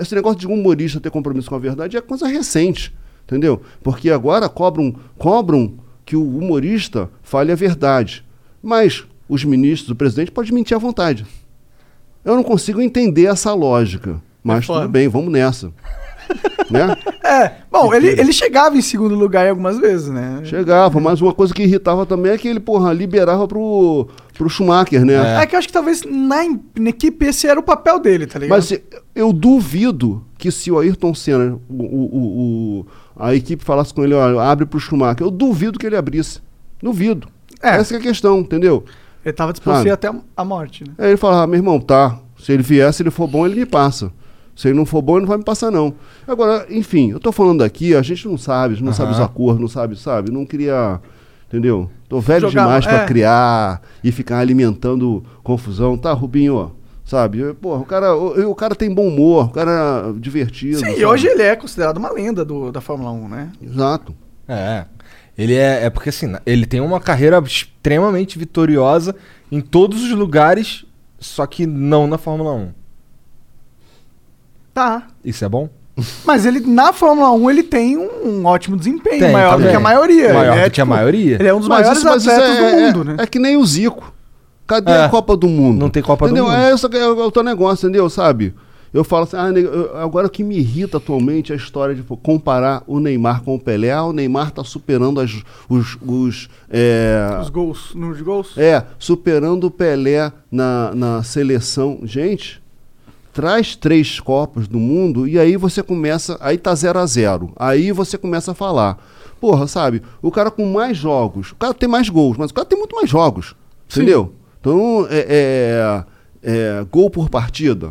Esse negócio de humorista ter compromisso com a verdade é coisa recente, entendeu? Porque agora cobram, cobram que o humorista fale a verdade. Mas os ministros, o presidente pode mentir à vontade. Eu não consigo entender essa lógica, mas é tudo bem, vamos nessa. Né? É, bom, ele, ele chegava em segundo lugar algumas vezes, né? Chegava, mas uma coisa que irritava também é que ele, porra, liberava pro, pro Schumacher, né? É. é que eu acho que talvez na, na equipe esse era o papel dele, tá ligado? Mas eu duvido que se o Ayrton Senna, o, o, o, a equipe falasse com ele, ó, abre pro Schumacher, eu duvido que ele abrisse, duvido. É. Essa que é a questão, entendeu? Ele tava disposto até a morte, né? Aí ele falava, ah, meu irmão, tá. Se ele vier, se ele for bom, ele me passa. Se ele não for bom, ele não vai me passar, não. Agora, enfim, eu tô falando aqui, a gente não sabe, a gente não uhum. sabe os acordos, não sabe, sabe? Não queria, entendeu? Tô velho Jogar, demais é. pra criar e ficar alimentando confusão. Tá, Rubinho, ó, sabe? Porra, o cara, o, o cara tem bom humor, o cara é divertido. Sim, sabe? E hoje ele é considerado uma lenda do, da Fórmula um, né? Exato. É, Ele é, é porque assim, ele tem uma carreira extremamente vitoriosa em todos os lugares, só que não na Fórmula um. Tá. Isso é bom? Mas ele, na Fórmula um, ele tem um, um ótimo desempenho, tem, maior tá do bem. que a maioria. Maior é, do tipo, que a maioria. Ele é um dos mas maiores isso, atletas é, do mundo, é, né? É que nem o Zico. Cadê é. a Copa do Mundo? Não tem Copa entendeu? do Mundo. É, isso é o teu negócio, entendeu? Sabe? Eu falo assim, ah, agora o que me irrita atualmente é a história de pô, comparar o Neymar com o Pelé. Ah, o Neymar tá superando as, os... Os, é, os gols, nos gols? É, superando o Pelé na, na seleção. Gente, traz três Copas do Mundo e aí você começa... Aí tá zero a zero. Aí você começa a falar. Porra, sabe? O cara com mais jogos... O cara tem mais gols, mas o cara tem muito mais jogos. Sim. Entendeu? Então, é, é, é gol por partida.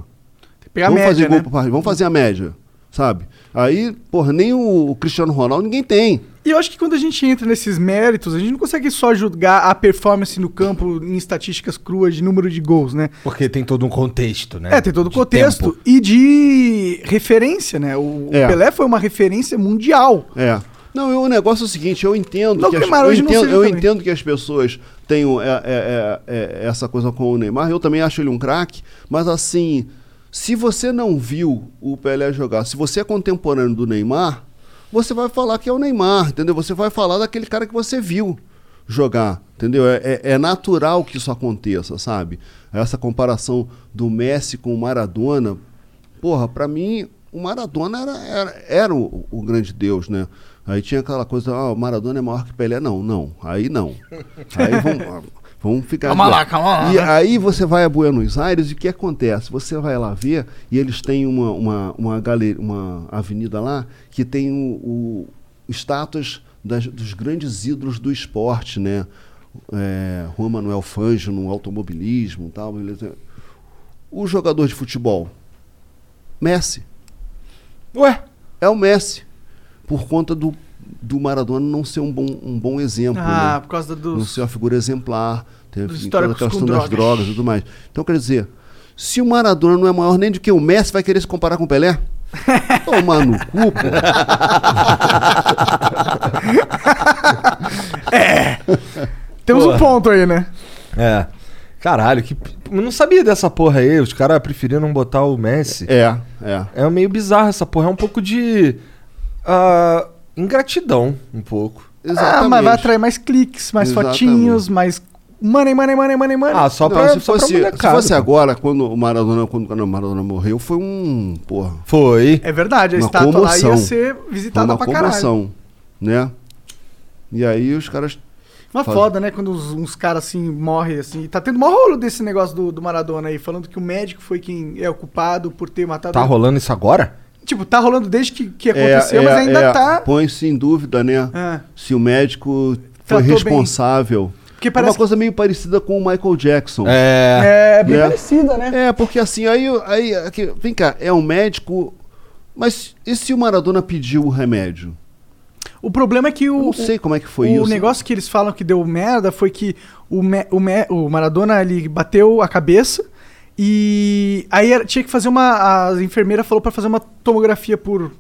Vamos, média, fazer né? gol, vamos fazer a média, sabe? Aí, porra, nem o, o Cristiano Ronaldo ninguém tem. E eu acho que quando a gente entra nesses méritos, a gente não consegue só julgar a performance no campo em estatísticas cruas de número de gols, né? Porque tem todo um contexto, né? É, tem todo um contexto tempo. E de referência, né? O, é. o Pelé foi uma referência mundial. É. Não, eu, o negócio é o seguinte, eu entendo não, que, que as, eu, entendo, eu entendo que as pessoas tenham é, é, é, é, essa coisa com o Neymar. Eu também acho ele um craque, mas assim... Se você não viu o Pelé jogar, se você é contemporâneo do Neymar, você vai falar que é o Neymar, entendeu? Você vai falar daquele cara que você viu jogar, entendeu? É, é, é natural que isso aconteça, sabe? Essa comparação do Messi com o Maradona, porra, pra mim, o Maradona era, era, era o, o grande Deus, né? Aí tinha aquela coisa, ah, o Maradona é maior que Pelé. Não, não, aí não. Aí vamos... Vamos ficar... Calma lá, calma lá. E aí você vai a Buenos Aires e o que acontece? Você vai lá ver e eles têm uma, uma, uma, galeria, uma avenida lá que tem o, o estátuas das, dos grandes ídolos do esporte, né? É, Juan Manuel Fangio no automobilismo e tal. O jogador de futebol, Messi. Ué? É o Messi. Por conta do... do Maradona não ser um bom, um bom exemplo. Ah, né? Por causa dos... Não ser uma figura exemplar. Teve história das drogas. drogas e tudo mais. Então, quer dizer, se o Maradona não é maior nem do que o Messi, vai querer se comparar com o Pelé? Tomar no cu, pô. É. Temos porra. um ponto aí, né? É. Caralho, que... eu não sabia dessa porra aí. Os caras preferiram botar o Messi. É, é. É meio bizarro essa porra. É um pouco de... Uh... ingratidão, um pouco. Exatamente. Ah, mas vai atrair mais cliques, mais Exatamente. fotinhos, mais money, money, money, money, money. Ah, só pra, não, se, só fosse, pra se fosse agora, quando o Maradona, quando o Maradona morreu, foi um... Porra. Foi. É verdade, a uma estátua comoção. lá ia ser visitada pra comoção, caralho. Né? E aí os caras... Uma fazem... foda, né? Quando uns, uns caras assim morrem, assim... Tá tendo maior rolo desse negócio do, do Maradona aí, falando que o médico foi quem é o culpado por ter matado... Tá ele. rolando isso agora? Tipo, tá rolando desde que, que aconteceu, é, é, mas ainda é, tá... Põe-se em dúvida, né? É. Se o médico foi Tratou responsável. Porque parece... Uma coisa meio parecida com o Michael Jackson. É, é bem né? parecida, né? É, porque assim, aí... aí aqui, vem cá, é um médico... Mas e se o Maradona pediu o remédio? O problema é que o... Eu não sei como é que foi o isso. O negócio que eles falam que deu merda foi que o, me, o, me, o Maradona, ele bateu a cabeça... E aí tinha que fazer uma... A enfermeira falou pra fazer uma tomografia por...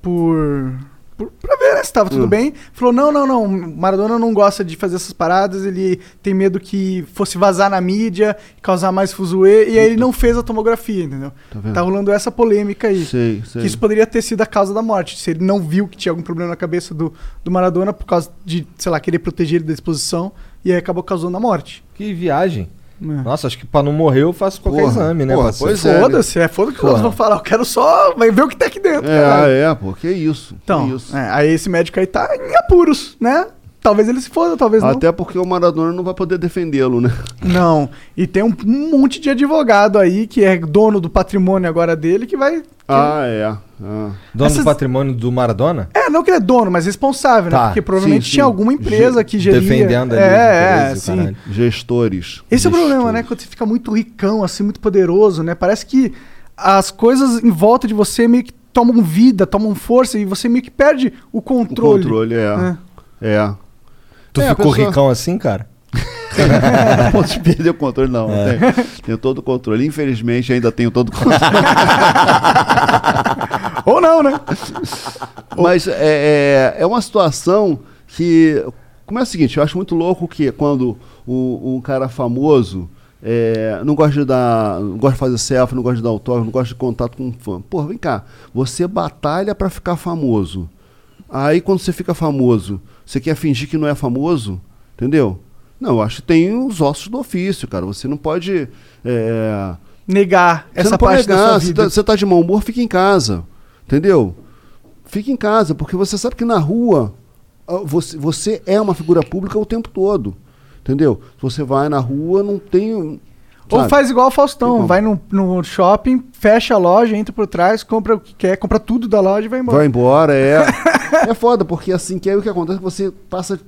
Por... por pra ver, né, se tava tudo uhum. bem. Falou, não, não, não. Maradona não gosta de fazer essas paradas. Ele tem medo que fosse vazar na mídia, causar mais fuzuê. E aí ele não fez a tomografia, entendeu? Tá, tá rolando essa polêmica aí. Sei, sei. Que isso poderia ter sido a causa da morte. Se ele não viu que tinha algum problema na cabeça do, do Maradona por causa de, sei lá, querer proteger ele da exposição. E aí acabou causando a morte. Que viagem. Nossa, acho que pra não morrer eu faço qualquer porra, exame, né? Porra, pois foda-se, é, é foda-se que nós vamos falar. Eu quero só ver o que tem aqui dentro. É, cara. é, pô, que isso. Então, que isso. É, aí esse médico aí tá em apuros, né? Talvez ele se foda, talvez Até não. Até porque o Maradona não vai poder defendê-lo, né? Não, e tem um monte de advogado aí que é dono do patrimônio agora dele que vai... Que... Ah, é. Ah. Dono Essas... do patrimônio do Maradona? É, não que ele é dono, mas responsável, tá. né? Porque provavelmente sim, sim. tinha alguma empresa Ge- que geria... Defendendo ali. É, é, sim. Caralho. Gestores. Esse Gestores. é o problema, né? Quando você fica muito ricão, assim, muito poderoso, né? Parece que as coisas em volta de você meio que tomam vida, tomam força e você meio que perde o controle. O controle, é. É. é. Tu é, ficou pessoa... ricão assim, cara? Não posso perder o controle, não. É. Tenho, tenho todo o controle. Infelizmente, ainda tenho todo o controle. Ou não, né? Mas é, é, é uma situação que... Como é o seguinte, eu acho muito louco que quando um, um cara famoso é, não gosta de dar... Não gosta de fazer selfie, não gosta de dar autógrafo, não gosta de contato com um fã. Porra, vem cá. Você batalha pra ficar famoso. Aí quando você fica famoso... Você quer fingir que não é famoso? Entendeu? Não, eu acho que tem os ossos do ofício, cara. Você não pode... É... Negar você essa não pode parte negar. da sua vida. Você tá, tá de mau humor, fica em casa. Entendeu? Fica em casa, porque você sabe que na rua você, você é uma figura pública o tempo todo. Entendeu? Você vai na rua, não tem... Sabe? Ou faz igual o Faustão, então, vai no, no shopping, fecha a loja, entra por trás, compra o que quer, compra tudo da loja e vai embora. Vai embora, é. É foda, porque assim que é o que acontece, você passa,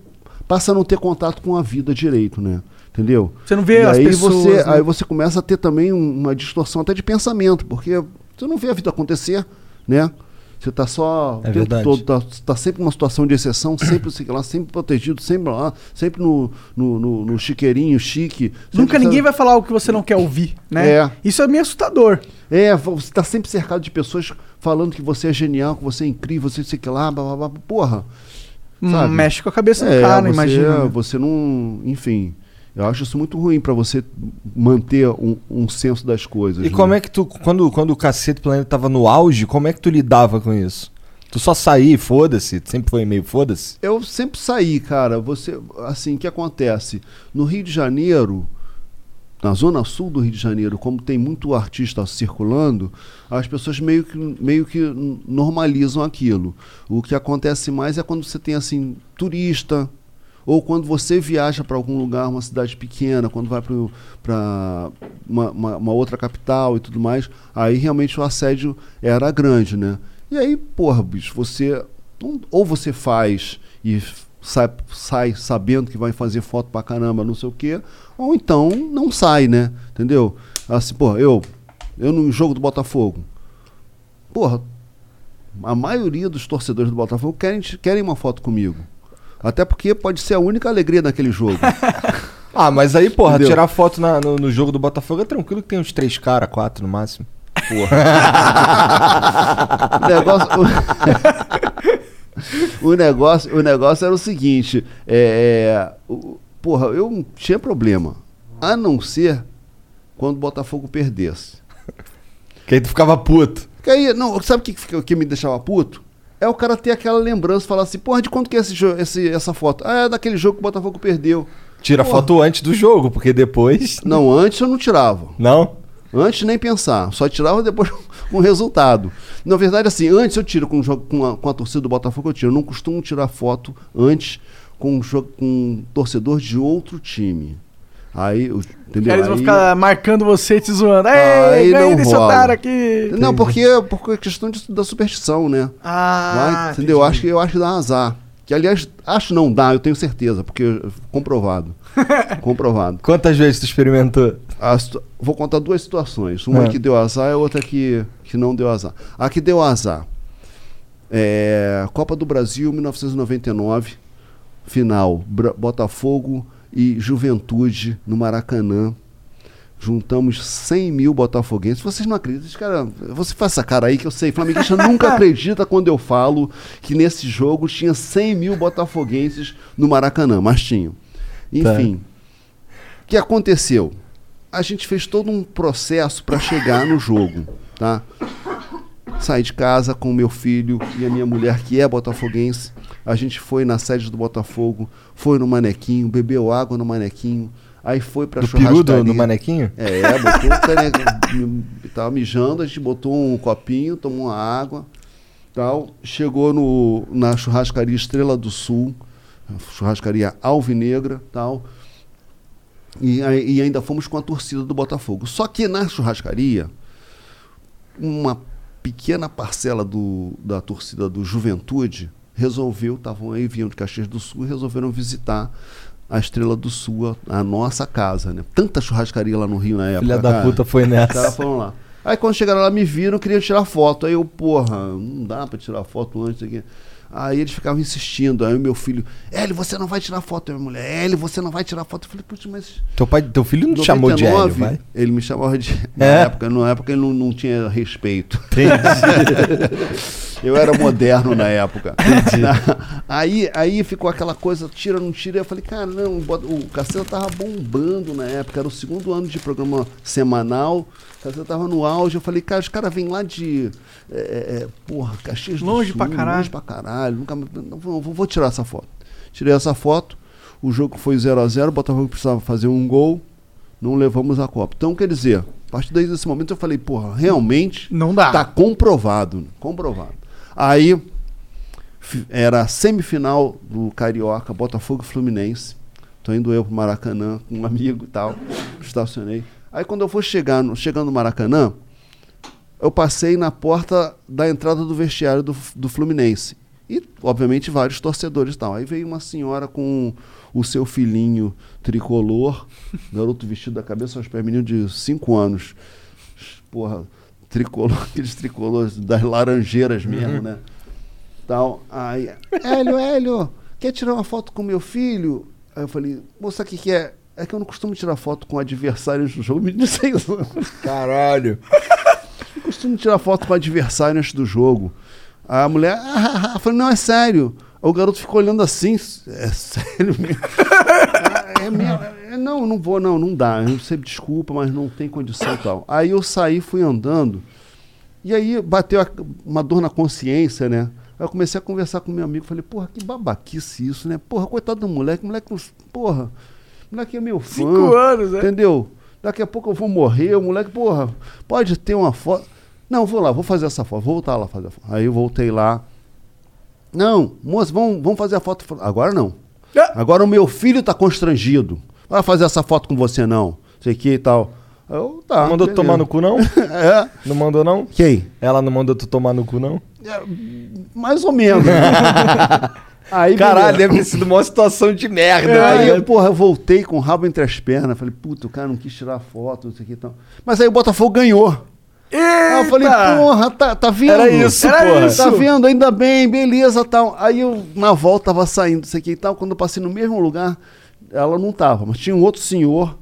passa a não ter contato com a vida direito, né? Entendeu? Você não vê e as aí pessoas. Você, né? Aí você começa a ter também uma distorção até de pensamento, porque você não vê a vida acontecer, né? Você tá só é o tempo todo, tá, tá sempre numa situação de exceção, sempre lá, sempre protegido, sempre lá, sempre no, no, no, no chiqueirinho, chique. Nunca ninguém tá... vai falar o que você não quer ouvir, né? É. Isso é meio assustador. É, você tá sempre cercado de pessoas falando que você é genial, que você é incrível, você sei que lá, blá, blá, blá, porra. Sabe? Mexe com a cabeça é, do cara, você, imagina. Você não, enfim... Eu acho isso muito ruim pra você manter um, um senso das coisas. E né? como é que tu, quando, quando o Cacete Planeta tava no auge, como é que tu lidava com isso? Tu só saí, foda-se? Sempre foi meio foda-se? Eu sempre saí, cara. Você, assim, o que acontece? No Rio de Janeiro, na zona sul do Rio de Janeiro, como tem muito artista circulando, as pessoas meio que, meio que normalizam aquilo. O que acontece mais é quando você tem, assim, turista, ou quando você viaja para algum lugar, uma cidade pequena, quando vai para uma, uma, uma outra capital e tudo mais, aí realmente o assédio era grande, né? E aí, porra, bicho, você... Ou você faz e sai, sai sabendo que vai fazer foto pra caramba, não sei o quê, ou então não sai, né? Entendeu? Assim, porra, eu... Eu no jogo do Botafogo... Porra, a maioria dos torcedores do Botafogo querem, querem uma foto comigo. Até porque pode ser a única alegria daquele jogo. Ah, mas aí, porra, entendeu? Tirar foto na, no, no jogo do Botafogo é tranquilo que tem uns três caras, quatro no máximo. Porra. O negócio... O, o, negócio, o negócio era o seguinte, é, o, porra, eu não tinha problema, a não ser quando o Botafogo perdesse. Que aí tu ficava puto. Que aí, não, sabe o que, que, que me deixava puto? É o cara ter aquela lembrança e falar assim, porra, de quanto que é esse, esse, essa foto? Ah, é daquele jogo que o Botafogo perdeu. Tira porra. Foto antes do jogo, porque depois... Não, antes eu não tirava. Não? Antes nem pensar, só tirava depois com um resultado. Na verdade, assim, antes eu tiro com, o jogo, com, a, com a torcida do Botafogo, eu tiro. Eu não costumo tirar foto antes com, o jogo, com um torcedor de outro time. Aí, eu, entendeu? Aí eles vão ficar marcando você e te zoando. Ei, ganhei desse otário aqui. Não, porque é questão de, da superstição, né? Ah, Vai, entendeu? Acho que, eu acho que dá azar. Que, aliás, acho não dá, eu tenho certeza, porque comprovado. Comprovado. Quantas vezes tu experimentou? As, vou contar duas situações. Uma é. que deu azar e outra que, que não deu azar. A que deu azar. É, Copa do Brasil, mil novecentos e noventa e nove, final. Bra- Botafogo e Juventude no Maracanã. Juntamos cem mil botafoguenses. Vocês não acreditam, cara, você faz essa cara aí que eu sei, flamenguista nunca acredita quando eu falo que nesse jogo tinha cem mil botafoguenses no Maracanã, mas tinha. Enfim, tá. O que aconteceu? A gente fez todo um processo para chegar no jogo, tá? Saí de casa com o meu filho e a minha mulher, que é botafoguense. A gente foi na sede do Botafogo, foi no Manequinho, bebeu água no Manequinho. Aí foi pra do churrascaria. Do peru do Manequinho? É, é botou um canequinho, tava mijando, a gente botou um copinho, tomou uma água, tal. Chegou no, na churrascaria Estrela do Sul, churrascaria alvinegra, tal. E, e ainda fomos com a torcida do Botafogo. Só que na churrascaria, uma pequena parcela do, da torcida do Juventude resolveu, estavam aí, vinham de Caxias do Sul, resolveram visitar a Estrela do Sul, a nossa casa, né? Tanta churrascaria lá no Rio na época. Filha da cara. Puta foi nessa. Foram lá. Aí quando chegaram lá, me viram, queriam tirar foto. Aí eu, porra, não dá pra tirar foto antes aqui. Aí eles ficavam insistindo. Aí o meu filho, Hélio, você não vai tirar foto. Minha mulher, Hélio, você não vai tirar foto. Eu falei, putz, mas... Teu, pai, teu filho não te chamou de Hélio, vai? Ele me chamava de... Na é? época, na época ele não, não tinha respeito. Eu era moderno na época. Na, aí, aí ficou aquela coisa, tira, não tira. Eu falei, cara, não, o Caceta tava bombando na época. Era o segundo ano de programa semanal. O Caceta tava no auge. Eu falei, cara, os caras vêm lá de... É, é, porra, Caxias do Sul, longe pra caralho. Longe pra caralho. Nunca, não, vou, vou tirar essa foto. Tirei essa foto. O jogo foi zero a zero. O Botafogo precisava fazer um gol. Não levamos a Copa. Então, quer dizer, a partir daí desse momento eu falei, porra, realmente... Não dá. Tá comprovado. Comprovado. Aí, era a semifinal do Carioca, Botafogo e Fluminense. Tô indo eu pro Maracanã com um amigo e tal. Estacionei. Aí quando eu vou chegar no, chegando no Maracanã, eu passei na porta da entrada do vestiário do, do Fluminense. E, obviamente, vários torcedores e tal. Aí veio uma senhora com o seu filhinho tricolor, garoto vestido da cabeça aos pés, menino de cinco anos. Porra... Tricolor, aqueles tricolores das laranjeiras mesmo, uhum. né? Tal. Aí, Hélio, Hélio, quer tirar uma foto com meu filho? Aí eu falei, moça, o que, que é? É que eu não costumo tirar foto com adversários do jogo. Menino de seis anos. Caralho. Não costumo tirar foto com adversários do jogo. A mulher, ah, ah, ah. Falei, não, é sério. O garoto ficou olhando assim, é sério mesmo. É, é mesmo. Não, não vou, não, não dá. Eu sei, desculpa, mas não tem condição e tal. Aí eu saí, fui andando, e aí bateu uma dor na consciência, né? Aí eu comecei a conversar com meu amigo, falei, porra, que babaquice isso, né? Porra, coitado do moleque, moleque, porra, moleque é meu fã. Cinco anos, né? Entendeu? Daqui a pouco eu vou morrer, o moleque, porra, pode ter uma foto. Não, vou lá, vou fazer essa foto, vou voltar lá fazer a foto. Aí eu voltei lá. Não, moço, vamos, vamos fazer a foto. Agora não. Agora o meu filho tá constrangido. Vai fazer essa foto com você não. Sei que e tal. Eu, tá, não mandou beleza. Tu tomar no cu não? É. Não mandou não? Quem? Ela não mandou tu tomar no cu não? É, mais ou menos. Aí, caralho, deve ter sido uma situação de merda. É, aí eu, porra, eu voltei com o rabo entre as pernas. Falei, puta, o cara não quis tirar foto, não sei o que e tal. Mas aí o Botafogo ganhou. Aí eu falei, porra, tá, tá vendo? Era isso, Era porra. Isso. Tá vendo? Ainda bem, beleza, tal. Aí eu, na volta, tava saindo, não sei o que e tal. Quando eu passei no mesmo lugar, ela não tava. Mas tinha um outro senhor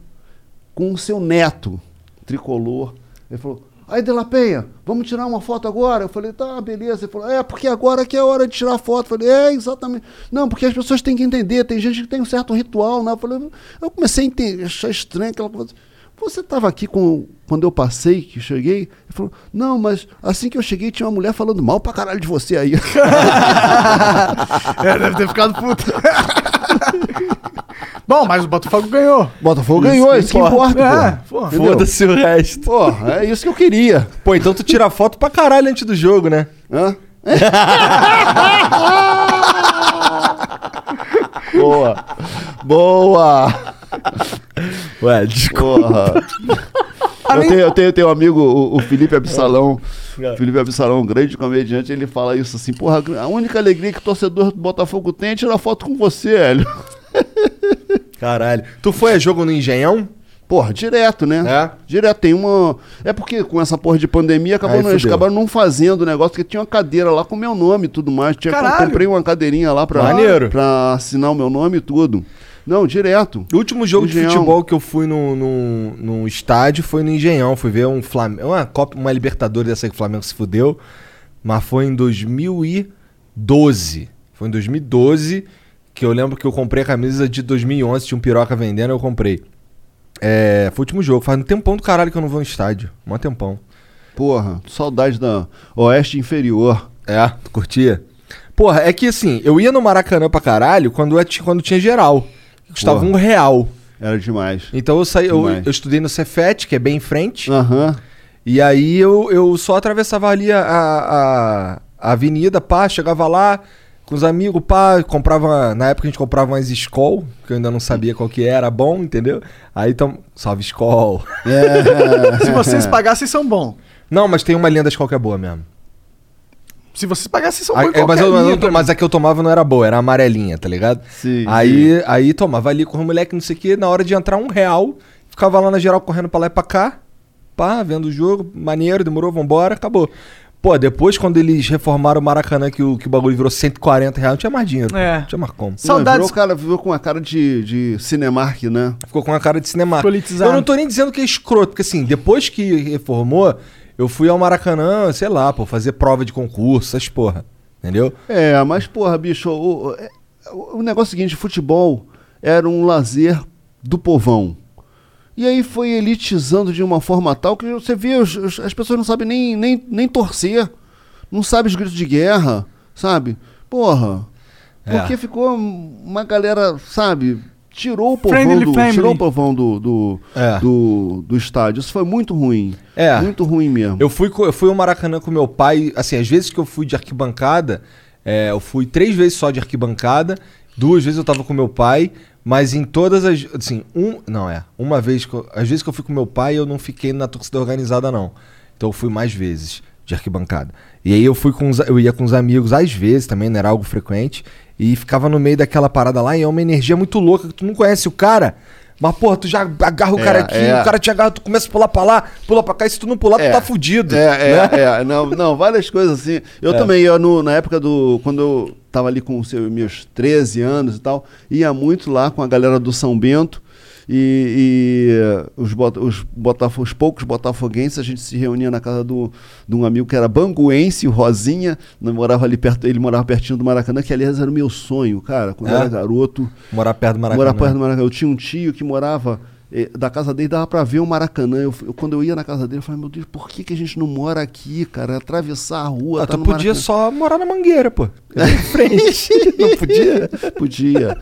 com o seu neto, tricolor. Ele falou, aí, De La Penha, vamos tirar uma foto agora? Eu falei, tá, beleza. Ele falou, é, porque agora que é a hora de tirar foto. Eu falei, é, exatamente. Não, porque as pessoas têm que entender. Tem gente que tem um certo ritual, né? Eu falei, eu comecei a entender, achar estranho aquela coisa. Você estava aqui com, quando eu passei, que cheguei? Ele falou, não, mas assim que eu cheguei tinha uma mulher falando mal pra caralho de você aí. É, deve ter ficado puto. Bom, mas o Botafogo ganhou. Botafogo isso ganhou, isso que importa. importa é, porra. Foda-se o resto. Porra, é isso que eu queria. Pô, então tu tira foto pra caralho antes do jogo, né? Hã? Boa. Boa. Ué, desculpa. Eu tenho, eu, tenho, eu tenho um amigo, o, o Felipe Absalão. O Felipe Absalão, um grande comediante, ele fala isso assim: porra, a única alegria que o torcedor do Botafogo tem é tirar foto com você, Hélio. Caralho. Tu foi a jogo no Engenhão? Porra, direto, né? É? Direto, tem uma... É porque com essa porra de pandemia acabou não, eles acabaram não fazendo o negócio, porque tinha uma cadeira lá com meu nome e tudo mais. Tinha, eu comprei uma cadeirinha lá pra, pra assinar o meu nome e tudo. Não, direto. O último jogo Engenhão. De futebol que eu fui no, no, no estádio foi no Engenhão. Fui ver um Flamengo, uma Copa, uma Libertadores dessa que o Flamengo se fudeu. Mas foi em dois mil e doze. Foi em dois mil e doze que eu lembro que eu comprei a camisa de dois mil e onze. Tinha um piroca vendendo, eu comprei. É, foi o último jogo. Faz um tempão do caralho que eu não vou no estádio. Mó tempão. Porra, saudade da Oeste Inferior. É, tu curtia? Porra, é que assim, eu ia no Maracanã pra caralho quando, quando tinha geral. Custava porra, um real. Era demais. Então eu saí, eu, eu estudei no Cefet, que é bem em frente. Uhum. E aí eu, eu só atravessava ali a, a, a avenida, pá, chegava lá com os amigos, pá, comprava. Na época a gente comprava umas Skol, que eu ainda não sabia qual que era, bom, entendeu? Aí então, salve Skol. É. Se vocês pagassem, são bons. Não, mas tem uma linha da Skol que é boa mesmo. Se vocês pagassem, são bons. É, mas, mas a que eu tomava não era boa, era amarelinha, tá ligado? Sim, aí, sim. Aí tomava ali com o moleque, não sei o que, na hora de entrar um real, ficava lá na geral correndo pra lá e pra cá, pá, vendo o jogo, maneiro, demorou, vambora, acabou. Pô, depois quando eles reformaram o Maracanã, que o, que o bagulho virou cento e quarenta reais, não tinha mais dinheiro. É. Não tinha mais como. Saudades. O cara virou com uma cara de, de Cinemark, né? Ficou com uma cara de Cinemark. Politizado. Eu não tô nem dizendo que é escroto, porque assim, depois que reformou, eu fui ao Maracanã, sei lá, pô, fazer prova de concurso, essas porra, entendeu? É, mas porra, bicho, o, o, o negócio é o seguinte, futebol era um lazer do povão. E aí foi elitizando de uma forma tal que você vê, os, os, as pessoas não sabem nem, nem, nem torcer, não sabem os gritos de guerra, sabe? Porra, é. Porque ficou uma galera, sabe, tirou o povão, do, tirou o povão do, do, é. do, do estádio. Isso foi muito ruim, é. muito ruim mesmo. Eu fui, eu fui ao Maracanã com meu pai, assim, as vezes que eu fui de arquibancada, é, eu fui três vezes só de arquibancada, duas vezes eu tava com meu pai... Mas em todas as... Assim, um... Não, é. Uma vez... Que eu, às vezes que eu fui com meu pai, eu não fiquei na torcida organizada, não. Então eu fui mais vezes de arquibancada. E aí eu fui com os, eu ia com os amigos, às vezes também, não era algo frequente. E ficava no meio daquela parada lá. E é uma energia muito louca, que tu não conhece o cara. Mas, porra, tu já agarra o é, cara aqui, é. o cara te agarra, tu começa a pular pra lá, pula pra cá. E se tu não pular, é. tu tá fudido. É, né? é, é. Não, não, várias coisas assim. Eu é. também, eu, no, na época do... Quando eu... Tava ali com seus, meus treze anos e tal, ia muito lá com a galera do São Bento e, e os, bota, os, botafo, os poucos botafoguenses, a gente se reunia na casa do, de um amigo que era banguense, o Rosinha, morava ali perto, ele morava pertinho do Maracanã, que aliás era o meu sonho, cara, quando é? eu era garoto. Morar perto do Maracanã. Morar perto do Maracanã. Eu tinha um tio que morava... da casa dele, dava para ver o Maracanã. Eu, eu, quando eu ia na casa dele, eu falei, meu Deus, por que, que a gente não mora aqui, cara? Atravessar a rua, ah, tá tu no podia Maracanã. Só morar na Mangueira, pô. É em frente. Não podia? Podia.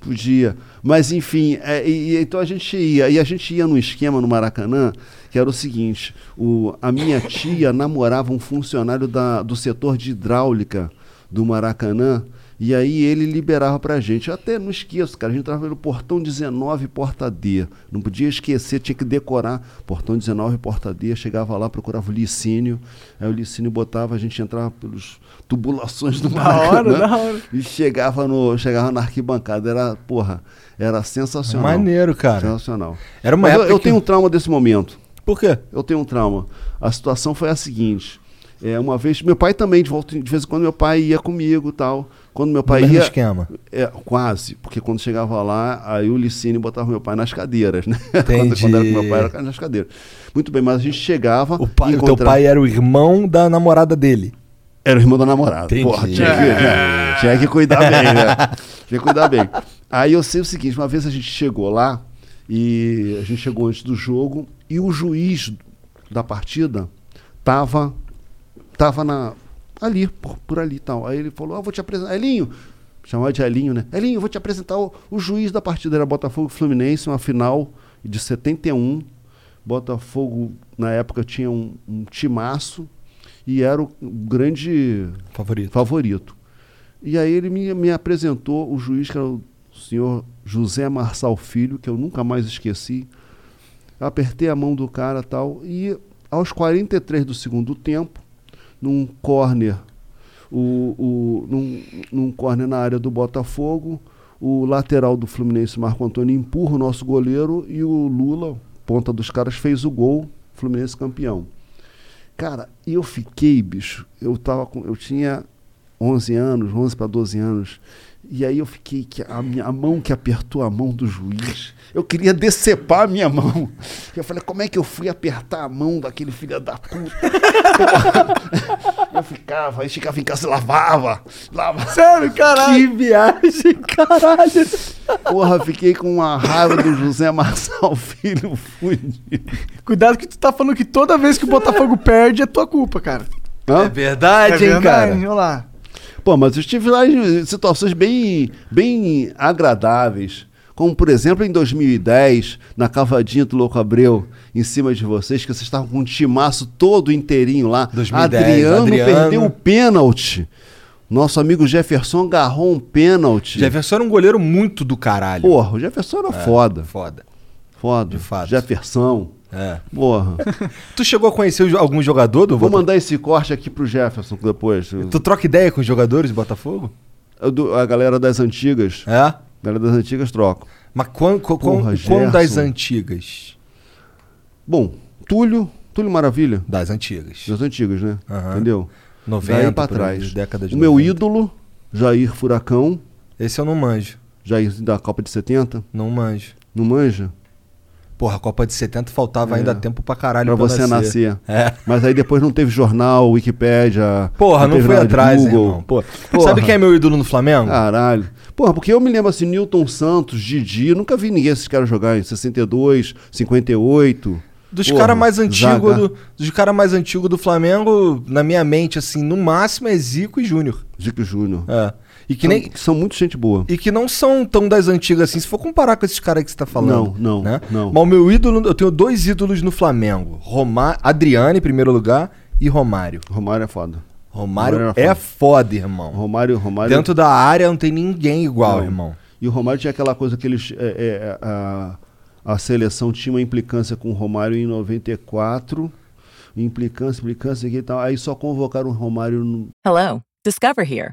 Podia. Mas, enfim, é, e, então a gente ia. E a gente ia num esquema no Maracanã, que era o seguinte, o, a minha tia namorava um funcionário da, do setor de hidráulica do Maracanã, e aí ele liberava pra gente. Eu até não esqueço, cara, a gente entrava no portão dezenove, porta D. Não podia esquecer, tinha que decorar. Portão dezenove, porta D, chegava lá, procurava o Licínio. Aí o Licínio botava, a gente entrava pelas tubulações do Maracanã. Da hora, da hora. E chegava, no, chegava na arquibancada. Era, porra, era sensacional. Maneiro, cara. Sensacional. Era uma Mas época eu, eu que... tenho um trauma desse momento. Por quê? Eu tenho um trauma. A situação foi a seguinte... É, uma vez, meu pai também, de, volta, de vez em quando meu pai ia comigo e tal. Quando meu pai ia... esquema. É, quase, porque quando chegava lá, aí o Licínio botava meu pai nas cadeiras, né? Entendi. Quando era com meu pai, era nas cadeiras. Muito bem, mas a gente chegava... O, pai, encontrava... o teu pai era o irmão da namorada dele. Era o irmão da namorada. Entendi. Porra, tinha que, né? tinha que cuidar bem, né? Tinha que cuidar bem. Aí eu sei o seguinte, uma vez a gente chegou lá, e a gente chegou antes do jogo, e o juiz da partida tava... Tava na, ali, por, por ali e tal. Aí ele falou, ah, vou te apresentar, Elinho. Chamava de Elinho, né? Elinho, vou te apresentar o, o juiz da partida. Era Botafogo Fluminense, uma final de setenta e um. Botafogo, na época, tinha um, um timaço e era o grande favorito. favorito. E aí ele me, me apresentou o juiz, que era o senhor José Marçal Filho, que eu nunca mais esqueci. Eu apertei a mão do cara e tal. E aos quarenta e três do segundo tempo, num corner, o, o, num, num corner na área do Botafogo, o lateral do Fluminense, Marco Antônio, empurra o nosso goleiro e o Lula, ponta dos caras, fez o gol, Fluminense campeão. Cara, eu fiquei, bicho, eu, tava com, eu tinha onze anos, onze para doze anos, e aí eu fiquei, que a minha a mão que apertou a mão do juiz, eu queria decepar a minha mão. Eu falei, como é que eu fui apertar a mão daquele filho da puta? Eu ficava, aí chegava em casa e lavava, lavava. Sério, caralho? Que viagem, caralho. Porra, fiquei com uma raiva do José Marçal Filho fudido. Cuidado que tu tá falando que toda vez que o Botafogo perde é tua culpa, cara. Hã? É verdade, é verdade, hein, cara? Olha lá. Pô, mas eu estive lá em situações bem, bem agradáveis. Como, por exemplo, em dois mil e dez, na Cavadinha do Louco Abreu, em cima de vocês, que vocês estavam com um timaço todo inteirinho lá. dois mil e dez, Adriano, Adriano perdeu o pênalti. Nosso amigo Jefferson agarrou um pênalti. Jefferson era um goleiro muito do caralho. Porra, o Jefferson era é, foda. Foda. Foda. De fato. Jefferson. É. Porra. Tu chegou a conhecer algum jogador do Botafogo? Vou mandar esse corte aqui pro Jefferson depois. Tu troca ideia com os jogadores do Botafogo? Do, a galera das antigas. É? A galera das antigas troco. Mas quando, Porra, quando das antigas? Bom, Túlio. Túlio Maravilha. Das antigas. Das antigas, né? Uhum. Entendeu? noventa. Daí pra trás. Década de o noventa. Meu ídolo, Jair Furacão. Esse eu não manjo. Jair da Copa de setenta? Não manjo. Não manja? Porra, a Copa de setenta faltava é. ainda tempo pra caralho pra, pra você nascer. nascer. É. Mas aí depois não teve jornal, Wikipédia... Porra, não, não foi atrás, Google. Irmão. Porra. Porra. Sabe quem é meu ídolo no Flamengo? Caralho. Porra, porque eu me lembro assim, Nilton Santos, Didi, nunca vi ninguém esses caras jogar em sessenta e dois, cinquenta e oito... Dos caras mais antigos do, dos cara mais antigo do Flamengo, na minha mente, assim, no máximo é Zico e Júnior. Zico e Júnior. É. E que então, nem... São muito gente boa. E que não são tão das antigas assim, se for comparar com esses caras que você tá falando. Não, não, né? não. Mas o meu ídolo, eu tenho dois ídolos no Flamengo. Romar, Adriano, em primeiro lugar, e Romário. Romário é foda. Romário, Romário é foda, foda irmão. Romário, Romário... Dentro da área não tem ninguém igual, não. irmão. E o Romário tinha aquela coisa que eles... É, é, a... A seleção tinha uma implicância com o Romário em noventa e quatro. Implicância, implicância e tal. Aí só convocaram o Romário no... Hello, Discover here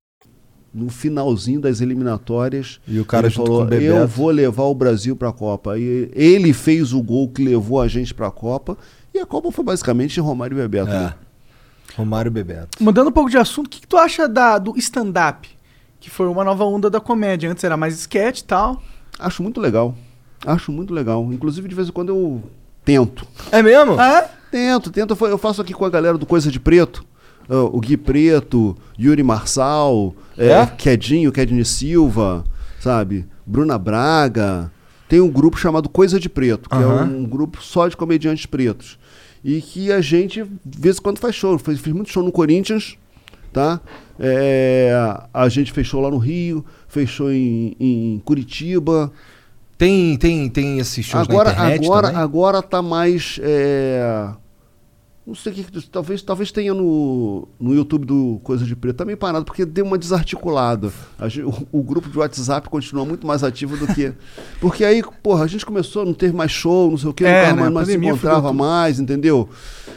no finalzinho das eliminatórias, e o cara falou, eu vou levar o Brasil para a Copa. E ele fez o gol que levou a gente para a Copa, e a Copa foi basicamente Romário e Bebeto. É. Né? Romário e Bebeto. Mudando um pouco de assunto, o que, que tu acha da, do stand-up? Que foi uma nova onda da comédia, antes era mais sketch e tal. Acho muito legal, acho muito legal. Inclusive, de vez em quando eu tento. É mesmo? É? Tento, tento. Eu faço aqui com a galera do Coisa de Preto. Uh, o Gui Preto, Yuri Marçal, é? É, Quedinho, Quedinho Silva, sabe? Bruna Braga. Tem um grupo chamado Coisa de Preto, que uhum. é um grupo só de comediantes pretos. E que a gente, de vez em quando, faz show. Fiz, fiz muito show no Corinthians, tá? É, a gente fez show lá no Rio, fez show em, em Curitiba. Tem, tem, tem esses shows agora, na internet agora, também? Agora tá mais... É... Não sei o que... Talvez, talvez tenha no, no YouTube do Coisa de Preto. Tá meio parado, porque deu uma desarticulada. A gente, o, o grupo de WhatsApp continua muito mais ativo do que... Porque aí, porra, a gente começou, não teve mais show, não sei o que, é, não, né? mais, não se encontrava mais, entendeu?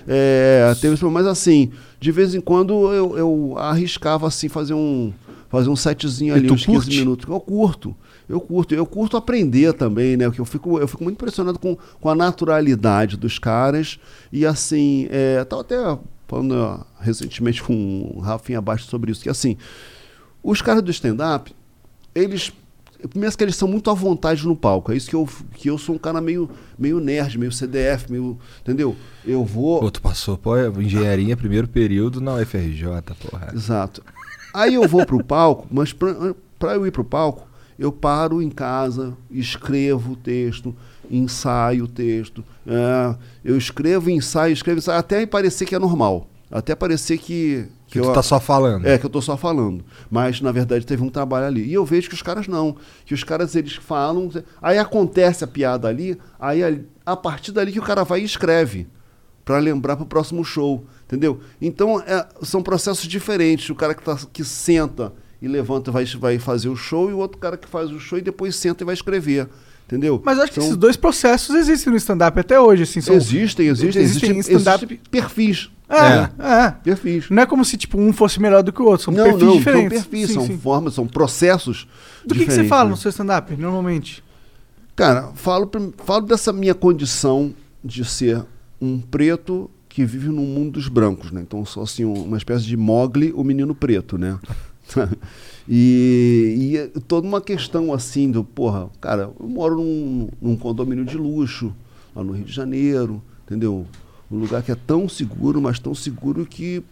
É, teve, mas assim, de vez em quando eu, eu arriscava assim, fazer um, fazer um setzinho ali, uns curte? quinze minutos. Eu curto. Eu curto, eu curto aprender também, né? Porque eu fico, eu fico muito impressionado com, com a naturalidade dos caras. E assim, é, tava até falando ó, recentemente com o Rafinha Bastos sobre isso, que assim, os caras do stand-up, eles, primeiro que eles são muito à vontade no palco. É isso que eu, que eu sou um cara meio, meio nerd, meio C D F, meio, entendeu? Eu vou... Pô, tu passou, pô, engenharia, primeiro período na U F R J, porra. Exato. Aí eu vou pro palco, mas pra, pra eu ir pro palco, eu paro em casa, escrevo o texto, ensaio o texto. É, eu escrevo, ensaio, escrevo, ensaio, até parecer que é normal. Até parecer que... Que, que tu eu, tá só falando. É, que eu tô só falando. Mas, na verdade, teve um trabalho ali. E eu vejo que os caras não. Que os caras, eles falam... Aí acontece a piada ali, aí a, a partir dali que o cara vai e escreve. Pra lembrar pro próximo show, entendeu? Então, é, são processos diferentes. O cara que, tá, que senta... e levanta, vai, vai fazer o show, e o outro cara que faz o show e depois senta e vai escrever, entendeu? Mas acho então, que esses dois processos existem no stand-up até hoje, assim. São, existem, existem. Existem, existem stand-up perfis. É, é, é. Perfis. Não é como se, tipo, um fosse melhor do que o outro, são não, perfis não, diferentes. Não, são perfis, sim, são sim. formas, são processos do diferentes. Do que você fala né? no seu stand-up, normalmente? Cara, falo, falo dessa minha condição de ser um preto que vive no mundo dos brancos, né? Então, sou, assim, uma espécie de Mowgli, o menino preto, né? e, e toda uma questão assim do, porra, cara, eu moro num, num condomínio de luxo lá no Rio de Janeiro, entendeu? Um lugar que é tão seguro, mas tão seguro que,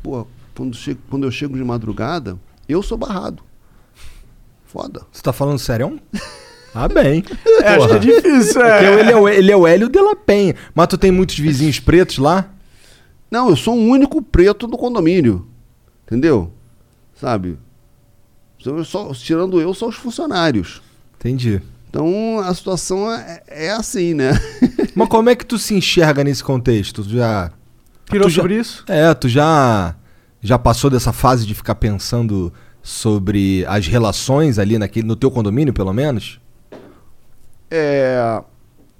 porra, quando, chego, quando eu chego de madrugada, eu sou barrado. Foda. Você tá falando sério? Ah, bem. É, acho que é difícil. É. Ele, é o, ele é o Hélio de La Penha. Mas tu tem muitos vizinhos pretos lá? Não, eu sou o único preto do condomínio, entendeu? Sabe? Só, tirando eu, só os funcionários. Entendi. Então, a situação é, é assim, né? Mas como é que tu se enxerga nesse contexto? Tu já... Pirou sobre já, isso? É, tu já, já passou dessa fase de ficar pensando sobre as relações ali naquele, no teu condomínio, pelo menos? É...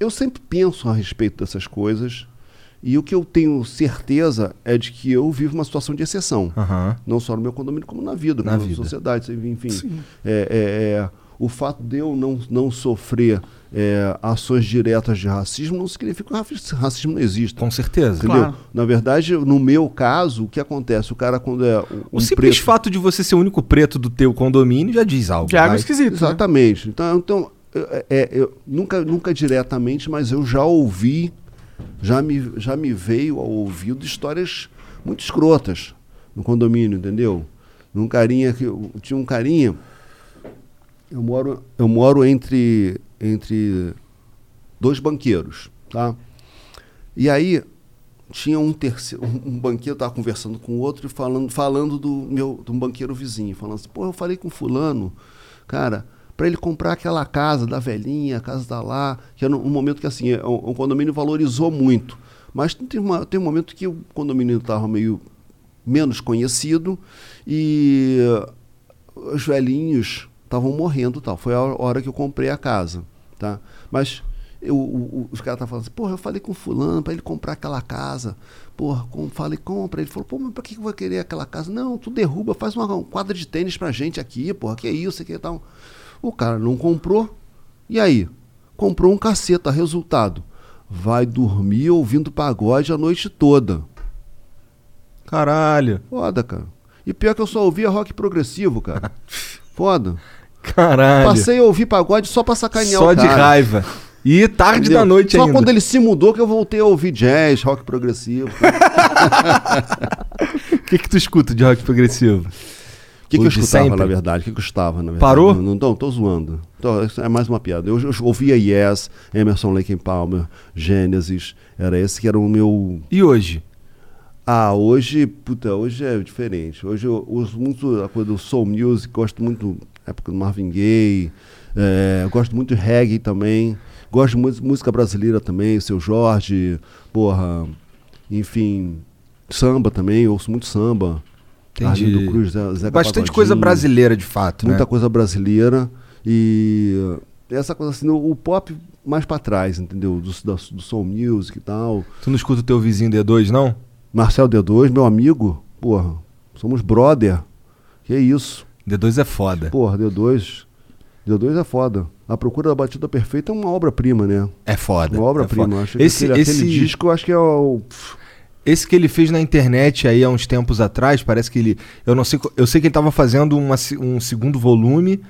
Eu sempre penso a respeito dessas coisas... E o que eu tenho certeza é de que eu vivo uma situação de exceção. Uhum. Não só no meu condomínio, como na vida, na, na vida. sociedade, enfim. É, é, é, o fato de eu não, não sofrer é, ações diretas de racismo não significa que o racismo não exista. Com certeza. Entendeu? Claro. Na verdade, no meu caso, o que acontece? O cara quando é um O simples preto... fato de você ser o único preto do teu condomínio já diz algo. Já é algo esquisito. Exatamente. Né? Então, então é, é, eu, nunca, nunca diretamente, mas eu já ouvi... Já me, já me veio ao ouvido histórias muito escrotas no condomínio, entendeu? Num carinha que eu, tinha um carinha. Eu moro, eu moro entre, entre dois banqueiros, tá? E aí tinha um terceiro, um banqueiro estava conversando com o outro e falando, falando do meu, do banqueiro vizinho, falando assim: "Pô, eu falei com fulano, cara, para ele comprar aquela casa da velhinha, a casa da lá", que é um momento que assim, o, o condomínio valorizou muito. Mas tem, uma, tem um momento que o condomínio estava meio menos conhecido e uh, os velhinhos estavam morrendo e tal. Foi a hora que eu comprei a casa. Tá? Mas Eu, o, os caras estão falando assim, porra, eu falei com fulano para ele comprar aquela casa, porra, com, falei, compra, ele falou, pô, mas pra que eu vou querer aquela casa? Não, tu derruba, faz uma, uma quadra de tênis pra gente aqui, porra, que é isso, que tal. O cara não comprou, e aí? Comprou um caceta, resultado, vai dormir ouvindo pagode a noite toda. Caralho. Foda, cara. E pior que eu só ouvia rock progressivo, cara. Foda. Caralho. Passei a ouvir pagode só pra sacanear só o cara. Só de raiva. E tarde, entendeu? Da noite só ainda. Só quando ele se mudou que eu voltei a ouvir jazz, rock progressivo. O que que tu escuta de rock progressivo? O que, que eu escutava, sempre? na verdade? O que, que eu estava, na verdade? Parou? Não, não, tô zoando. Tô, é mais uma piada. Eu, eu ouvia Yes, Emerson, Lake and Palmer, Genesis. Era esse que era o meu... E hoje? Ah, hoje... Puta, hoje é diferente. Hoje eu uso muito a coisa do soul music, gosto muito da época do Marvin Gaye, é, gosto muito de reggae também. Gosto de música brasileira também, Seu Jorge, porra, enfim, samba também, ouço muito samba. Entendi. Arlindo Cruz, Zeca Pagodinho. Bastante coisa brasileira, de fato, muita, né? Coisa brasileira e essa coisa assim, o pop mais pra trás, entendeu? Do, do, do soul music e tal. Tu não escuta o teu vizinho D dois, não? Marcel D dois, meu amigo, porra, somos brother, que é isso. D dois é foda. Porra, D dois... D dois é foda. A Procura da Batida Perfeita é uma obra-prima, né? É foda. Uma obra-prima. É acho esse, que aquele, esse... aquele disco, eu acho que é o... Esse que ele fez na internet aí há uns tempos atrás, parece que ele... Eu não sei, eu sei que ele tava fazendo uma, um segundo volume,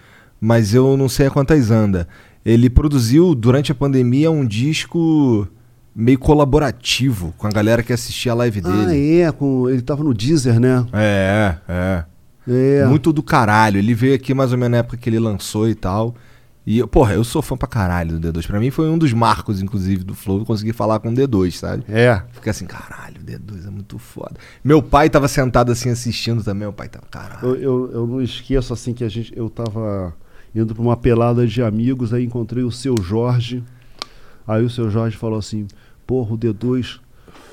mas eu não sei a quantas anda. Ele produziu, durante a pandemia, um disco meio colaborativo com a galera que assistia a live dele. Ah, é. Com... Ele tava no Deezer, né? É, é. É. Muito do caralho. Ele veio aqui mais ou menos na época que ele lançou e tal. E, porra, eu sou fã pra caralho do D dois. Pra mim foi um dos marcos, inclusive, do Flow. Eu consegui falar com o D dois, sabe? É. Fiquei assim, caralho, o D dois é muito foda. Meu pai tava sentado assim assistindo também. Meu pai tava, caralho. Eu, eu, eu não esqueço assim que a gente, eu tava indo pra uma pelada de amigos. Aí encontrei o Seu Jorge. Aí o Seu Jorge falou assim, porra, o D dois...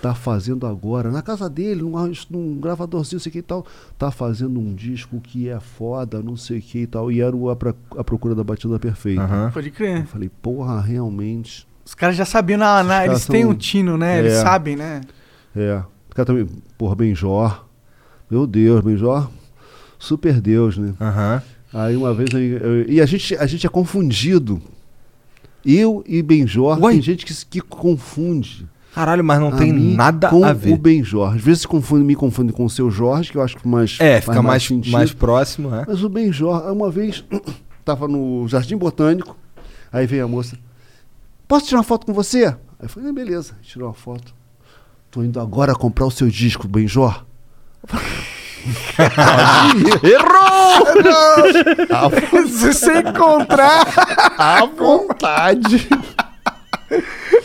tá fazendo agora, na casa dele, num, num gravadorzinho, sei que e tal, tá fazendo um disco que é foda, não sei o que e tal, e era o a, pra, a Procura da Batida Perfeita. Uhum. Pode crer. Eu falei, porra, realmente... Os caras já sabiam, na, na, eles são... têm um tino, né? É. Eles sabem, né? É. Os caras também, porra, Benjor, meu Deus, Benjor, super Deus, né? Uhum. Aí uma vez, eu, eu, e a gente, a gente é confundido, eu e Benjor, Ué? tem gente que, que confunde. Caralho, mas não a tem nada a ver. Com o Benjor. Às vezes se confunde, me confunde com o Seu Jorge, que eu acho que mais... É, fica mais, mais, mais próximo, né? Mas o Benjor, uma vez, tava no Jardim Botânico, aí veio a moça, posso tirar uma foto com você? Aí eu falei, beleza, tirou uma foto. Tô indo agora comprar o seu disco, Benjor. Errou! Errou! Se você encontrar à vontade...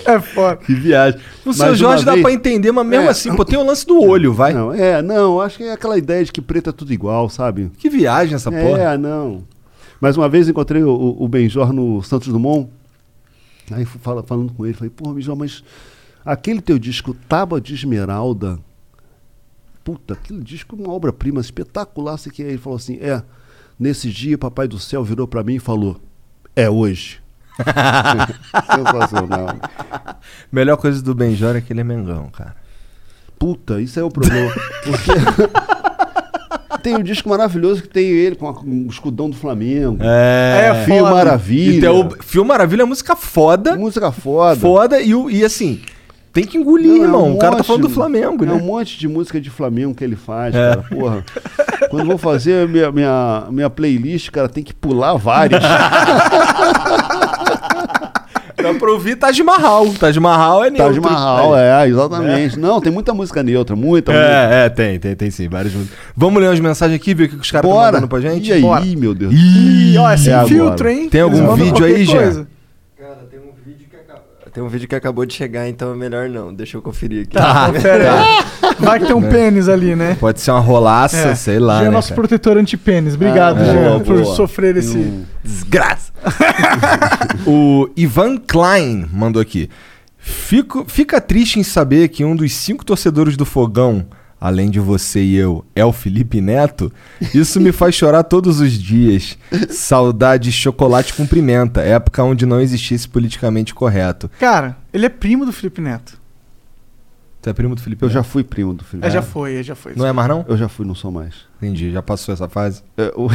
É foda. Que viagem. O Seu Jorge dá vez... pra entender, mas mesmo é. assim, pô, tem o lance do olho, vai. Não, é, não, acho que é aquela ideia de que preto é tudo igual, sabe? Que viagem essa é, porra. É, não. Mais uma vez encontrei o, o Benjor no Santos Dumont, aí fala, falando com ele, falei, porra, Benjor, mas aquele teu disco Tábua de Esmeralda, puta, aquele disco é uma obra-prima espetacular, sei que é. Ele falou assim, é, nesse dia Papai do Céu virou pra mim e falou, é hoje. Sensacional. Melhor coisa do Benjor é que ele é Mengão, cara. Puta, isso é o problema. Porque tem um disco maravilhoso que tem ele com o escudão do Flamengo. É, é Fio Maravilha. Então, Fio Maravilha é música foda. Música foda. Foda e, e assim, tem que engolir, não, irmão. É um o cara monte, tá falando do Flamengo, é né? É um monte de música de Flamengo que ele faz, é. cara. Porra. Quando eu vou fazer minha, minha, minha playlist, cara, tem que pular várias. Dá pra ouvir Taj Mahal. Taj Mahal é neutro. Taj Mahal, é, exatamente. É. Não, tem muita música neutra, muita. É, música. é, tem, tem, tem sim, várias músicas. Vamos ler umas mensagens aqui, ver o que os caras estão mandando pra gente? E aí, Bora. meu Deus. Ih, ó, é sem é filtro, hein? Tem algum vídeo aí, Jean? Cara, tem um vídeo que acabou. Tem um vídeo que acabou de chegar, então é melhor não. Deixa eu conferir aqui. Tá, pera aí. Vai que tem um pênis ali, né? Pode ser uma rolaça, é. sei lá. Jean é né, nosso cara? protetor anti-pênis. Obrigado, ah, Jean, boa, por boa. sofrer esse... Hum. Desgraça. O Ivan Klein mandou aqui. Fico, fica triste em saber que um dos cinco torcedores do Fogão além de você e eu, é o Felipe Neto, isso me faz chorar todos os dias. Saudade, chocolate com pimenta, época onde não existisse politicamente correto. Cara, ele é primo do Felipe Neto. Você é primo do Felipe? Eu é. já fui primo do Felipe. Eu é. já fui, eu já fui. Não é mais não? Eu já fui, não sou mais. Entendi, já passou essa fase? É, o...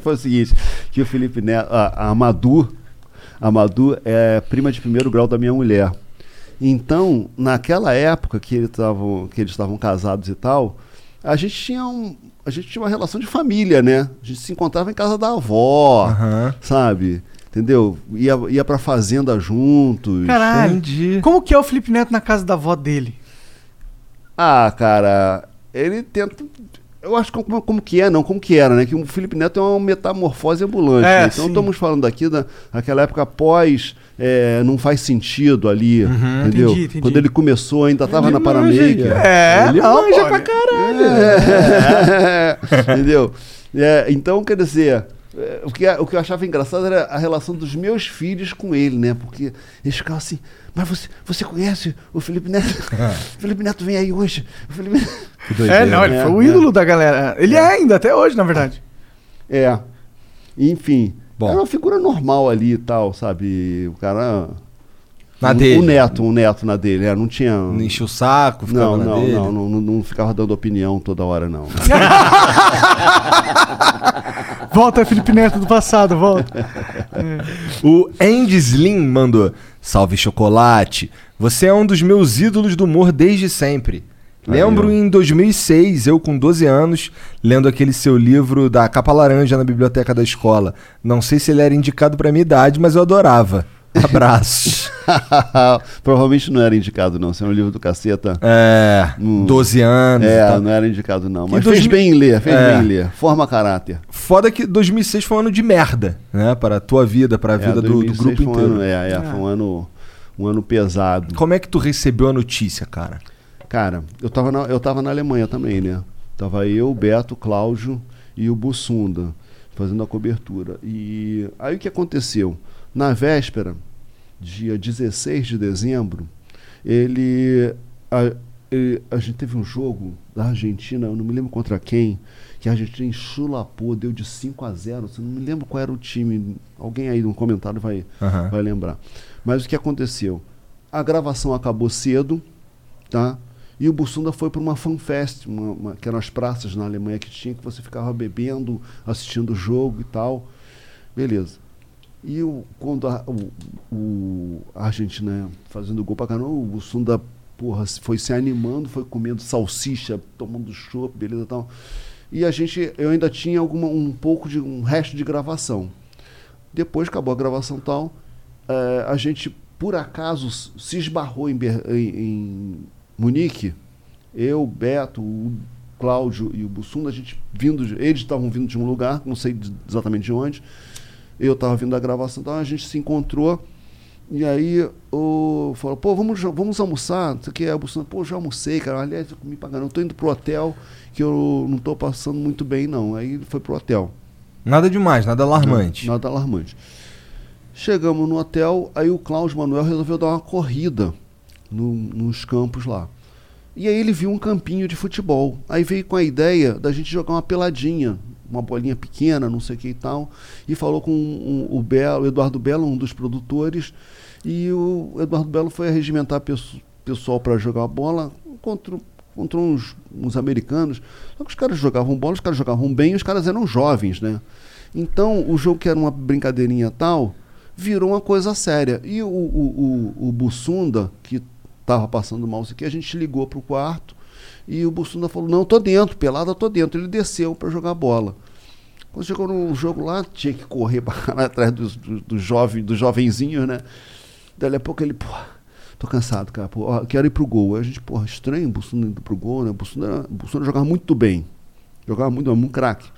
Foi o seguinte, que o Felipe Neto, a, a Madu, a Madu é prima de primeiro grau da minha mulher. Então, naquela época que, ele tavam, que eles estavam casados e tal, a gente, tinha um, a gente tinha uma relação de família, né? A gente se encontrava em casa da avó, uhum. sabe? Entendeu? Ia, ia pra fazenda juntos. Caralho, entendi. Como que é o Felipe Neto na casa da avó dele? Ah, cara, ele tenta... Eu acho que como, como que é, não, como que era, né? Que o Felipe Neto é uma metamorfose ambulante. É, né? Então sim. Estamos falando aqui da, daquela época pós... É, não faz sentido ali, uhum, entendeu? Entendi, entendi. Quando ele começou, ainda estava na Panamérica. É, ele manja pra caralho. É, é. Entendeu? É, então, quer dizer, é, o, que, o que eu achava engraçado era a relação dos meus filhos com ele, né? Porque eles ficavam assim, mas você, você conhece o Felipe Neto? É. O Felipe Neto vem aí hoje. O Felipe Neto... Que doideira, é, não, ele né? foi o ídolo é. da galera. Ele é. é ainda, até hoje, na verdade. É, enfim... Bom. Era uma figura normal ali e tal, sabe? O cara... Na um, dele. O neto, o neto na dele, né? Não tinha... Não enchia o saco, ficava não, na não, dele. Não, não, não, não ficava dando opinião toda hora, não. Volta, Felipe Neto do passado, volta. É. O Andy Slim mandou... Salve, Chocolate. Você é um dos meus ídolos do humor desde sempre. Lembro em dois mil e seis, eu com doze anos, lendo aquele seu livro da capa laranja na biblioteca da escola. Não sei se ele era indicado pra minha idade, mas eu adorava. Abraços. Provavelmente não era indicado não, se era um livro do caceta. É, hum. doze anos. É, e tal. Não era indicado não, mas dois... fez bem em ler, fez é. bem em ler, forma caráter. Foda que dois mil e seis foi um ano de merda, né, para a tua vida, para a é, vida do, do grupo inteiro. Um ano, é, é, é, foi um ano, um ano pesado. Como é que tu recebeu a notícia, cara? Cara, eu tava, na, eu tava na Alemanha também, né? Tava eu, o Beto, o Cláudio e o Bussunda fazendo a cobertura. E aí o que aconteceu? Na véspera, dia dezesseis de dezembro, ele a, ele... a gente teve um jogo da Argentina, eu não me lembro contra quem, que a Argentina enchulapou, deu de cinco a zero. Eu não me lembro qual era o time. Alguém aí no comentário vai, uhum. vai lembrar. Mas o que aconteceu? A gravação acabou cedo, tá? E o Bussunda foi para uma fanfest, uma, uma, que eram as praças na Alemanha que tinha, que você ficava bebendo, assistindo o jogo e tal. Beleza. E o, quando a, o, o, a Argentina fazendo gol pra caramba, o Bussunda, porra, foi se animando, foi comendo salsicha, tomando chopp, beleza e tal. E a gente, eu ainda tinha alguma, um pouco de, um resto de gravação. Depois acabou a gravação e tal, é, a gente, por acaso, se esbarrou em... em, em Munique, eu, Beto, o Cláudio e o Bussunda, a gente vindo de, eles estavam vindo de um lugar, não sei de, exatamente de onde, eu estava vindo da gravação, então a gente se encontrou, e aí o, falou, pô, vamos, vamos almoçar, não sei o que, aí o Bussunda, pô, já almocei, cara, aliás, me pagaram, eu tô indo pro hotel, que eu não tô passando muito bem, não, aí ele foi pro hotel. Nada demais, nada alarmante. Não, nada alarmante. Chegamos no hotel, aí o Cláudio Manuel resolveu dar uma corrida, No, nos campos lá. E aí ele viu um campinho de futebol. Aí veio com a ideia da gente jogar uma peladinha, uma bolinha pequena, não sei o que e tal. E falou com um, um, o, Belo, o Eduardo Belo, um dos produtores. E o Eduardo Belo foi arregimentar pesso, pessoal para jogar a bola contra, contra uns, uns americanos. Só que os caras jogavam bola, os caras jogavam bem, os caras eram jovens, né? Então o jogo que era uma brincadeirinha tal virou uma coisa séria. E o, o, o, o Bussunda, que tava passando mal isso aqui, a gente ligou pro quarto e o Bussunda falou, não, tô dentro, pelada, tô dentro. Ele desceu para jogar bola. Quando chegou no jogo lá, tinha que correr para atrás dos do, do jovem, do jovenzinhos, né? Daí a pouco ele, pô, tô cansado, cara, pô, ó, quero ir pro gol. Aí a gente, porra, estranho o Bussunda indo pro gol, né? O Bussunda, Bussunda jogava muito bem, jogava muito, muito craque.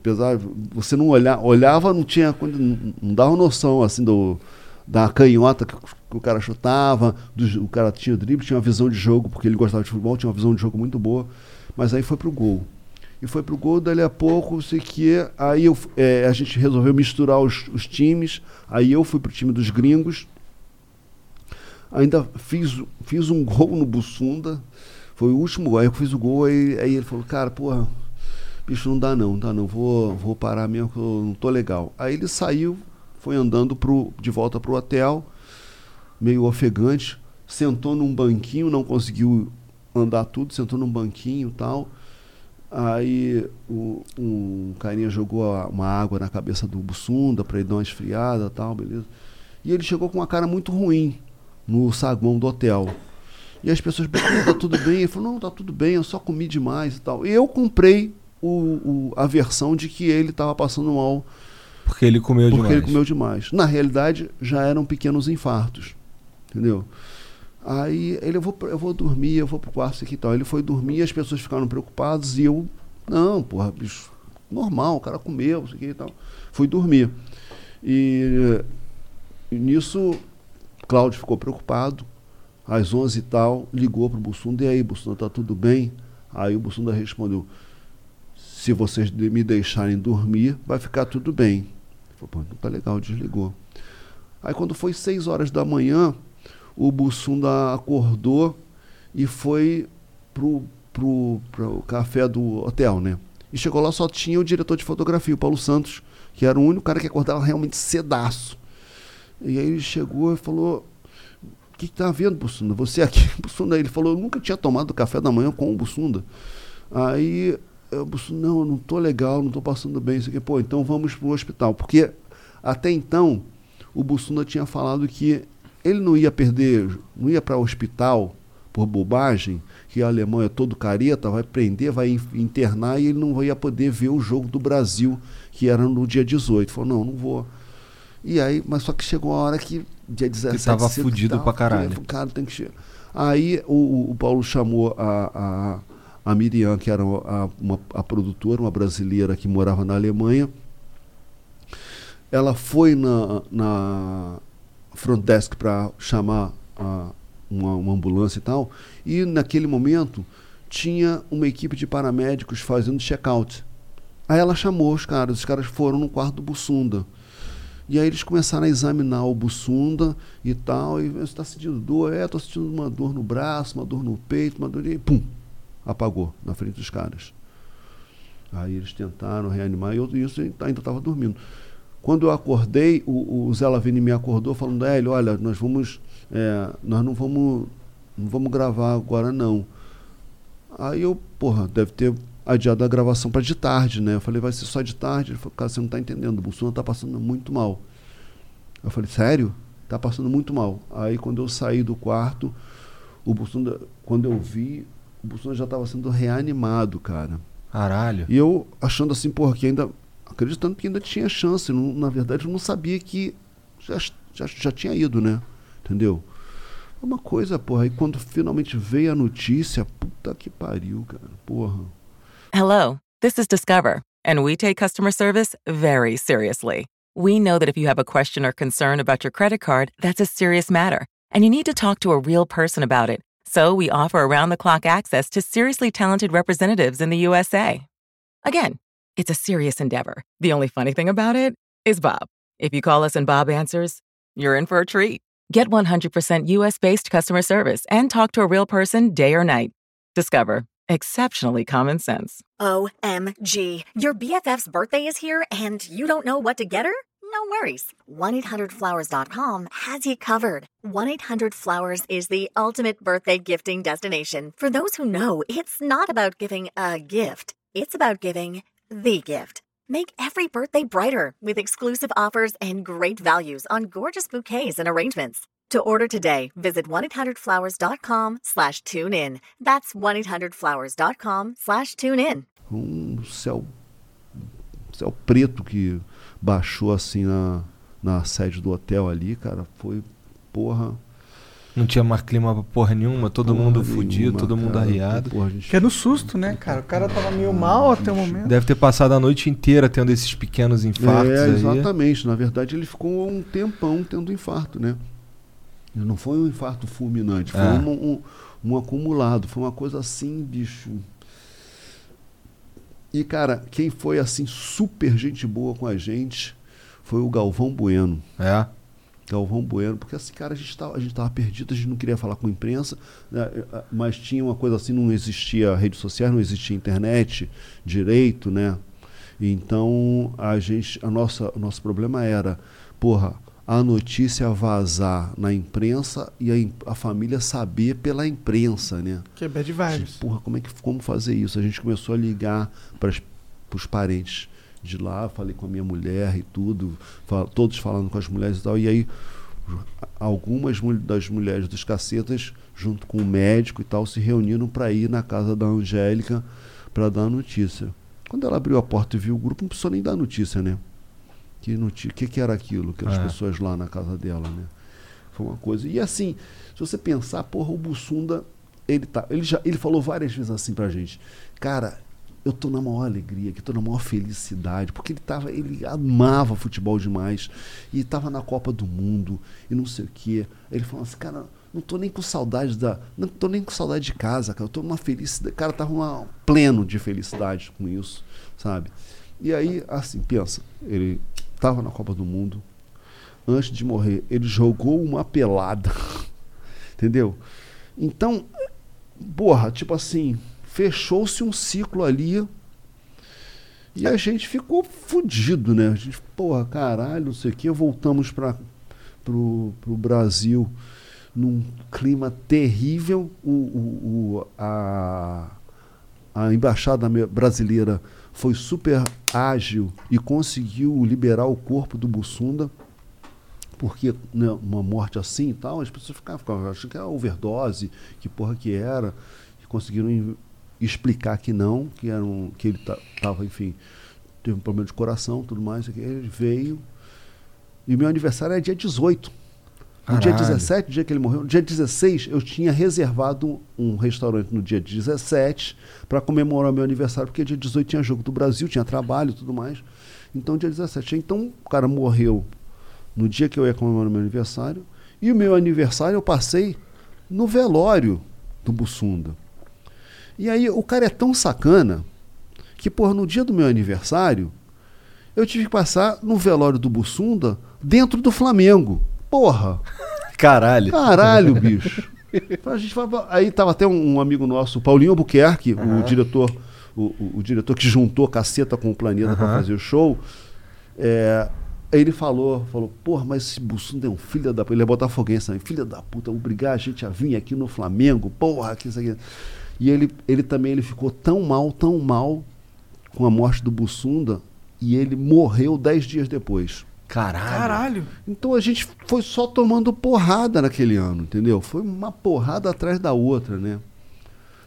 Apesar, você não olhar, olhava, não tinha, não, não dava noção, assim, do... da canhota que o cara chutava, do, o cara tinha drible, tinha uma visão de jogo, porque ele gostava de futebol, tinha uma visão de jogo muito boa, mas aí foi pro gol. E foi pro gol, dali a pouco, sei que, aí eu, é, a gente resolveu misturar os, os times, aí eu fui pro time dos gringos, ainda fiz, fiz um gol no Bussunda, Foi o último, aí eu fiz o gol, aí, aí ele falou, cara, porra, bicho, não dá não, não dá não, vou, vou parar mesmo, que eu não tô legal. Aí ele saiu, foi andando pro, de volta pro hotel, meio ofegante, sentou num banquinho, não conseguiu andar tudo, sentou num banquinho e tal. Aí o, um carinha jogou uma água na cabeça do Bussunda pra ele dar uma esfriada e tal, beleza. E ele chegou com uma cara muito ruim no saguão do hotel. E as pessoas perguntaram, tá tudo bem? Ele falou, não, tá tudo bem, eu só comi demais e tal. E eu comprei o, o, a versão de que ele tava passando mal. Porque ele comeu porque demais. Porque ele comeu demais. Na realidade, já eram pequenos infartos, entendeu? Aí ele, eu vou, eu vou dormir, eu vou pro quarto aqui e tal. Ele foi dormir, as pessoas ficaram preocupadas e eu, não, porra, bicho, normal, o cara comeu, isso aqui e tal. Fui dormir. E, e nisso, Cláudio ficou preocupado. Às onze e tal, ligou pro Bussunda, e aí, Bussunda, tá tudo bem? Aí o Bussunda respondeu, se vocês me deixarem dormir, vai ficar tudo bem. Ele falou, pô, não tá legal, desligou. Aí quando foi seis horas da manhã, o Bussunda acordou e foi pro, pro, pro café do hotel, né? E chegou lá, só tinha o diretor de fotografia, o Paulo Santos, que era o único cara que acordava realmente cedaço. E aí ele chegou e falou... O que está havendo, Bussunda? Você aqui, Bussunda? Ele falou, eu nunca tinha tomado café da manhã com o Bussunda. Aí, eu, Bussunda, não, eu não estou legal, não estou passando bem, isso aqui. Pô, então vamos para o hospital. Porque até então, o Bussunda tinha falado que ele não ia perder, não ia para o hospital por bobagem, que a Alemanha é todo careta, vai prender, vai internar e ele não ia poder ver o jogo do Brasil, que era no dia dezoito. Ele falou, não, não vou. E aí, mas só que chegou a hora que dia dezessete, que tava fudido pra caralho. Porque, cara, tem que chegar. Aí o, o Paulo chamou a, a, a Miriam, que era a, uma, a produtora, uma brasileira que morava na Alemanha. Ela foi na, na front desk para chamar a, uma, uma ambulância e tal. E naquele momento tinha uma equipe de paramédicos fazendo check-out. Aí ela chamou os caras, os caras foram no quarto do Bussunda. E aí eles começaram a examinar o Bussunda e tal, e você está sentindo dor? É, estou sentindo uma dor no braço, uma dor no peito, uma dor... E pum! Apagou na frente dos caras. Aí eles tentaram reanimar e eu, isso ainda estava dormindo. Quando eu acordei, o, o Zé Lavini me acordou falando, Hélio, olha, nós vamos... É, nós não vamos, não vamos gravar agora, não. Aí eu, porra, deve ter... adiado a gravação para de tarde, né? Eu falei, vai ser só de tarde? Ele falou, cara, você não tá entendendo, o Bolsonaro tá passando muito mal. Eu falei, sério? Tá passando muito mal. Aí quando eu saí do quarto, o Bolsonaro, quando eu vi, o Bolsonaro já tava sendo reanimado, cara. Caralho. E eu achando assim, porra, que ainda, acreditando que ainda tinha chance, não, na verdade eu não sabia que já, já, já tinha ido, né? Entendeu? Uma coisa, porra, e quando finalmente veio a notícia, puta que pariu, cara, porra. Hello, this is Discover, and we take customer service very seriously. We know that if you have a question or concern about your credit card, that's a serious matter, and you need to talk to a real person about it. So we offer around-the-clock access to seriously talented representatives in the U S A. Again, it's a serious endeavor. The only funny thing about it is Bob. If you call us and Bob answers, you're in for a treat. Get one hundred percent U S-based customer service and talk to a real person day or night. Discover. Exceptionally common sense. O M G. Your B F F's birthday is here and you don't know what to get her? No worries. one eight hundred flowers dot com has you covered. one eight hundred flowers is the ultimate birthday gifting destination. For those who know, it's not about giving a gift. It's about giving the gift. Make every birthday brighter with exclusive offers and great values on gorgeous bouquets and arrangements. To order today, visit one eight hundred flowers dot com slash tune in. That's one eight hundred flowers dot com slash tune in. Um céu, céu preto que baixou assim na, na sede do hotel ali, cara, foi porra. Não tinha mais clima pra porra nenhuma, todo porra mundo nenhuma, fudido, todo cara, mundo arriado. Porra, gente... Que era no susto, né, cara? O cara tava meio mal até o momento. Deve ter passado a noite inteira tendo esses pequenos infartos é, aí. Exatamente, na verdade ele ficou um tempão tendo infarto, né? Não foi um infarto fulminante, foi é. um, um, um acumulado, foi uma coisa assim, bicho. E, cara, quem foi assim super gente boa com a gente foi o Galvão Bueno. É? Galvão Bueno, porque assim, cara, a gente tava, a gente tava perdido, a gente não queria falar com a imprensa, né? Mas tinha uma coisa assim, não existia redes sociais, não existia internet direito, né? Então, a gente, a nossa, o nosso problema era, porra, a notícia vazar na imprensa e a, a família saber pela imprensa, né? Que é bad vibes. Porra, como é que, como fazer isso? A gente começou a ligar para os parentes de lá, falei com a minha mulher e tudo, fal, todos falando com as mulheres e tal, e aí algumas das mulheres dos cacetas, junto com o médico e tal, se reuniram para ir na casa da Angélica para dar a notícia. Quando ela abriu a porta e viu o grupo, não precisou nem dar notícia, né? Que notícia, que que era aquilo, aquelas é. pessoas lá na casa dela, né? Foi uma coisa. E assim, se você pensar, porra, o Bussunda, ele tá, ele já, ele falou várias vezes assim pra gente, cara, eu tô na maior alegria, que tô na maior felicidade, porque ele tava, ele amava futebol demais e tava na Copa do Mundo e não sei o quê. Ele falou assim, cara, não tô nem com saudade da, não tô nem com saudade de casa, cara, eu tô numa felicidade, cara, tava uma, pleno de felicidade com isso, sabe? E aí, assim, pensa, ele estava na Copa do Mundo, antes de morrer, ele jogou uma pelada, entendeu? Então, porra, tipo assim, fechou-se um ciclo ali e a gente ficou fudido, né? A gente, porra, caralho, não sei o que, voltamos para pro, pro Brasil num clima terrível, o, o, o, a, a embaixada brasileira foi super ágil e conseguiu liberar o corpo do Bussunda, porque, né, uma morte assim e tal, as pessoas ficavam, ficavam achando que era overdose, que porra que era, e conseguiram explicar que não, que, era um, que ele estava, enfim, teve um problema de coração, tudo mais, ele veio, e meu aniversário era dia dezoito. No dia dezessete, o dia que ele morreu, no dia dezesseis, eu tinha reservado um restaurante no dia dezessete para comemorar meu aniversário, porque dia dezoito tinha jogo do Brasil, tinha trabalho e tudo mais. Então, dia dezessete. Então, o cara morreu no dia que eu ia comemorar meu aniversário, e o meu aniversário eu passei no velório do Bussunda. E aí, o cara é tão sacana que, porra, no dia do meu aniversário, eu tive que passar no velório do Bussunda dentro do Flamengo. Porra! Caralho! Caralho, bicho! A gente vai... Aí tava até um amigo nosso, Paulinho Albuquerque, uhum. o diretor, o, o, o diretor que juntou Caceta com o Planeta uhum. pra fazer o show. É, ele falou, falou, porra, mas esse Bussunda é um filho da puta. Ele é botafoguense, né? Filho da puta, obrigar a gente a vir aqui no Flamengo, porra, que isso aqui. E ele, ele também ele ficou tão mal, tão mal com a morte do Bussunda, e ele morreu dez dias depois. Caralho. Caralho. Então a gente foi só tomando porrada naquele ano, entendeu? Foi uma porrada atrás da outra, né?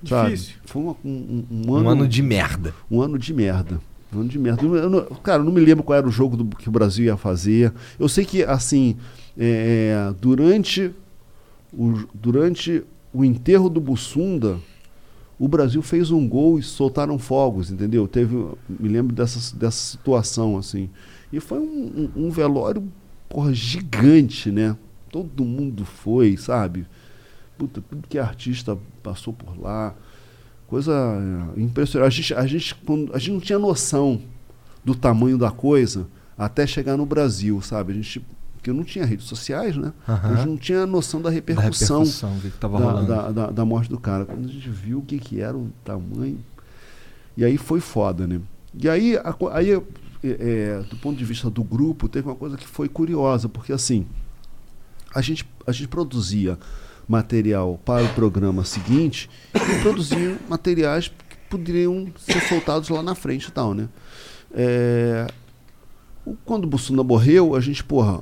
Difícil. Sabe? Foi uma, um, um, ano, um ano de merda. Um ano de merda. Um ano de merda. Eu não, cara, eu não me lembro qual era o jogo do, que o Brasil ia fazer. Eu sei que, assim, é, durante, o, durante o enterro do Bussunda, o Brasil fez um gol e soltaram fogos, entendeu? Teve, me lembro dessa, dessa situação, assim. E foi um, um, um velório, porra, gigante, né? Todo mundo foi, sabe? Puta, tudo que artista passou por lá. Coisa impressionante. A gente, a gente, quando, a gente não tinha noção do tamanho da coisa até chegar no Brasil, sabe? A gente, porque não tinha redes sociais, né? Uhum. A gente não tinha noção da repercussão, da, repercussão, do que tava rolando. Da, da, da morte do cara. Quando a gente viu o que, que era o tamanho... E aí foi foda, né? E aí... A, aí É, do ponto de vista do grupo, teve uma coisa que foi curiosa, porque assim, a gente, a gente produzia material para o programa seguinte e produzia materiais que poderiam ser soltados lá na frente e tal, né? É, quando o Bussunda morreu, a gente, porra,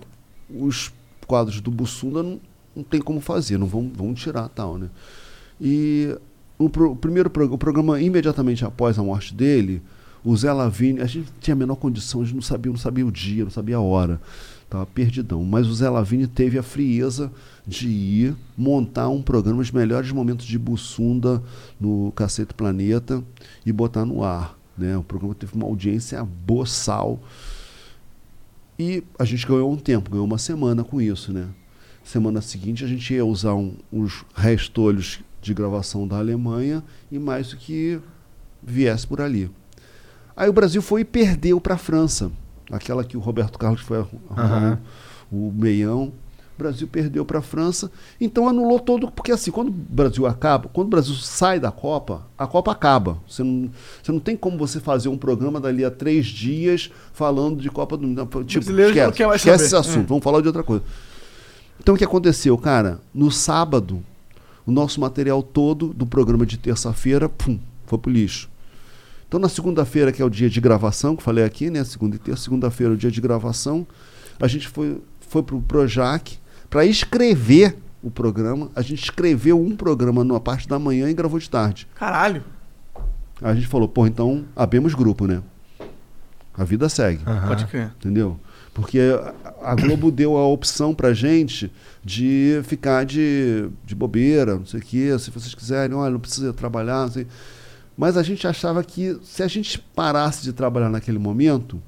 os quadros do Bussunda não, não tem como fazer, não vão, vão tirar tal, né? E o, pro, o primeiro pro, o programa, imediatamente após a morte dele, o Zé Lavini, a gente tinha a menor condição, a gente não sabia, não sabia o dia, não sabia a hora, estava perdidão. Mas o Zé Lavini teve a frieza de ir montar um programa, os melhores momentos de Bussunda no Cacete Planeta e botar no ar, né? O programa teve uma audiência boçal e a gente ganhou um tempo, ganhou uma semana com isso, né? Semana seguinte a gente ia usar um, os restolhos de gravação da Alemanha e mais o que viesse por ali. Aí o Brasil foi e perdeu para a França. Aquela que o Roberto Carlos foi arrumar, uhum. o meião. O Brasil perdeu para a França, então anulou todo, porque assim, quando o Brasil acaba, quando o Brasil sai da Copa, a Copa acaba. Você não, você não tem como você fazer um programa dali a três dias falando de Copa do Mundo. Tipo, esquece, esquece esse assunto, é. Vamos falar de outra coisa. Então o que aconteceu, cara? No sábado, o nosso material todo do programa de terça-feira, pum, foi pro lixo. Então na segunda-feira, que é o dia de gravação, que eu falei aqui, né? Segunda e terça, segunda-feira é o dia de gravação, a gente foi, foi pro Projac, para escrever o programa. A gente escreveu um programa na parte da manhã e gravou de tarde. Caralho! A gente falou, pô, então abemos grupo, né? A vida segue. Uhum. Pode crer. Entendeu? Porque a Globo deu a opção pra gente de ficar de, de bobeira, não sei o quê. Se vocês quiserem, olha, não precisa trabalhar, não sei. Mas a gente achava que se a gente parasse de trabalhar naquele momento,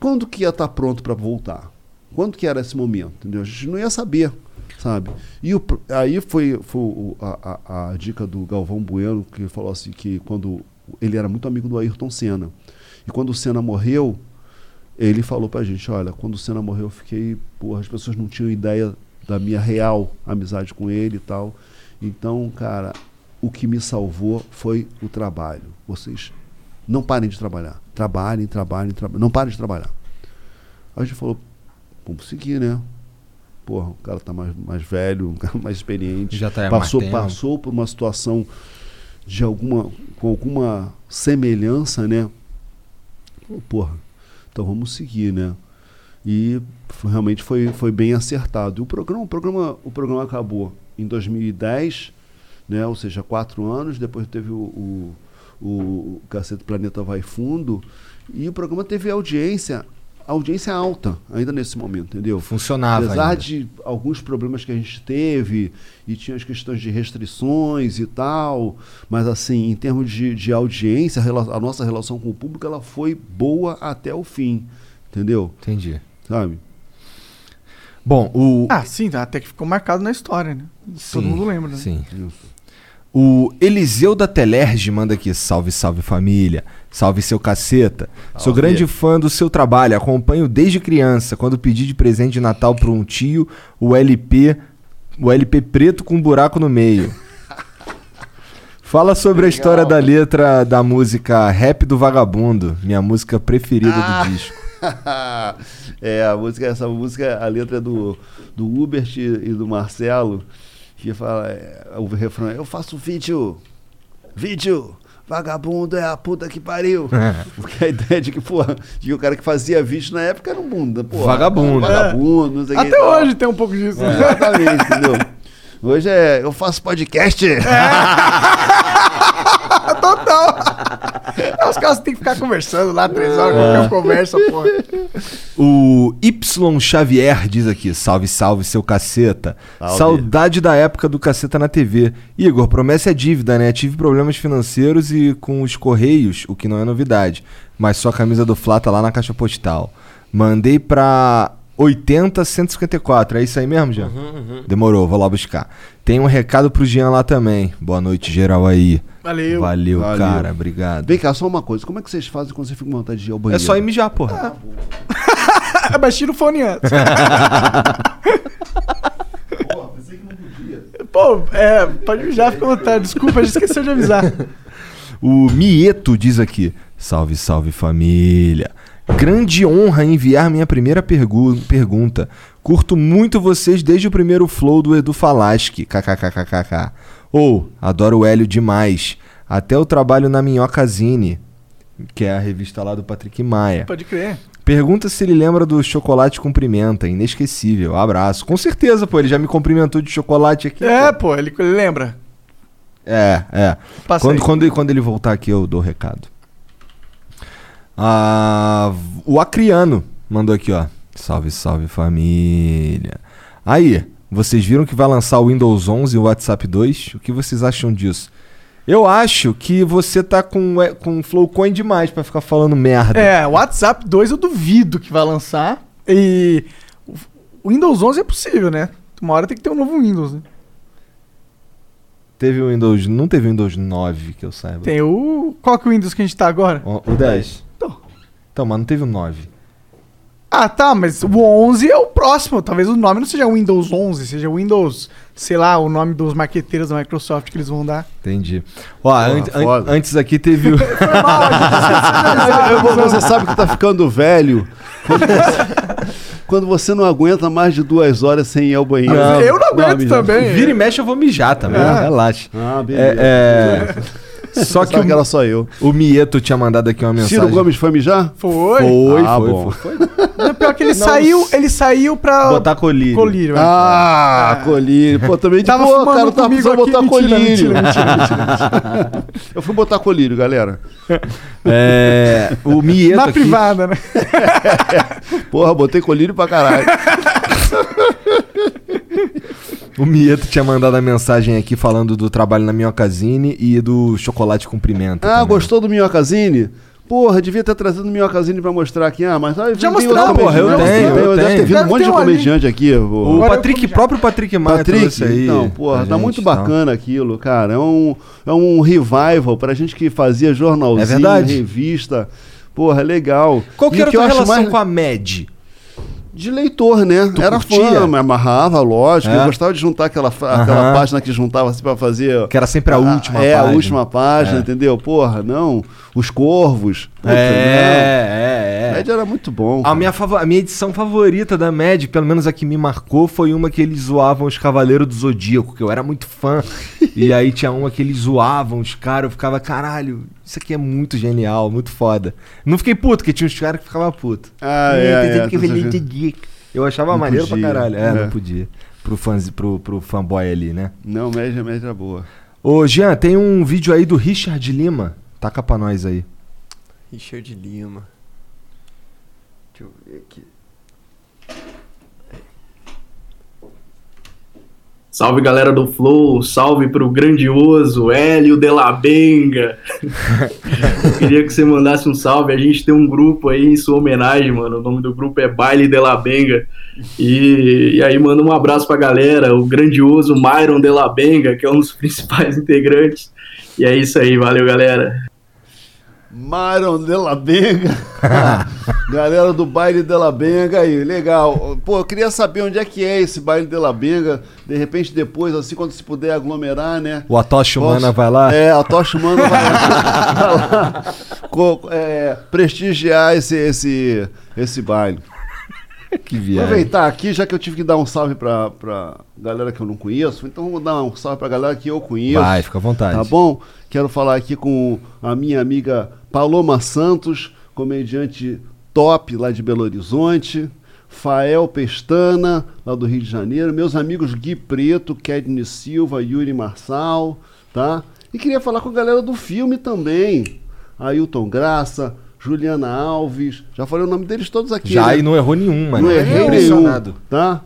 quando que ia estar pronto para voltar? Quando que era esse momento, entendeu? A gente não ia saber, sabe? E o, aí foi, foi a, a, a dica do Galvão Bueno, que falou assim, que quando ele era muito amigo do Ayrton Senna, e quando o Senna morreu, ele falou pra gente, olha, quando o Senna morreu eu fiquei, porra, as pessoas não tinham ideia da minha real amizade com ele e tal. Então, cara, o que me salvou foi o trabalho. Vocês não parem de trabalhar. Trabalhem, trabalhem, trabalhem. Não parem de trabalhar. Aí a gente falou, vamos seguir, né? Porra, o cara tá mais, mais velho, um cara mais experiente. Já tá passou, passou por uma situação de alguma, com alguma semelhança, né? Porra, então vamos seguir, né? E realmente foi, foi bem acertado. E o programa, o programa, o programa acabou em dois mil e dez, né? Ou seja, quatro anos. Depois teve o, o, o Cacete Planeta Vai Fundo. E o programa teve audiência... A audiência alta ainda nesse momento, entendeu? Funcionava. Apesar ainda de alguns problemas que a gente teve, e tinha as questões de restrições e tal, mas assim, em termos de, de audiência, a nossa relação com o público, ela foi boa até o fim, entendeu? Entendi. Sabe? Bom, o... Ah, sim, até que ficou marcado na história, né? Sim, todo mundo lembra, né? Sim. Isso. O Eliseu da Telerge manda aqui, salve, salve família, salve seu caceta. Salve. Sou grande fã do seu trabalho, acompanho desde criança, quando pedi de presente de Natal para um tio, o L P, o L P preto com um buraco no meio. Fala sobre a história da letra da música Rap do Vagabundo, minha música preferida ah. do disco. É, a música, essa música, a letra é do, do Hubert e do Marcelo. Que fala, o refrão é, eu faço vídeo, vídeo, vagabundo é a puta que pariu. É. Porque a ideia de que, porra, de que o cara que fazia vídeo na época era um bunda, porra. Vagabundo. É. Vagabundo, não sei o que. Até hoje tem um pouco disso. É. Exatamente, entendeu? Hoje é, eu faço podcast. É. Total. Os caras têm que ficar conversando lá três horas, qualquer é. conversa, porra. O Y Xavier diz aqui, salve, salve, seu caceta. Salve. Saudade da época do Caceta na T V. Igor, promessa é dívida, né? Tive problemas financeiros e com os correios, o que não é novidade. Mas só a camisa do Flá tá lá na caixa postal. Mandei pra... oitenta, cento e cinquenta e quatro, é isso aí mesmo, Jean? Uhum, uhum. Demorou, vou lá buscar. Tem um recado pro Jean lá também. Boa noite, geral aí. Valeu. Valeu, Valeu. Cara, obrigado. Vem cá, só uma coisa, como é que vocês fazem quando você fica com vontade de ir ao banheiro? É só ir mijar, porra. Ah. Mas tira o fone antes. Pô, pensei que não podia. Pô, é, pode mijar, fica à vontade. Desculpa, a gente esqueceu de avisar. O Mieto diz aqui, salve, salve família. Grande honra enviar minha primeira pergu- pergunta. Curto muito vocês desde o primeiro flow do Edu Falaschi. KKKKKK. Ou, oh, adoro o Hélio demais. Até o trabalho na Minhocazine, que é a revista lá do Patrick Maia. Pode crer. Pergunta se ele lembra do chocolate cumprimenta. Inesquecível. Abraço. Com certeza, pô. Ele já me cumprimentou de chocolate aqui. É, pô. pô ele, ele lembra. É, é. Quando, quando, quando ele voltar aqui, eu dou o recado. Ah, o Acriano mandou aqui, ó. Salve, salve, família. Aí, vocês viram que vai lançar o Windows onze e o WhatsApp dois? O que vocês acham disso? Eu acho que você tá com, com Flowcoin demais pra ficar falando merda. É, o WhatsApp dois eu duvido que vai lançar. E o Windows onze é possível, né? Uma hora tem que ter um novo Windows, né? Teve o Windows... Não teve o Windows nove, que eu saiba. Tem o... Qual que é o Windows que a gente tá agora? O, o dez. Então, mas não teve o nove. Ah, tá, mas o onze é o próximo. Talvez o nome não seja Windows onze, seja Windows, sei lá, o nome dos marqueteiros da Microsoft que eles vão dar. Entendi. Ó, ah, an- an- antes aqui teve o... Foi mal, a gente... Você sabe que tá ficando velho. Quando você não aguenta mais de duas horas sem ir ao banheiro. Não, eu não aguento não, também. Vira e mexe, eu vou mijar também. É. Relaxa. Ah, beleza. É, é... Só que, que era só eu. O Mieto tinha mandado aqui uma mensagem. Ciro Gomes foi mijar? Foi. Foi, ah, foi, bom. foi. Não, pior que ele não. saiu, ele saiu pra... Botar colírio. colírio né? Ah, ah, colírio. Pô, também tava de boa, cara, eu tava precisando botar colírio. Mentira, mentira, mentira, mentira. Eu fui botar colírio, galera. É... O Mieto na aqui... privada, né? Porra, botei colírio pra caralho. O Mieto tinha mandado a mensagem aqui falando do trabalho na Minhocazine e do chocolate com pimenta. Ah, também. Gostou do Minhocazine? Porra, devia ter trazido o Minhocazine pra mostrar aqui. Ah, mas... Ah, já mostrou, não, porra. Eu, eu tenho, eu, eu tenho. Deve ter vindo um monte de comediante aqui. O, o Patrick, próprio Patrick Maia Patrick, trouxe aí. Então, porra, tá gente, muito bacana tá. aquilo, cara. É um, é um revival pra gente que fazia jornalzinho, é verdade. Revista. Porra, legal. Qual que era a tua relação mais... com a M E D? De leitor, né? Tu era curtia? Fã, me amarrava, lógico. É. Eu gostava de juntar aquela, aquela uhum. página que juntava assim pra fazer... Que era sempre a, a última é, página. É, a última página, é. Entendeu? Porra, não. Os Corvos. Puta, é, é, é. A M E D era muito bom. A minha, fav- a minha edição favorita da M E D, pelo menos a que me marcou, foi uma que eles zoavam os Cavaleiros do Zodíaco, que eu era muito fã. E aí tinha uma que eles zoavam os caras, eu ficava, caralho... Isso aqui é muito genial, muito foda. Não fiquei puto, porque tinha uns caras que ficavam puto. Ah, é, é, é, que eu, eu achava não maneiro podia, pra caralho. É, é, não podia. Pro, fãs, pro, pro fanboy ali, né? Não, média, média boa. Ô, Jean, tem um vídeo aí do Richard Lima. Taca pra nós aí. Richard Lima. Deixa eu ver aqui. Salve, galera do Flow, salve pro grandioso Hélio de la Benga. Queria que você mandasse um salve, a gente tem um grupo aí em sua homenagem, mano, o nome do grupo é Baile de la Benga, e, e aí manda um abraço pra galera, o grandioso Myron de la Benga, que é um dos principais integrantes, e é isso aí, valeu, galera. Myron de la Benga, galera do Baile de la Benga aí, legal. Pô, eu queria saber onde é que é esse Baile de la Benga, de repente depois, assim, quando se puder aglomerar, né? O Atocha Humana vai lá? É, a Atocha Humana vai lá, vai lá é, prestigiar esse, esse, esse baile. Que viagem. Aproveitar aqui, já que eu tive que dar um salve pra, pra galera que eu não conheço, então vamos dar um salve pra galera que eu conheço. Vai, fica à vontade. Tá bom? Quero falar aqui com a minha amiga Paloma Santos, comediante top lá de Belo Horizonte, Fael Pestana, lá do Rio de Janeiro, meus amigos Gui Preto, Kedney Silva, Yuri Marçal, tá? E queria falar com a galera do filme também, Ailton Graça, Juliana Alves, já falei o nome deles todos aqui. Já, né? E não errou nenhum, mano. Não é, errei impressionado. Nenhum, tá?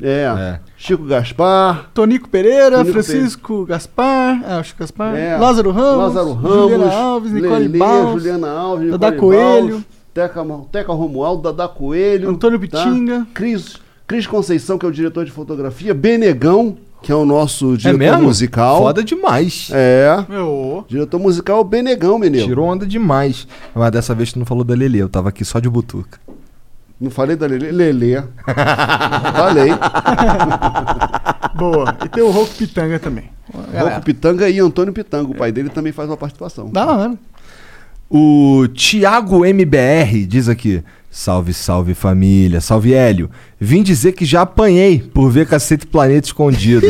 É. é. Chico Gaspar. Tonico Pereira, Tonico Francisco Pereira. Gaspar. Ah, Chico Gaspar. É. Lázaro Ramos. Lázaro Ramos. Juliana Alves, Nicole Lelê, Baus. Juliana Alves, Dada Nicole Coelho. Baus, Teca, Teca Romualdo, Dada Coelho. Antônio Pitinga. Tá? Cris, Cris Conceição, que é o diretor de fotografia. Benegão, que é o nosso diretor é musical. Foda demais. É. Meu. Diretor musical Benegão, menino. Tirou onda demais. Mas dessa vez tu não falou da Lelê, eu tava aqui só de butuca. Não falei da Lelê? Lelê. Falei. Boa. E tem o Rouco Pitanga também. Rouco Pitanga e Antônio Pitanga. O pai dele também faz uma participação. Da hora. O Thiago M B R diz aqui... Salve, salve família, salve Hélio. Vim dizer que já apanhei por ver Cacete Planeta escondido.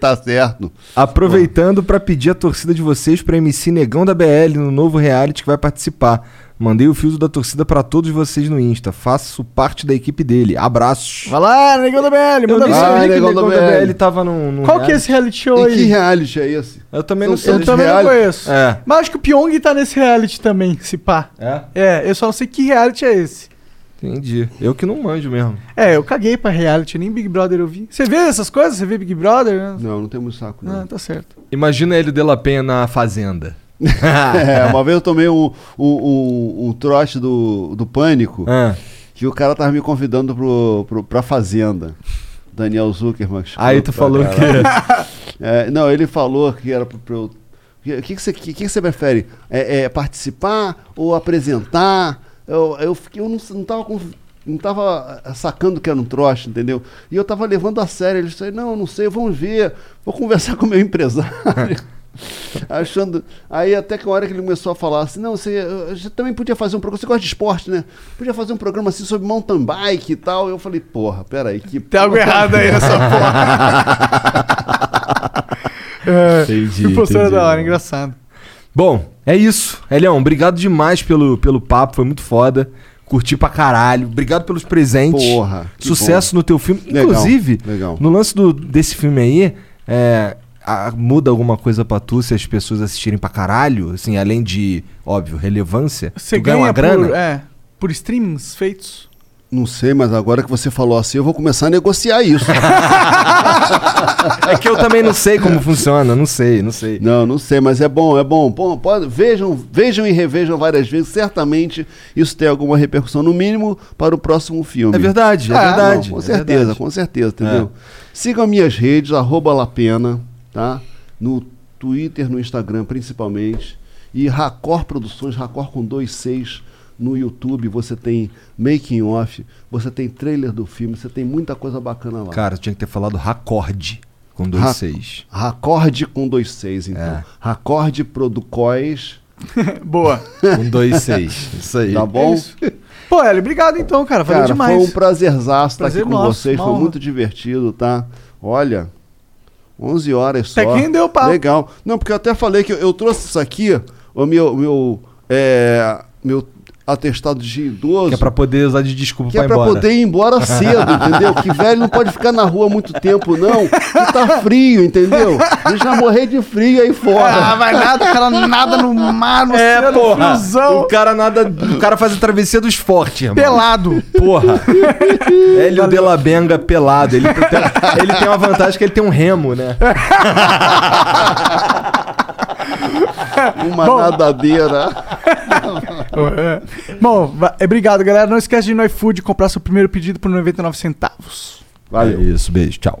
Tá certo. Aproveitando pra pedir a torcida de vocês pra M C Negão da B L no novo reality que vai participar. Mandei o filtro da torcida pra todos vocês no Insta. Faço parte da equipe dele. Abraços. Vai lá, Negão da B L. Manda lá, ah, Negão da B L. B L tava num, num Qual reality? Que é esse reality show aí? E que reality é esse? Eu também não sei. Eu também reality. Não conheço. É. Mas acho que o Pyong tá nesse reality também, se pá. É? É, eu só não sei que reality é esse. Entendi. Eu que não manjo mesmo. É, eu caguei pra reality, nem Big Brother eu vi. Você vê essas coisas? Você vê Big Brother? Não, não tem muito saco. Não, ah, tá certo. Imagina ele de La Penha na Fazenda. É, uma vez eu tomei um, um, um, um trote do, do Pânico, ah. que o cara tava me convidando pro, pro, pra Fazenda. Daniel Zuckerman. Aí tu falou o que? É, não, ele falou que era pro... pro o que, que, que, que, que você prefere? É, é, participar ou apresentar? eu, eu, fiquei, eu não, não tava com... Não estava sacando que era um troço, entendeu? E eu estava levando a sério. Ele disse, não, não sei, vamos ver. Vou conversar com o meu empresário. Achando... Aí até que uma hora que ele começou a falar assim, não, você, você também podia fazer um programa... Você gosta de esporte, né? Podia fazer um programa assim sobre mountain bike e tal. Eu falei, porra, peraí. Que tem algo errado aí nessa porra. é, entendi, o professor entendi. Da hora, engraçado. Bom, é isso. Elião, obrigado demais pelo, pelo papo, foi muito foda. Curti pra caralho. Obrigado pelos presentes. Porra. Sucesso porra. No teu filme. Legal, inclusive, legal. No lance do, desse filme aí, é, a, muda alguma coisa pra tu se as pessoas assistirem pra caralho? Assim, além de, óbvio, relevância. Você tu ganha, ganha uma grana? Por, é, por streamings feitos? Não sei, mas agora que você falou assim, eu vou começar a negociar isso. É que eu também não sei como funciona, não sei, não sei. Não, não sei, mas é bom, é bom. bom pode, vejam, vejam e revejam várias vezes, certamente isso tem alguma repercussão, no mínimo, para o próximo filme. É verdade, é ah, verdade. Não, com certeza, é verdade. Com certeza, entendeu? É. Sigam minhas redes, arroba Lapena, tá? No Twitter, no Instagram, principalmente. E Racor Produções, Racor com dois seis. No YouTube você tem making off, você tem trailer do filme, você tem muita coisa bacana lá. Cara, eu tinha que ter falado Racorde com dois seis. Racorde com dois seis, então. É. Racorde Producóis. Boa. Com dois seis. Isso aí. Tá bom? É pô, Hélio, obrigado então, cara. Valeu cara, demais. Foi um prazerzaço Prazer estar aqui nosso, com vocês. Mal. Foi muito divertido, tá? Olha, onze horas só. Até quem deu papo. Legal. Não, porque eu até falei que eu, eu trouxe isso aqui, o meu... meu, é, meu atestado de idoso. Que é pra poder usar de desculpa pra ir embora. Que é pra poder ir embora cedo, entendeu? Que velho não pode ficar na rua muito tempo, não. Que tá frio, entendeu? Deixa morrer de frio aí fora. Ah, vai nada, o cara nada no mar, no é, céu, porra. Cruzão. O cara nada, o cara faz a travessia dos fortes, irmão. Pelado. Porra. Hélio de La Benga pelado. Ele tem, ele tem uma vantagem que ele tem um remo, né? Uma bom, nadadeira. Bom, obrigado, galera. Não esquece de ir no iFood comprar seu primeiro pedido por noventa e nove centavos. Valeu. É isso, beijo, tchau.